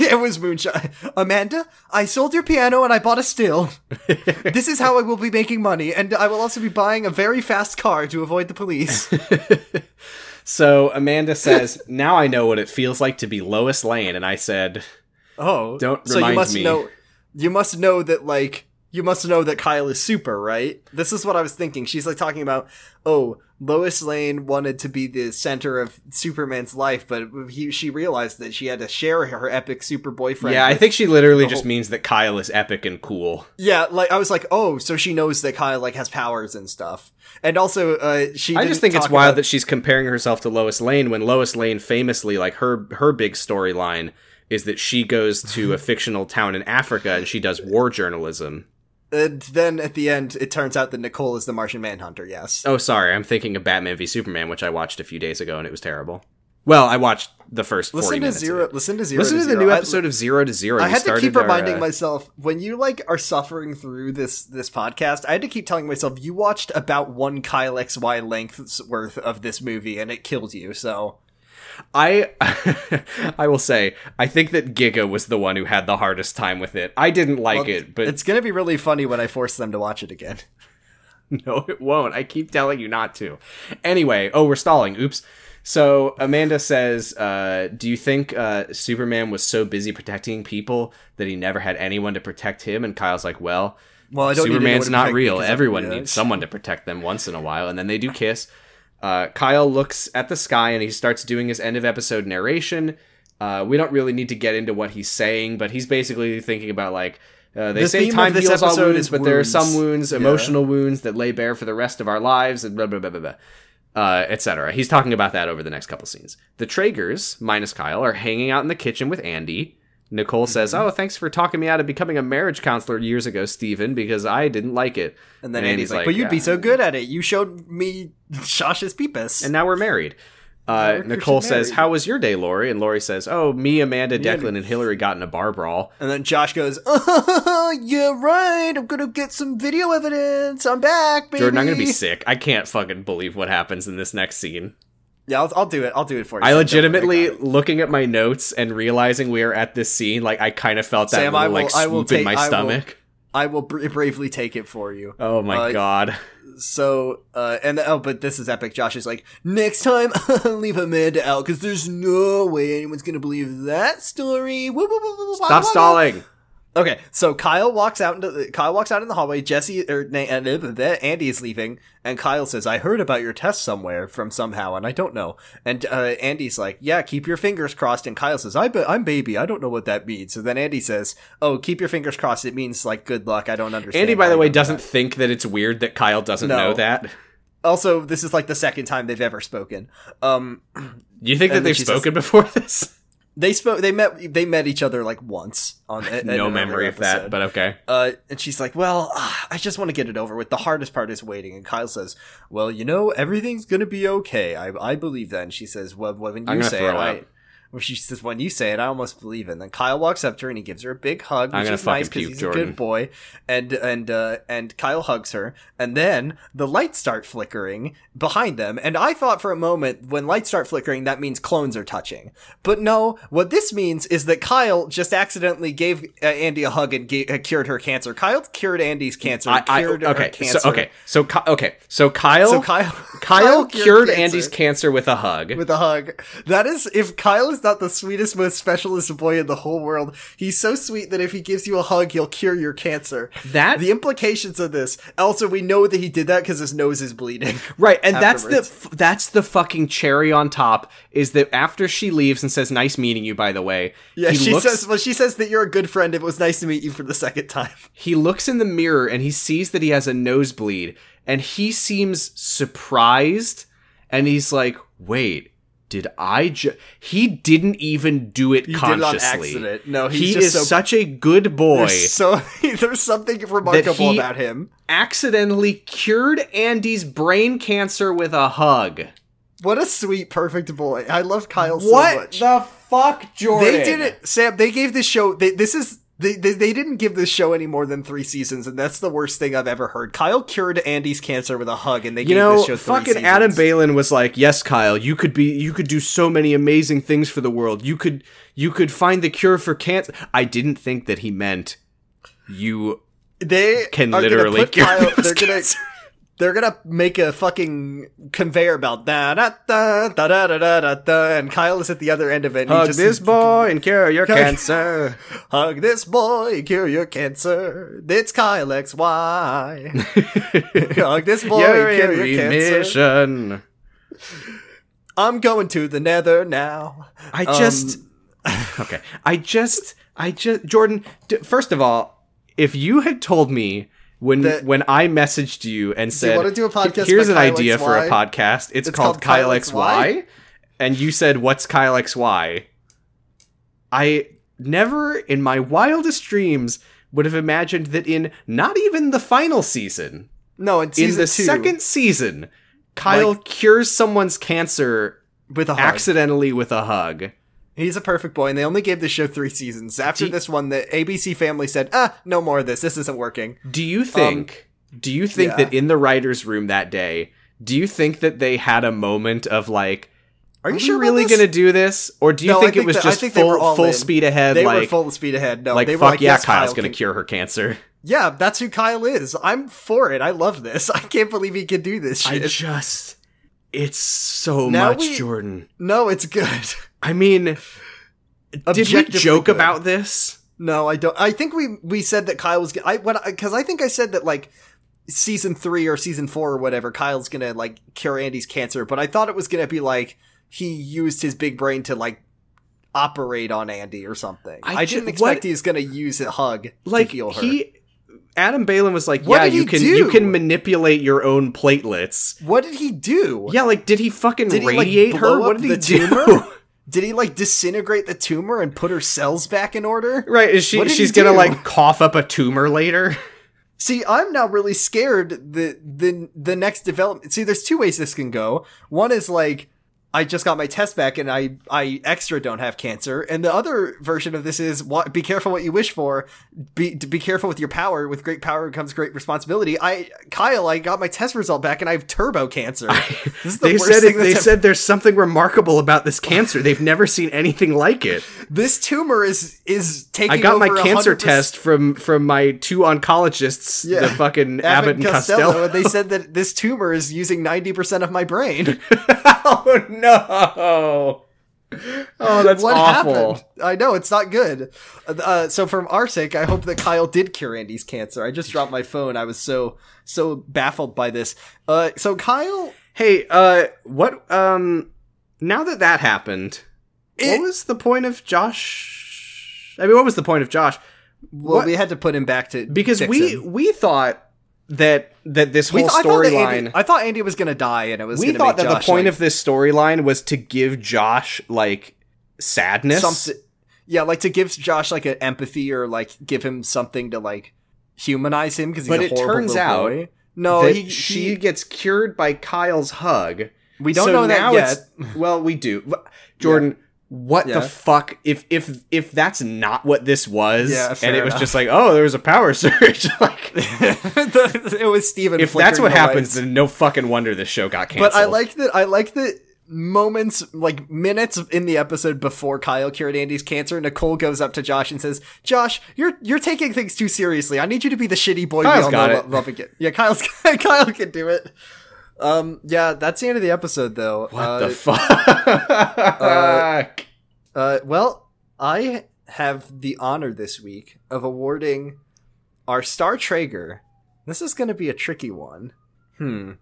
It was moonshine. Amanda, I sold your piano and I bought a still. This is how I will be making money, and I will also be buying a very fast car to avoid the police. So Amanda says, now I know what it feels like to be Lois Lane, and I said, oh, don't so remind you must me. Know, you must know that, like, you must know that Kyle is super, right? This is what I was thinking. She's, like, talking about, oh, Lois Lane wanted to be the center of Superman's life, but he, she realized that she had to share her epic super boyfriend. Yeah, I think she literally just whole... means that Kyle is epic and cool. Yeah, like, I was like, oh, so she knows that Kyle, like, has powers and stuff. And also, uh, she I just think it's wild about... that she's comparing herself to Lois Lane when Lois Lane famously, like, her, her big storyline is that she goes to a fictional town in Africa and she does war journalism. And then at the end, it turns out that Nicole is the Martian Manhunter, yes. Oh, sorry, I'm thinking of Batman v Superman, which I watched a few days ago, and it was terrible. Well, I watched the first listen forty to minutes. Zero, listen to Zero listen to Zero. Listen to the new episode I, of Zero to Zero. I had to keep reminding our, uh... myself, when you, like, are suffering through this this podcast, I had to keep telling myself, you watched about one Kyle X Y length's worth of this movie, and it killed you, so... I I will say, I think that Giga was the one who had the hardest time with it. I didn't like well, it, but... It's going to be really funny when I force them to watch it again. No, it won't. I keep telling you not to. Anyway, oh, we're stalling. Oops. So Amanda says, uh, do you think uh, Superman was so busy protecting people that he never had anyone to protect him? And Kyle's like, well, well I don't Superman's not real. Everyone needs someone to protect them once in a while. And then they do kiss. Uh, Kyle looks at the sky and he starts doing his end of episode narration. Uh, we don't really need to get into what he's saying, but he's basically thinking about, like, uh, they the say time heals all wounds, but wounds. There are some wounds, yeah. emotional wounds that lay bare for the rest of our lives, and blah, blah, blah, blah, blah, uh, et cetera. He's talking about that over the next couple scenes. The Traegers, minus Kyle, are hanging out in the kitchen with Andy. Nicole mm-hmm. says, oh, thanks for talking me out of becoming a marriage counselor years ago, Stephen, because I didn't like it. And then and Andy's, Andy's like, but you'd yeah. be so good at it. You showed me Shasha's peepus. And now we're married. Uh, we're Nicole says, married. How was your day, Lori? And Lori says, oh, me, Amanda, Declan, yeah. and Hillary got in a bar brawl. And then Josh goes, oh, yeah, right. I'm going to get some video evidence. I'm back, baby. Jordan, I'm going to be sick. I can't fucking believe what happens in this next scene. Yeah, I'll, I'll do it. I'll do it for you. I legitimately, looking at my notes and realizing we are at this scene, like, I kind of felt that Sam, little, I will, like, swoop will take, in my I stomach. Will, I will bra- bravely take it for you. Oh, my uh, God. So, uh, and, the, oh, but this is epic. Josh is like, next time, leave Amanda out, because there's no way anyone's going to believe that story. Woo, woo, woo, woo, Stop woo, stalling. Woo. Okay, so Kyle walks out into the, Kyle walks out in the hallway. Jesse or Andy is leaving, and Kyle says, "I heard about your test somewhere from somehow, and I don't know." And uh, Andy's like, "Yeah, keep your fingers crossed." And Kyle says, I be- "I'm baby. I don't know what that means." So then Andy says, "Oh, keep your fingers crossed. It means, like, good luck. I don't understand." Andy, by the way, doesn't that. think that it's weird that Kyle doesn't no. know that. Also, this is like the second time they've ever spoken. Um, you think that they've spoken says, before this? They spoke. They met. They met each other like once. On a, no memory of that, but okay. Uh, and she's like, "Well, I just want to get it over with. The hardest part is waiting." And Kyle says, "Well, you know, everything's gonna be okay. I I believe that." And she says, "Well, when you say it, I, where she says, when you say it, I almost believe it. And then Kyle walks up to her and he gives her a big hug, which is nice because he's Jordan. a good boy. And and uh, and Kyle hugs her. And then the lights start flickering behind them. And I thought for a moment, when lights start flickering, that means clones are touching. But no, what this means is that Kyle just accidentally gave uh, Andy a hug and ga- uh, cured her cancer. Kyle cured Andy's cancer. I, I, cured I, okay, her cancer. So, okay, so okay, so Kyle, so Kyle, Kyle, Kyle cured, cured cancer. Andy's cancer with a hug. With a hug. That is, if Kyle is not the sweetest, most specialist boy in the whole world, he's so sweet that if he gives you a hug, he'll cure your cancer. That the implications of this. Also, we know that he did that because his nose is bleeding. Right, and afterwards. that's the that's the fucking cherry on top. Is that after she leaves and says, "Nice meeting you," by the way. Yeah, he she looks, says. Well, she says that you're a good friend. It was nice to meet you for the second time. He looks in the mirror and he sees that he has a nosebleed, and he seems surprised, and he's like, "Wait. Did I just... He didn't even do it he consciously. He did it on accident. No, he's he just is so... such a good boy. There's, so... There's something remarkable about him. Accidentally cured Andy's brain cancer with a hug. What a sweet, perfect boy. I love Kyle what so much. What the fuck, Jordan? They did it. Sam, they gave this show... They, this is... They, they they didn't give this show any more than three seasons, and that's the worst thing I've ever heard. Kyle cured Andy's cancer with a hug, and they you gave know, this show three fucking seasons. Adam Baylin was like, "Yes, Kyle, you could be, you could do so many amazing things for the world. You could, you could find the cure for cancer." I didn't think that he meant you. They can are literally put cure Kyle, they're cancer. Gonna, They're gonna make a fucking conveyor belt, da da da da da da da da, and Kyle is at the other end of it. And Hug just, this boy and cure your cancer. Hug this boy and cure your cancer. It's Kyle X Y. Hug this boy You're and cure in your remission. Cancer. I'm going to the nether now. I just um, okay. I just I just Jordan. First of all, if you had told me. When that, when I messaged you and said, you want to do a podcast here's an Kyle idea X Y? For a podcast, it's, it's called, called Kyle X Y, and you said, what's Kyle X Y? I never in my wildest dreams would have imagined that in not even the final season, no, in, season in the two, second season, Kyle like, cures someone's cancer with a hug. accidentally with a hug. He's a perfect boy, and they only gave the show three seasons. After do, this one, the A B C family said, ah, no more of this. This isn't working. Do you think, um, do you think yeah. that in the writer's room that day, do you think that they had a moment of like, are you sure really going to do this? Or do you no, think, think it was that, just full, full speed ahead? They like, were full speed ahead. No, like, they were fuck like, yeah, yes, Kyle's going to can... cure her cancer. Yeah, that's who Kyle is. I'm for it. I love this. I can't believe he can do this shit. I just... It's so now much, we, Jordan. No, it's good. I mean, did we joke good. about this? No, I don't. I think we we said that Kyle was I when because I, I think I said that like season three or season four or whatever, Kyle's gonna like cure Andy's cancer. But I thought it was gonna be like he used his big brain to like operate on Andy or something. I, I didn't did, expect what? he was gonna use a hug like, to heal her. He, Adam Baylin was like, yeah, you can do? you can manipulate your own platelets. What did he do? Yeah, like, did he fucking did radiate he, like, her? What did he do? Tumor? Did he, like, disintegrate the tumor and put her cells back in order? Right, is she? she's gonna, like, cough up a tumor later? See, I'm now really scared the, the, the next development... See, there's two ways this can go. One is, like, I just got my test back and I, I extra don't have cancer. And the other version of this is wa- be careful what you wish for. Be be careful with your power. With great power comes great responsibility. I Kyle, I got my test result back and I have turbo cancer. This is the they worst said thing it, they ever- said there's something remarkable about this cancer. They've never seen anything like it. This tumor is is taking. I got over my cancer one hundred percent test from from my two oncologists, yeah. the fucking Abbott, Abbott and Costello. Costello. And they said that this tumor is using ninety percent of my brain. Oh no. No. Oh, that's what awful. Happened? I know, it's not good. Uh, so from our sake, I hope that Kyle did cure Andy's cancer. I just dropped my phone. I was so, so baffled by this. Uh, so Kyle... Hey, uh, what, um, now that that happened, it, what was the point of Josh? I mean, what was the point of Josh? Well, what? we had to put him back to... Because we, him. we thought... That that this whole storyline... I thought Andy was going to die and it was going to make Josh... We thought that the point like, of this storyline was to give Josh, like, sadness. Something, yeah, like, to give Josh, like, an empathy or, like, give him something to, like, humanize him because he's but a horrible little out, boy. No, that he, she he, gets cured by Kyle's hug. We don't so know that yet. Well, we do. Jordan, yeah. what yeah. the fuck if if if that's not what this was yeah, and it enough. was just like, oh, there was a power surge. Like it was Steven. If that's what the happens, lights. Then no fucking wonder this show got canceled. But I like that I like that moments like minutes in the episode before Kyle cured Andy's cancer, Nicole goes up to Josh and says, Josh, you're you're taking things too seriously. I need you to be the shitty boy Kyle's we all got know it. Love again. Yeah, Kyle's Kyle can do it. Um, yeah, that's the end of the episode, though. What uh, the fuck? uh, uh, well, I have the honor this week of awarding our star Traeger. This is going to be a tricky one. Hmm.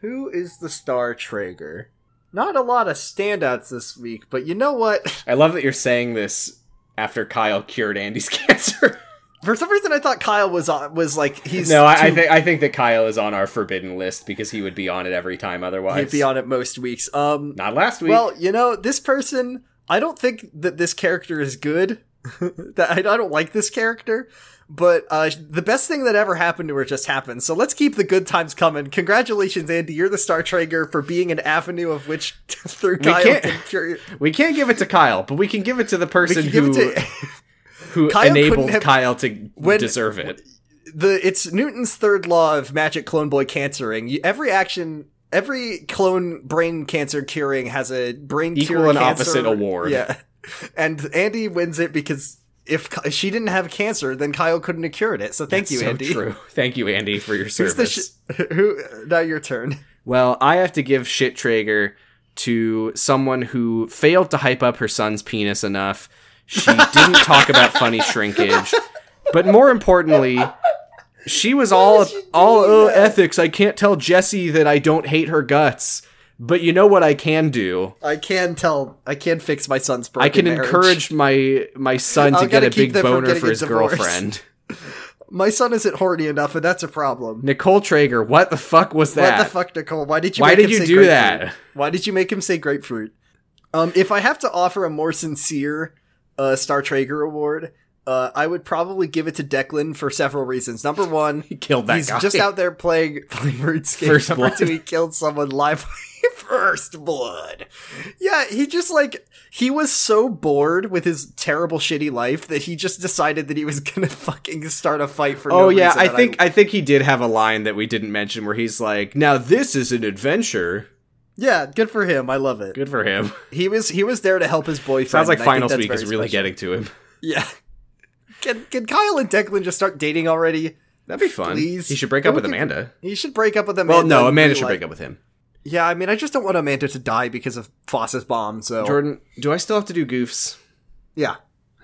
Who is the star Traeger? Not a lot of standouts this week, but you know what? I love that you're saying this after Kyle cured Andy's cancer. For some reason, I thought Kyle was on, was like, he's... No, I, too... I, th- I think that Kyle is on our forbidden list because he would be on it every time otherwise. He'd be on it most weeks. Um, Not last week. Well, you know, this person, I don't think that this character is good. that I, I don't like this character, but uh, the best thing that ever happened to her just happened. So let's keep the good times coming. Congratulations, Andy. You're the star Traeger for being an avenue of which through Kyle... We can't, can we can't give it to Kyle, but we can give it to the person who... Who Kyle enabled have, Kyle to when, deserve it. The It's Newton's third law of magic clone boy cancering. You, every action, every clone brain cancer curing has a brain Equal cure and cancer. Opposite award. Yeah. And Andy wins it because if she didn't have cancer, then Kyle couldn't have cured it. So thank That's you, so Andy. True. Thank you, Andy, for your service. Sh- who? Now your turn. Well, I have to give shit Traeger to someone who failed to hype up her son's penis enough. She didn't talk about funny shrinkage, but more importantly, she was all she all oh, ethics. I can't tell Jessie that I don't hate her guts, but you know what I can do? I can tell. I can fix my son's broken I can marriage. encourage my my son to get a big boner for his divorced. girlfriend. My son isn't horny enough, and that's a problem. Nicole Traeger, what the fuck was that? What the fuck, Nicole? Why did you? Why make did him you say do grapefruit? that? Why did you make him say grapefruit? Um, if I have to offer a more sincere. Uh, Star Traeger award, uh, I would probably give it to Declan for several reasons. Number one, he killed that he's guy. just out there playing, playing RuneScape. First Number blood. two, he killed someone live. First blood. Yeah, he just like, he was so bored with his terrible shitty life that he just decided that he was gonna fucking start a fight for oh, no yeah, reason. Oh yeah, I think, I... I think he did have a line that we didn't mention where he's like, now this is an adventure. Yeah, good for him. I love it. Good for him. He was he was there to help his boyfriend. Sounds like finals week is really special. Getting to him. Yeah. Can can Kyle and Declan just start dating already? That'd be fun. Please. He should break up with Amanda. He should break up with Amanda. Well, no, Amanda should break up with him. Yeah, I mean, I just don't want Amanda to die because of Floss's bomb, so... Jordan, do I still have to do goofs? Yeah.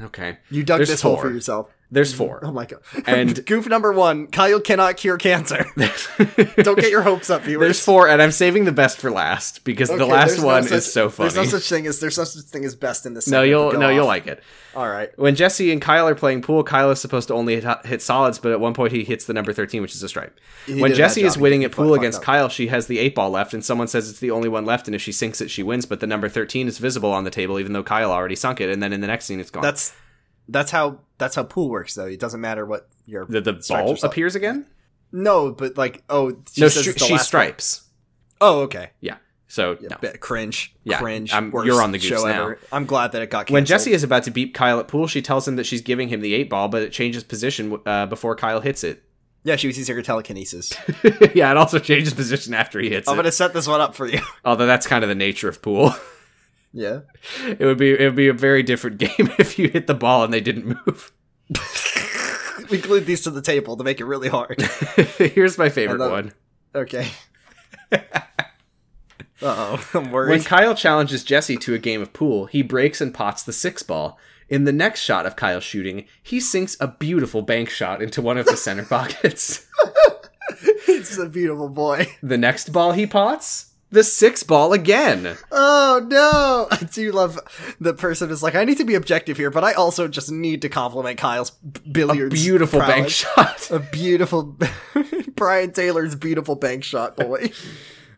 Okay. You dug this hole for yourself. There's four. Oh my god. And goof number one, Kyle cannot cure cancer. Don't get your hopes up, viewers. There's four, and I'm saving the best for last because okay, the last one no such, is so funny. There's no such thing as there's no such thing as best in this. No, you'll no off. you'll like it. All right. When Jesse and Kyle are playing pool, Kyle is supposed to only hit, hit solids, but at one point he hits the number thirteen, which is a stripe. He when Jesse is winning at pool against up. Kyle, she has the eight ball left, and someone says it's the only one left, and if she sinks it, she wins. But the number thirteen is visible on the table, even though Kyle already sunk it. And then in the next scene, it's gone. That's. That's how that's how pool works, though. It doesn't matter what your the, the ball appears again. No, but like oh, she no, says stri- it's the she last stripes. One. Oh, okay, yeah. So yeah, no. cringe, yeah. cringe. I'm, you're on the goose now. Ever. I'm glad that it got canceled. When Jessie is about to beat Kyle at pool, she tells him that she's giving him the eight ball, but it changes position uh, before Kyle hits it. Yeah, she was using her telekinesis. Yeah, it also changes position after he hits. I'm it. I'm gonna set this one up for you. Although that's kind of the nature of pool. Yeah, it would be it would be a very different game if you hit the ball and they didn't move. We glued these to the table to make it really hard. Here's my favorite then, one. Okay. Uh-oh, I'm worried. When Kyle challenges Jesse to a game of pool, he breaks and pots the six ball. In the next shot of Kyle shooting, he sinks a beautiful bank shot into one of the center pockets. He's a beautiful boy. The next ball he pots... The six ball again. Oh, no. I do love the person is like, I need to be objective here, but I also just need to compliment Kyle's billiards. A beautiful prowess. bank shot. A beautiful Brian Taylor's beautiful bank shot, boy.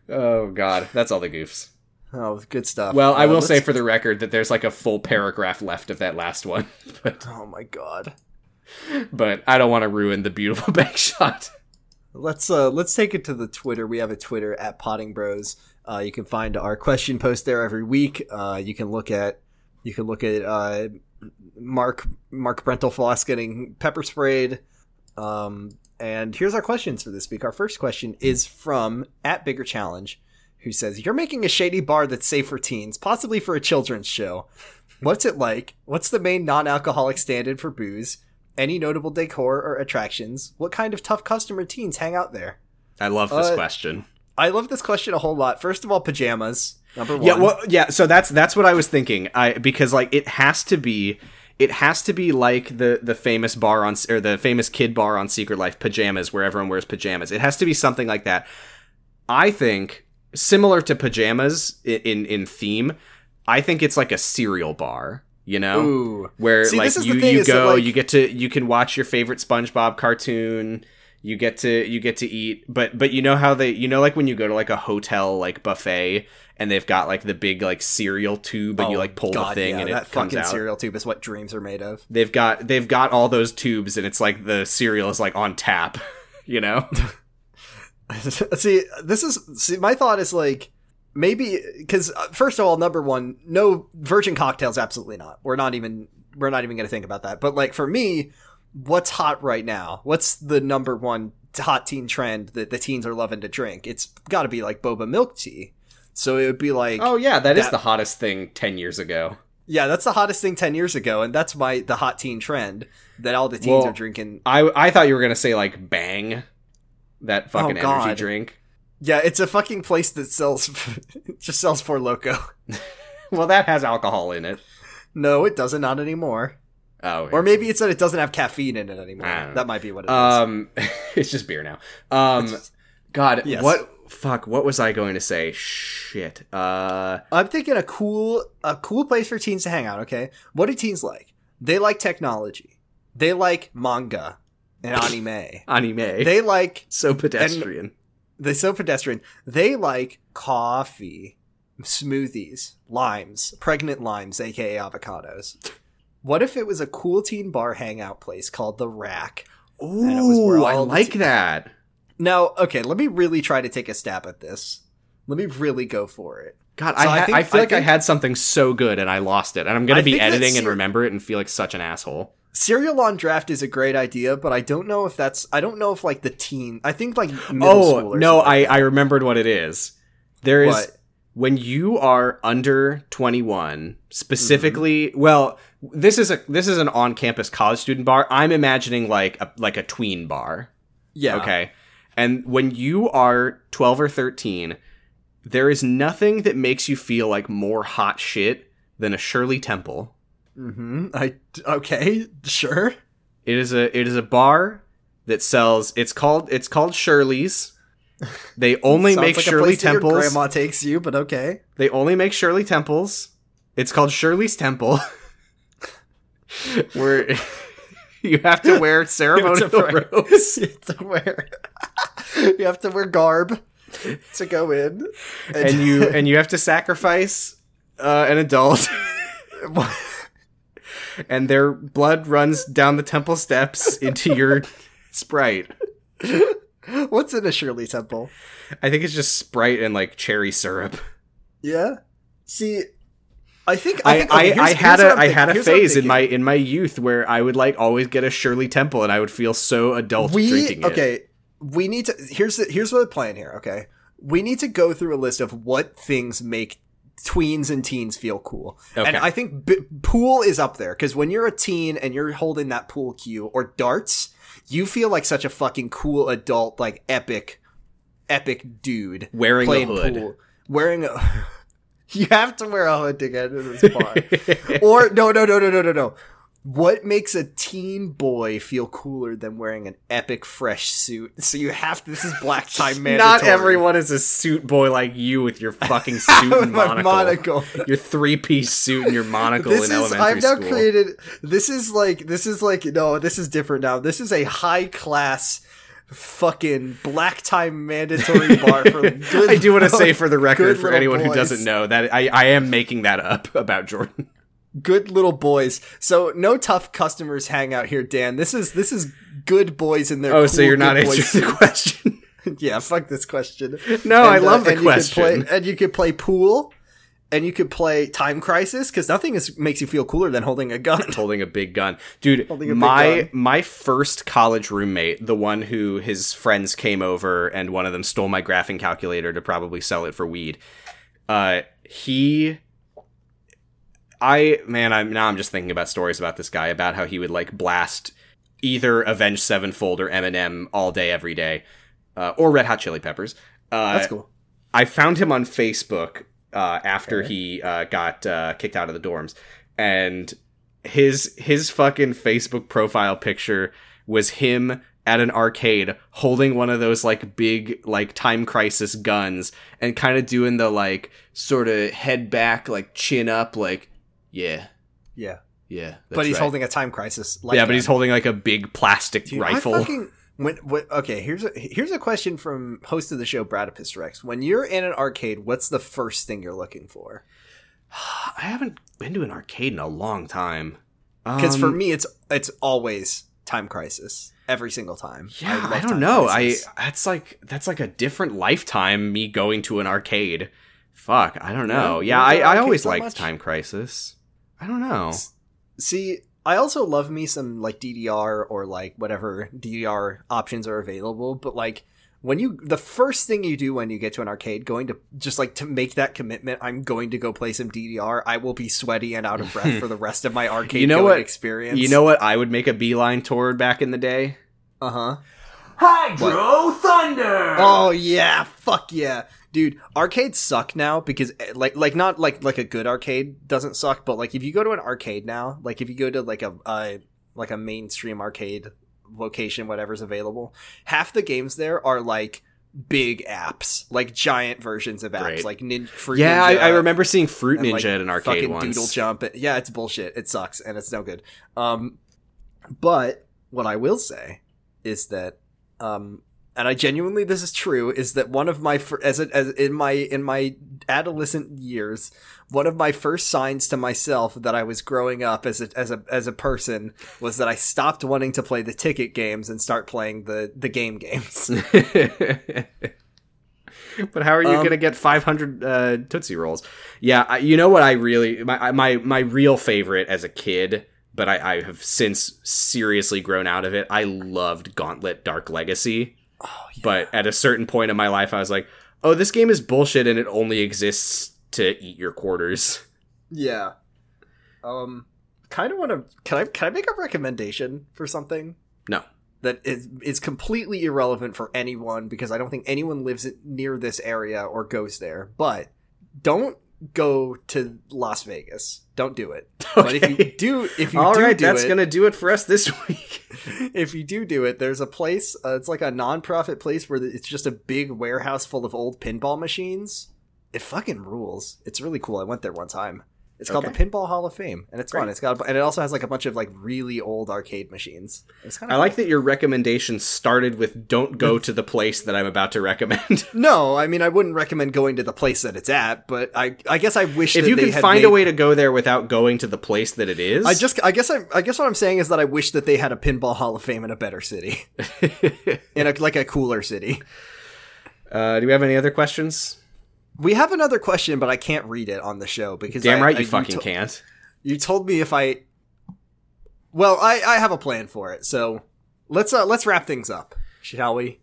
Oh, God. That's all the goofs. Oh, good stuff. Well, well I will let's... say for the record that there's like a full paragraph left of that last one. But... Oh, my God. But I don't want to ruin the beautiful bank shot. Let's uh, let's take it to the Twitter. We have a Twitter at Potting Bros. Uh, you can find our question post there every week. Uh, you can look at You can look at uh, Mark Mark Brentalfloss getting pepper sprayed. Um, and here's our questions for this week. Our first question is from at Bigger Challenge, who says, "You're making a shady bar that's safe for teens, possibly for a children's show. What's it like? What's the main non-alcoholic stand-in for booze? Any notable decor or attractions? What kind of tough customer teens hang out there?" I love this uh, question. I love this question a whole lot. First of all, pajamas. Number one. Yeah, well, yeah. So that's that's what I was thinking. I because like it has to be, it has to be like the the famous bar on or the famous kid bar on Secret Life, pajamas, where everyone wears pajamas. It has to be something like that. I think similar to pajamas in in, in theme. I think it's like a cereal bar. You know, Ooh. where See, like you, you go, that, like... you get to you can watch your favorite SpongeBob cartoon. You get to you get to eat, but but you know how they you know like when you go to like a hotel like buffet and they've got like the big like cereal tube and oh, you like pull God, the thing yeah, and it comes out. That fucking cereal tube is what dreams are made of. They've got they've got all those tubes and it's like the cereal is like on tap, you know. see, this is see my thought is like. Maybe because first of all, number one, no virgin cocktails. Absolutely not. We're not even we're not even going to think about that. But like for me, what's hot right now? What's the number one hot teen trend that the teens are loving to drink? It's got to be like boba milk tea. So it would be like, oh, yeah, that, that is the hottest thing ten years ago. Yeah, that's the hottest thing ten years ago, and that's my the hot teen trend that all the teens well, are drinking. I, I thought you were going to say like Bang, that fucking oh, God. energy drink. Yeah, it's a fucking place that sells, just sells Four Loko. Well, that has alcohol in it. No, it doesn't. Not anymore. Oh. Or maybe it's that it doesn't have caffeine in it anymore. That might be what it um, is. It's just beer now. Um, just, God, yes. what, fuck, what was I going to say? Shit. Uh, I'm thinking a cool, a cool place for teens to hang out, okay? What do teens like? They like technology. They like manga and anime. Anime. They like... So pedestrian. And, They're so pedestrian. They like coffee, smoothies, limes, pregnant limes, a k a avocados. What if it was a cool teen bar hangout place called The Rack? Ooh, I like that. Now, okay, let me really try to take a stab at this. Let me really go for it. God, so I, ha- I, think, I feel I like think, I had something so good and I lost it. And I'm going to be editing ser- and remember it and feel like such an asshole. Serial on draft is a great idea, but I don't know if that's... I don't know if, like, the teen... I think, like, middle oh, school or no, something. I, I remembered what it is. There what? is... When you are under twenty-one, specifically... Mm-hmm. Well, this is a this is an on-campus college student bar. I'm imagining, like a, like, a tween bar. Yeah. Okay? And when you are twelve or thirteen, there is nothing that makes you feel like more hot shit than a Shirley Temple. Mm-hmm. I, okay, sure. It is a it is a bar that sells. It's called it's called Shirley's. They only make like Shirley Temples. Your grandma takes you, but okay. They only make Shirley Temples. It's called Shirley's Temple. Where you have to wear ceremonial robes. You have to wear. You have to wear garb to go in, and, and you and you have to sacrifice uh, an adult. And their blood runs down the temple steps into your Sprite. What's in a Shirley Temple? I think it's just Sprite and like cherry syrup. Yeah. See, I think I think, I, okay, I, I had a I had a phase in my in my youth where I would like always get a Shirley Temple and I would feel so adult we, drinking okay, it. Okay, we need to. Here's the, here's the plan here. Okay, we need to go through a list of what things make tweens and teens feel cool. Okay. And I think b- pool is up there because when you're a teen and you're holding that pool cue or darts, you feel like such a fucking cool adult, like epic, epic dude. Wearing a hood. Pool. Wearing a... You have to wear a hood to get into this bar. Or no, no, no, no, no, no, no. What makes a teen boy feel cooler than wearing an epic fresh suit? So you have to, this is black tie mandatory. Not everyone is a suit boy like you with your fucking suit and monocle. monocle. Your three-piece suit and your monocle this in is, elementary I've school. I've now created, this is like, this is like, no, this is different now. This is a high-class fucking black tie mandatory bar for good I do want to say for the record, for anyone boys. who doesn't know, that I, I am making that up about Jordan. Good little boys. So no tough customers hang out here, Dan. This is this is good boys in their. Oh, cool, so you're not answering the question. Yeah, fuck this question. No, and, I love uh, the and question. You could play, and you could play pool, and you could play Time Crisis, because nothing is, makes you feel cooler than holding a gun. Holding a big gun. Dude, my gun. my first college roommate, the one who his friends came over and one of them stole my graphing calculator to probably sell it for weed, uh, he... I, man, I'm now I'm just thinking about stories about this guy, about how he would, like, blast either Avenged Sevenfold or Eminem all day, every day, uh, or Red Hot Chili Peppers. Uh, That's cool. I found him on Facebook uh, after okay. he uh, got uh, kicked out of the dorms, and his his fucking Facebook profile picture was him at an arcade holding one of those, like, big, like, Time Crisis guns and kind of doing the, like, sort of head back, like, chin up, like, yeah. Yeah. Yeah. That's but he's right. holding a Time Crisis. Like yeah, but that. he's holding like a big plastic Dude, rifle. I fucking, when, when, okay, here's a, here's a question from host of the show, Bradipus Rex. When you're in an arcade, what's the first thing you're looking for? I haven't been to an arcade in a long time. Because um, for me, it's it's always Time Crisis. Every single time. Yeah, I, I don't know. Crisis. I that's like that's like a different lifetime, me going to an arcade. Fuck, I don't know. Right? Yeah, I, I always so liked much? Time Crisis. I don't know. See, I also love me some, like, D D R or, like, whatever D D R options are available. But, like, when you – the first thing you do when you get to an arcade, going to – just, like, to make that commitment, I'm going to go play some D D R. I will be sweaty and out of breath for the rest of my arcade you know what, experience. You know what I would make a beeline toward back in the day? Uh-huh. Hydro what? Thunder! Oh, yeah. Fuck yeah. Dude, arcades suck now because, like, like not like like a good arcade doesn't suck, but, like, if you go to an arcade now, like, if you go to, like, a uh, like a mainstream arcade location, whatever's available, half the games there are, like, big apps, like giant versions of apps, Great. like Nin- Fruit yeah, Ninja. Yeah, I, I remember seeing Fruit and, Ninja like, at an arcade fucking once. Doodle Jump. And, yeah, it's bullshit. It sucks, and it's no good. Um, but what I will say is that um. and I genuinely, this is true, is that one of my, as, a, as in my in my adolescent years, one of my first signs to myself that I was growing up as a as a as a person was that I stopped wanting to play the ticket games and start playing the the game games. But how are you um, going to get five hundred uh, Tootsie Rolls? Yeah, I, you know what I really, my my my real favorite as a kid, but I, I have since seriously grown out of it. I loved Gauntlet Dark Legacy. Oh, yeah. But at a certain point in my life, I was like, oh, this game is bullshit and it only exists to eat your quarters. Yeah. Um, kind of want to... Can I can I make a recommendation for something? No. That is, is completely irrelevant for anyone because I don't think anyone lives near this area or goes there. But don't go to Las Vegas. Don't do it. Okay. But if you do, if you All do, right, do that's it, gonna do it for us this week. If you do do it, there's a place. Uh, it's like a non-profit place where it's just a big warehouse full of old pinball machines. It fucking rules. It's really cool. I went there one time. It's okay. called the Pinball Hall of Fame, and it's Great. fun. It's got a, and it also has like a bunch of like really old arcade machines. It's kind of I cool. like that your recommendation started with "Don't go to the place that I'm about to recommend." No, I mean I wouldn't recommend going to the place that it's at, but I I guess I wish if that you they can had find made... a way to go there without going to the place that it is. I just I guess I I guess what I'm saying is that I wish that they had a Pinball Hall of Fame in a better city, in a, like a cooler city. Uh, do we have any other questions? We have another question, but I can't read it on the show because damn I, right I, you fucking you to- can't. You told me if I. Well, I, I have a plan for it, so let's uh, let's wrap things up, shall we?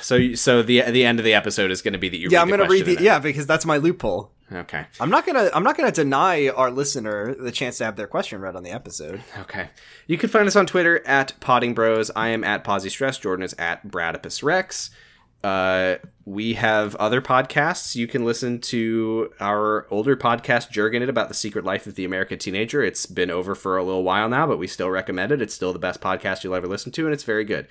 So so the the end of the episode is going to be that you. Yeah, read I'm going to read the yeah because that's my loophole. Okay. I'm not gonna I'm not gonna deny our listener the chance to have their question read on the episode. Okay. You can find us on Twitter at Potting Bros. I am at Posy Stress. Jordan is at Bradipus Rex. Uh, we have other podcasts. You can listen to our older podcast, Jergin It, about the secret life of the American teenager. It's been over for a little while now, but we still recommend it. It's still the best podcast you'll ever listen to, and it's very good.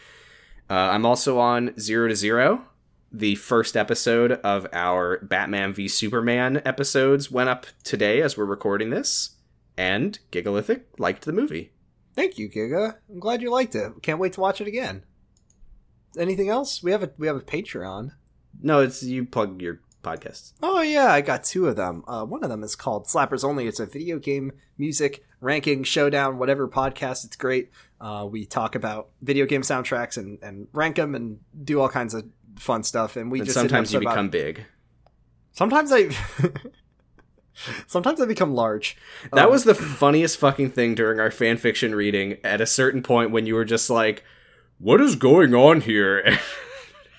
Uh, I'm also on Zero to Zero. The first episode of our Batman v Superman episodes went up today as we're recording this, and Gigalithic liked the movie. Thank you, Giga. I'm glad you liked it. Can't wait to watch it again. Anything else? We have a we have a Patreon. No, it's you plug your podcasts. Oh yeah, I got two of them. Uh, one of them is called Slappers Only. It's a video game, music, ranking, showdown, whatever podcast. It's great. Uh, we talk about video game soundtracks and, and rank them and do all kinds of fun stuff. And we and just sometimes you become it. big. Sometimes I Sometimes they become large. That um, was the funniest fucking thing during our fan fiction reading at a certain point when you were just like, what is going on here? And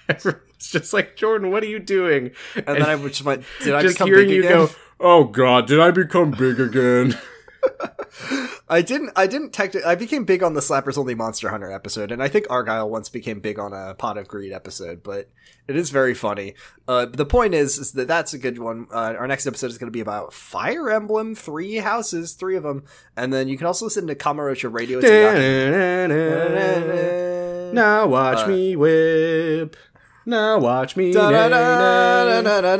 everyone's just like, Jordan, what are you doing? And, and then I just went, did I become big again? Just hearing you go, oh God, did I become big again? I didn't, I didn't technically, I became big on the Slappers Only Monster Hunter episode, and I think Argyle once became big on a Pot of Greed episode, but it is very funny. Uh, the point is, is that that's a good one. Uh, our next episode is going to be about Fire Emblem, three houses, three of them, and then you can also listen to Kamurocha Radio. Now watch uh, me whip. Now watch me. Da, da, da, da, da, da,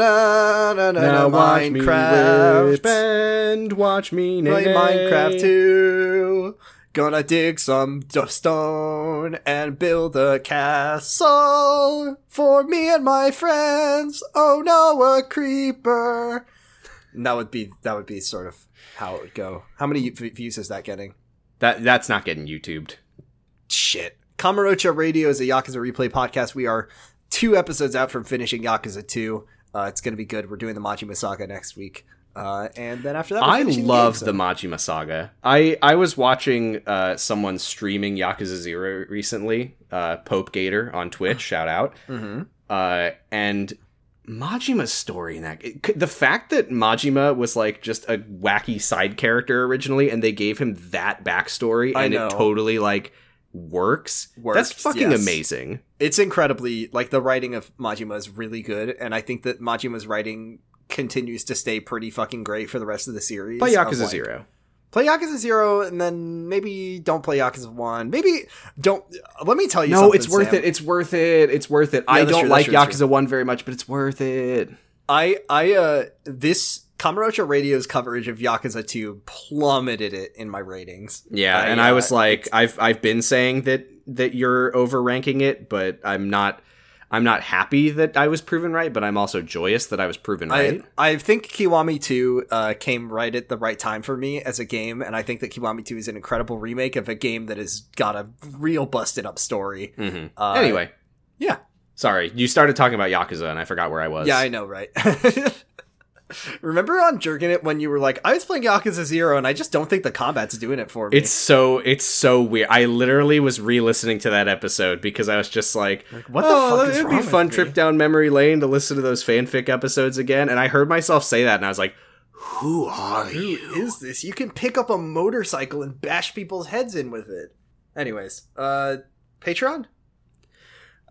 da, da, now watch Minecraft. Me whip and watch me play nay. Minecraft too. Gonna dig some stone and build a castle for me and my friends. Oh no, a creeper. And that would be that would be sort of how it would go. How many views is that getting? That that's not getting YouTubed. Shit. Kamurocha Radio is a Yakuza replay podcast. We are two episodes out from finishing Yakuza two. Uh, it's going to be good. We're doing the Majima Saga next week. Uh, and then after that, I love the, game, so. the Majima Saga. I, I was watching uh, someone streaming Yakuza Zero recently, uh, Pope Gator on Twitch, shout out. Mm-hmm. Uh, and Majima's story in that. It, the fact that Majima was like just a wacky side character originally, and they gave him that backstory, I and know. It totally like. Works. works that's fucking yes. amazing. It's incredibly, like, the writing of Majima is really good, and I think that Majima's writing continues to stay pretty fucking great for the rest of the series. Play Yakuza like, Zero. Play Yakuza Zero, and then maybe don't play Yakuza one. Maybe don't... Let me tell you no, something, No, it's worth Sam. it. It's worth it. It's worth it. Yeah, I don't true, like true, Yakuza true. one very much, but it's worth it. I, I, uh... This... Kamurocha Radio's coverage of Yakuza two plummeted it in my ratings. Yeah, uh, and yeah, I was like, I've I've been saying that that you're over-ranking it, but I'm not I'm not happy that I was proven right, but I'm also joyous that I was proven right. I, I think Kiwami two uh, came right at the right time for me as a game, and I think that Kiwami two is an incredible remake of a game that has got a real busted-up story. Mm-hmm. Uh, anyway. Yeah. Sorry, you started talking about Yakuza, and I forgot where I was. Yeah, I know, right? Remember on Jerkin' It when you were like, I was playing Yakuza Zero and I just don't think the combat's doing it for me. It's so it's so weird. I literally was re-listening to that episode because I was just like, like what the oh, fuck is it'd wrong be with fun me? Trip down memory lane to listen to those fanfic episodes again. And I heard myself say that and I was like, who are you? Who is this? You can pick up a motorcycle and bash people's heads in with it. Anyways, uh Patreon?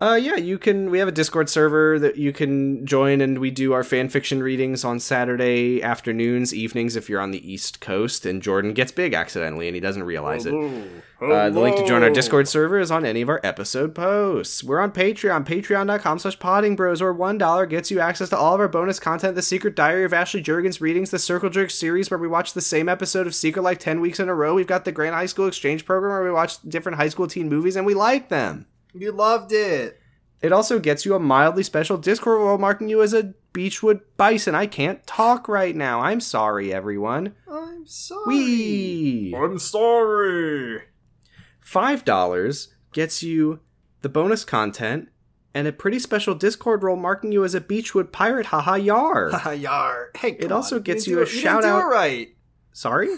Uh, yeah, you can, we have a Discord server that you can join, and we do our fan fiction readings on Saturday afternoons, evenings, if you're on the East Coast, and Jordan gets big accidentally, and he doesn't realize Hello. it. Hello. Uh, the link to join our Discord server is on any of our episode posts. We're on Patreon, patreon.com slash pottingbros, or one dollar gets you access to all of our bonus content, the Secret Diary of Ashley Juergens readings, the Circle Jerk series, where we watch the same episode of Secret Life ten weeks in a row. We've got the Grant High School Exchange Program, where we watch different high school teen movies, and we like them. You loved it. It also gets you a mildly special Discord role marking you as a Beachwood bison. I can't talk right now. I'm sorry, everyone. I'm sorry. Wee. I'm sorry. five dollars gets you the bonus content and a pretty special Discord role marking you as a Beachwood pirate. Haha, yar. Haha, yar. Hey, it also on. gets you, you a it, shout you didn't do out. It right. Sorry?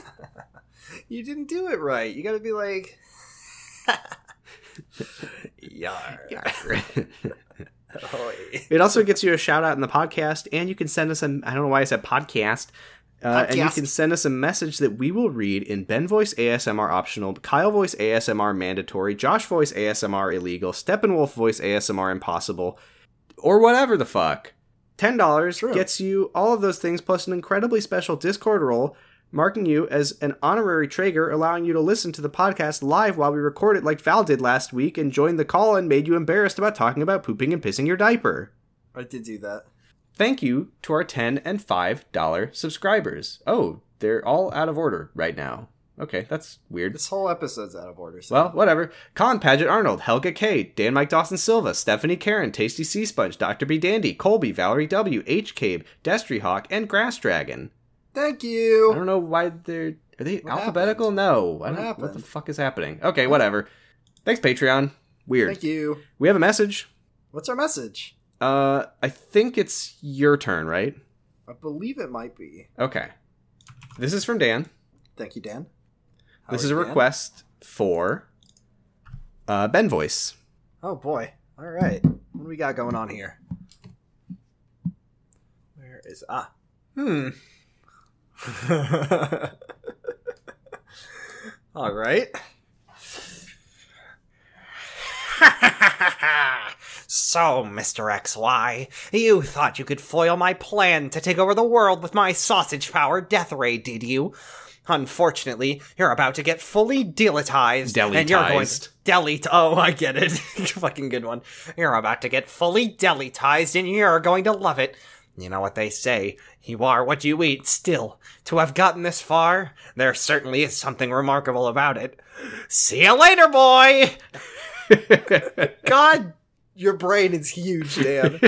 You didn't do it right. You got to be like. Yar. Yar. It also gets you a shout out in the podcast, and you can send us a I don't know why I said podcast, uh, podcast. And you can send us a message that we will read in Ben voice A S M R optional, Kyle voice A S M R mandatory, Josh voice A S M R illegal, Steppenwolf voice A S M R impossible, or whatever the fuck. ten dollars True. Gets you all of those things plus an incredibly special Discord role marking you as an honorary Traeger, allowing you to listen to the podcast live while we record it like Val did last week and joined the call and made you embarrassed about talking about pooping and pissing your diaper. I did do that. Thank you to our ten dollars and five dollars subscribers. Oh, they're all out of order right now. Okay, that's weird. This whole episode's out of order. So. Well, whatever. Colin Paget Arnold, Helga K, Dan Mike Dawson Silva, Stephanie Karen, Tasty Sea Sponge, Doctor B Dandy, Colby, Valerie W, H Cabe, Destry Hawk, and Grass Dragon. Thank you. I don't know why they're... Are they what alphabetical? Happened? No. What, I don't, happened? What the fuck is happening? Okay, whatever. Thanks, Patreon. Weird. Thank you. We have a message. What's our message? Uh, I think it's your turn, right? I believe it might be. Okay. This is from Dan. Thank you, Dan. How this is a Dan? request for uh, Ben Voice. Oh, boy. All right. What do we got going on here? Where is... Ah. Hmm. All right. So, Mister X Y, you thought you could foil my plan to take over the world with my sausage power death ray, did you? Unfortunately, you're about to get fully deletized. Deletized. And you're going to delete. Oh, I get it. Fucking good one. You're about to get fully deletized, and you're going to love it. You know what they say, you are what you eat. Still, to have gotten this far, there certainly is something remarkable about it. See you later, boy! God, your brain is huge, Dan.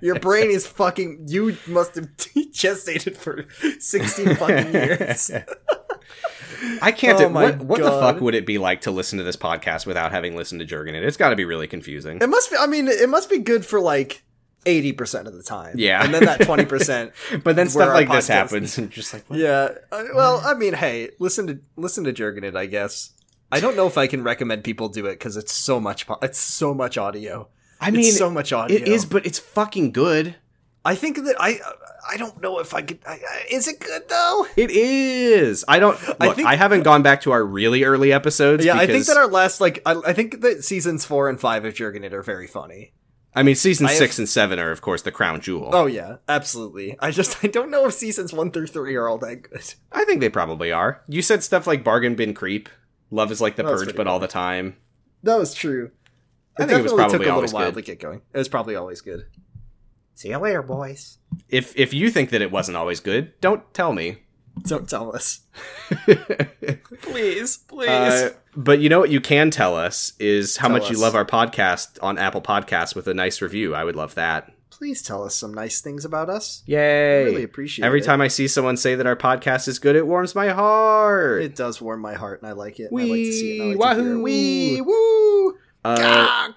Your brain is fucking... You must have gestated for sixteen fucking years. I can't... Oh what what the fuck would it be like to listen to this podcast without having listened to Jurgen? It's got to be really confusing. It must be... I mean, it must be good for, like... eighty percent of the time. Yeah. And then that twenty percent. But then stuff like podcast. This happens and just like, what? Yeah. Uh, well, I mean, hey, listen to, listen to Jurgen It, I guess. I don't know if I can recommend people do it cause it's so much, po- it's so much audio. I mean, it's so much audio. It is, but it's fucking good. I think that I, I don't know if I could, I, I, is it good though? It is. I don't, look, I, think, I haven't gone back to our really early episodes. Yeah. Because... I think that our last, like, I, I think that seasons four and five of Jurgen It are very funny. I mean, seasons I six have... and seven are, of course, the crown jewel. Oh, yeah, absolutely. I just, I don't know if seasons one through three are all that good. I think they probably are. You said stuff like Bargain Bin Creep, Love is like the Purge, but funny. All the time. That was true. I it think it was probably took a little while good. to get going. It was probably always good. See you later, boys. If if you think that it wasn't always good, don't tell me. Don't tell us. Please, please. Uh, but you know what you can tell us is how tell much us. you love our podcast on Apple Podcasts with a nice review. I would love that. Please tell us some nice things about us. Yay. I really appreciate Every it. Every time I see someone say that our podcast is good, it warms my heart. It does warm my heart, and I like it. Wee, and I like to see it. And I like wahoo. To hear it. Wee, woo. Uh,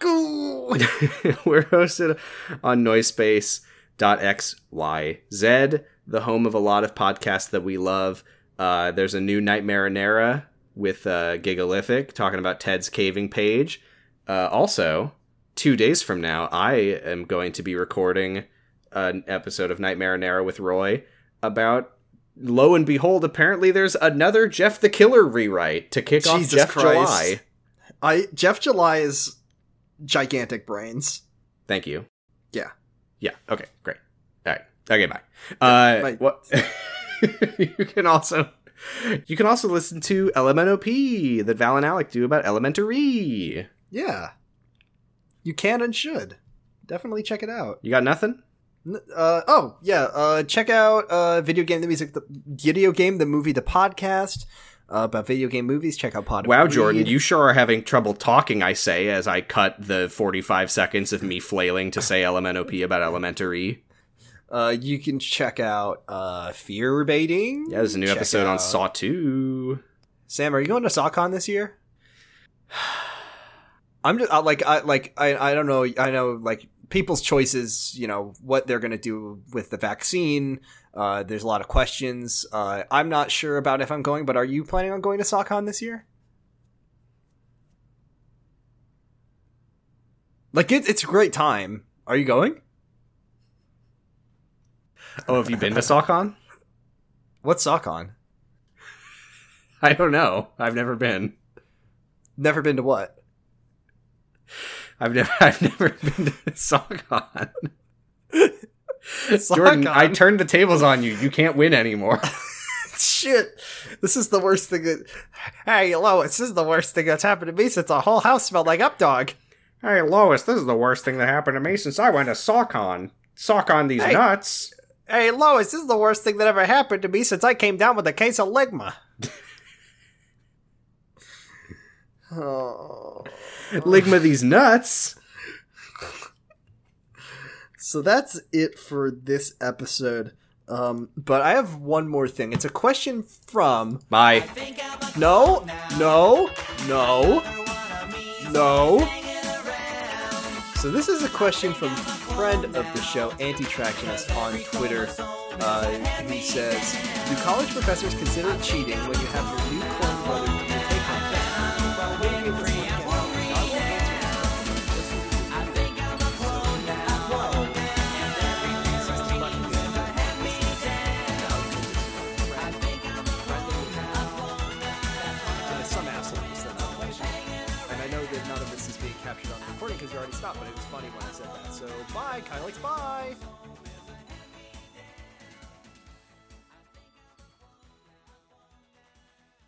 We're hosted on noise space dot x y z. The home of a lot of podcasts that we love. Uh, there's a new Nightmarinera with uh, Gigalithic talking about Ted's Caving Page. Uh, also, two days from now, I am going to be recording an episode of Nightmarinera with Roy about, lo and behold, apparently there's another Jeff the Killer rewrite to kick Jesus off Jeff Christ. July. I Jeff July is gigantic brains. Thank you. Yeah. Yeah. Okay, great. All right. Okay, bye. Uh, bye. What? you can also you can also listen to L M N O P that Val and Alec do about Elementary. Yeah, you can and should definitely check it out. You got nothing? Uh, oh yeah, uh, check out uh, video game the music, the video game the movie, the podcast uh, about video game movies. Check out Pod. Wow, Jordan, you sure are having trouble talking. I say as I cut the forty-five seconds of me flailing to say L M N O P about Elementary. Uh, you can check out uh, Fear Baiting. Yeah, there's a new check episode out. on Saw two. Sam, are you going to SawCon this year? I'm just uh, like I like I I don't know. I know like people's choices. You know what they're going to do with the vaccine. Uh, there's a lot of questions. Uh, I'm not sure about if I'm going, but are you planning on going to SawCon this year? Like it's it's a great time. Are you going? Oh, have you been to SawCon? What's SawCon? I don't know. I've never been. Never been to what? I've never I've never been to SawCon. Jordan, I turned the tables on you. You can't win anymore. Shit. This is the worst thing that... Hey, Lois, this is the worst thing that's happened to me since the whole house smelled like Updog. Hey, Lois, this is the worst thing that happened to me since I went to SawCon. SawCon these hey. nuts. Hey, Lois, this is the worst thing that ever happened to me since I came down with a case of Ligma. oh. Ligma these nuts. So that's it for this episode. Um, but I have one more thing. It's a question from... Bye. No, no, no, no. So this is a question from friend of the show, Anti-Tractionist, on Twitter. Uh, he says, do college professors consider it cheating when you have your new clone brother do your take on it? Well, what do you think of this one? I won't answer that question. I think I'm a clone now, and everything's going to have me down. I think I'm a clone now. And some asshole just said that question. And I know that none of this is being captured on the recording because you already stopped, but it was funny when I said that. So, bye, Kyle X Y.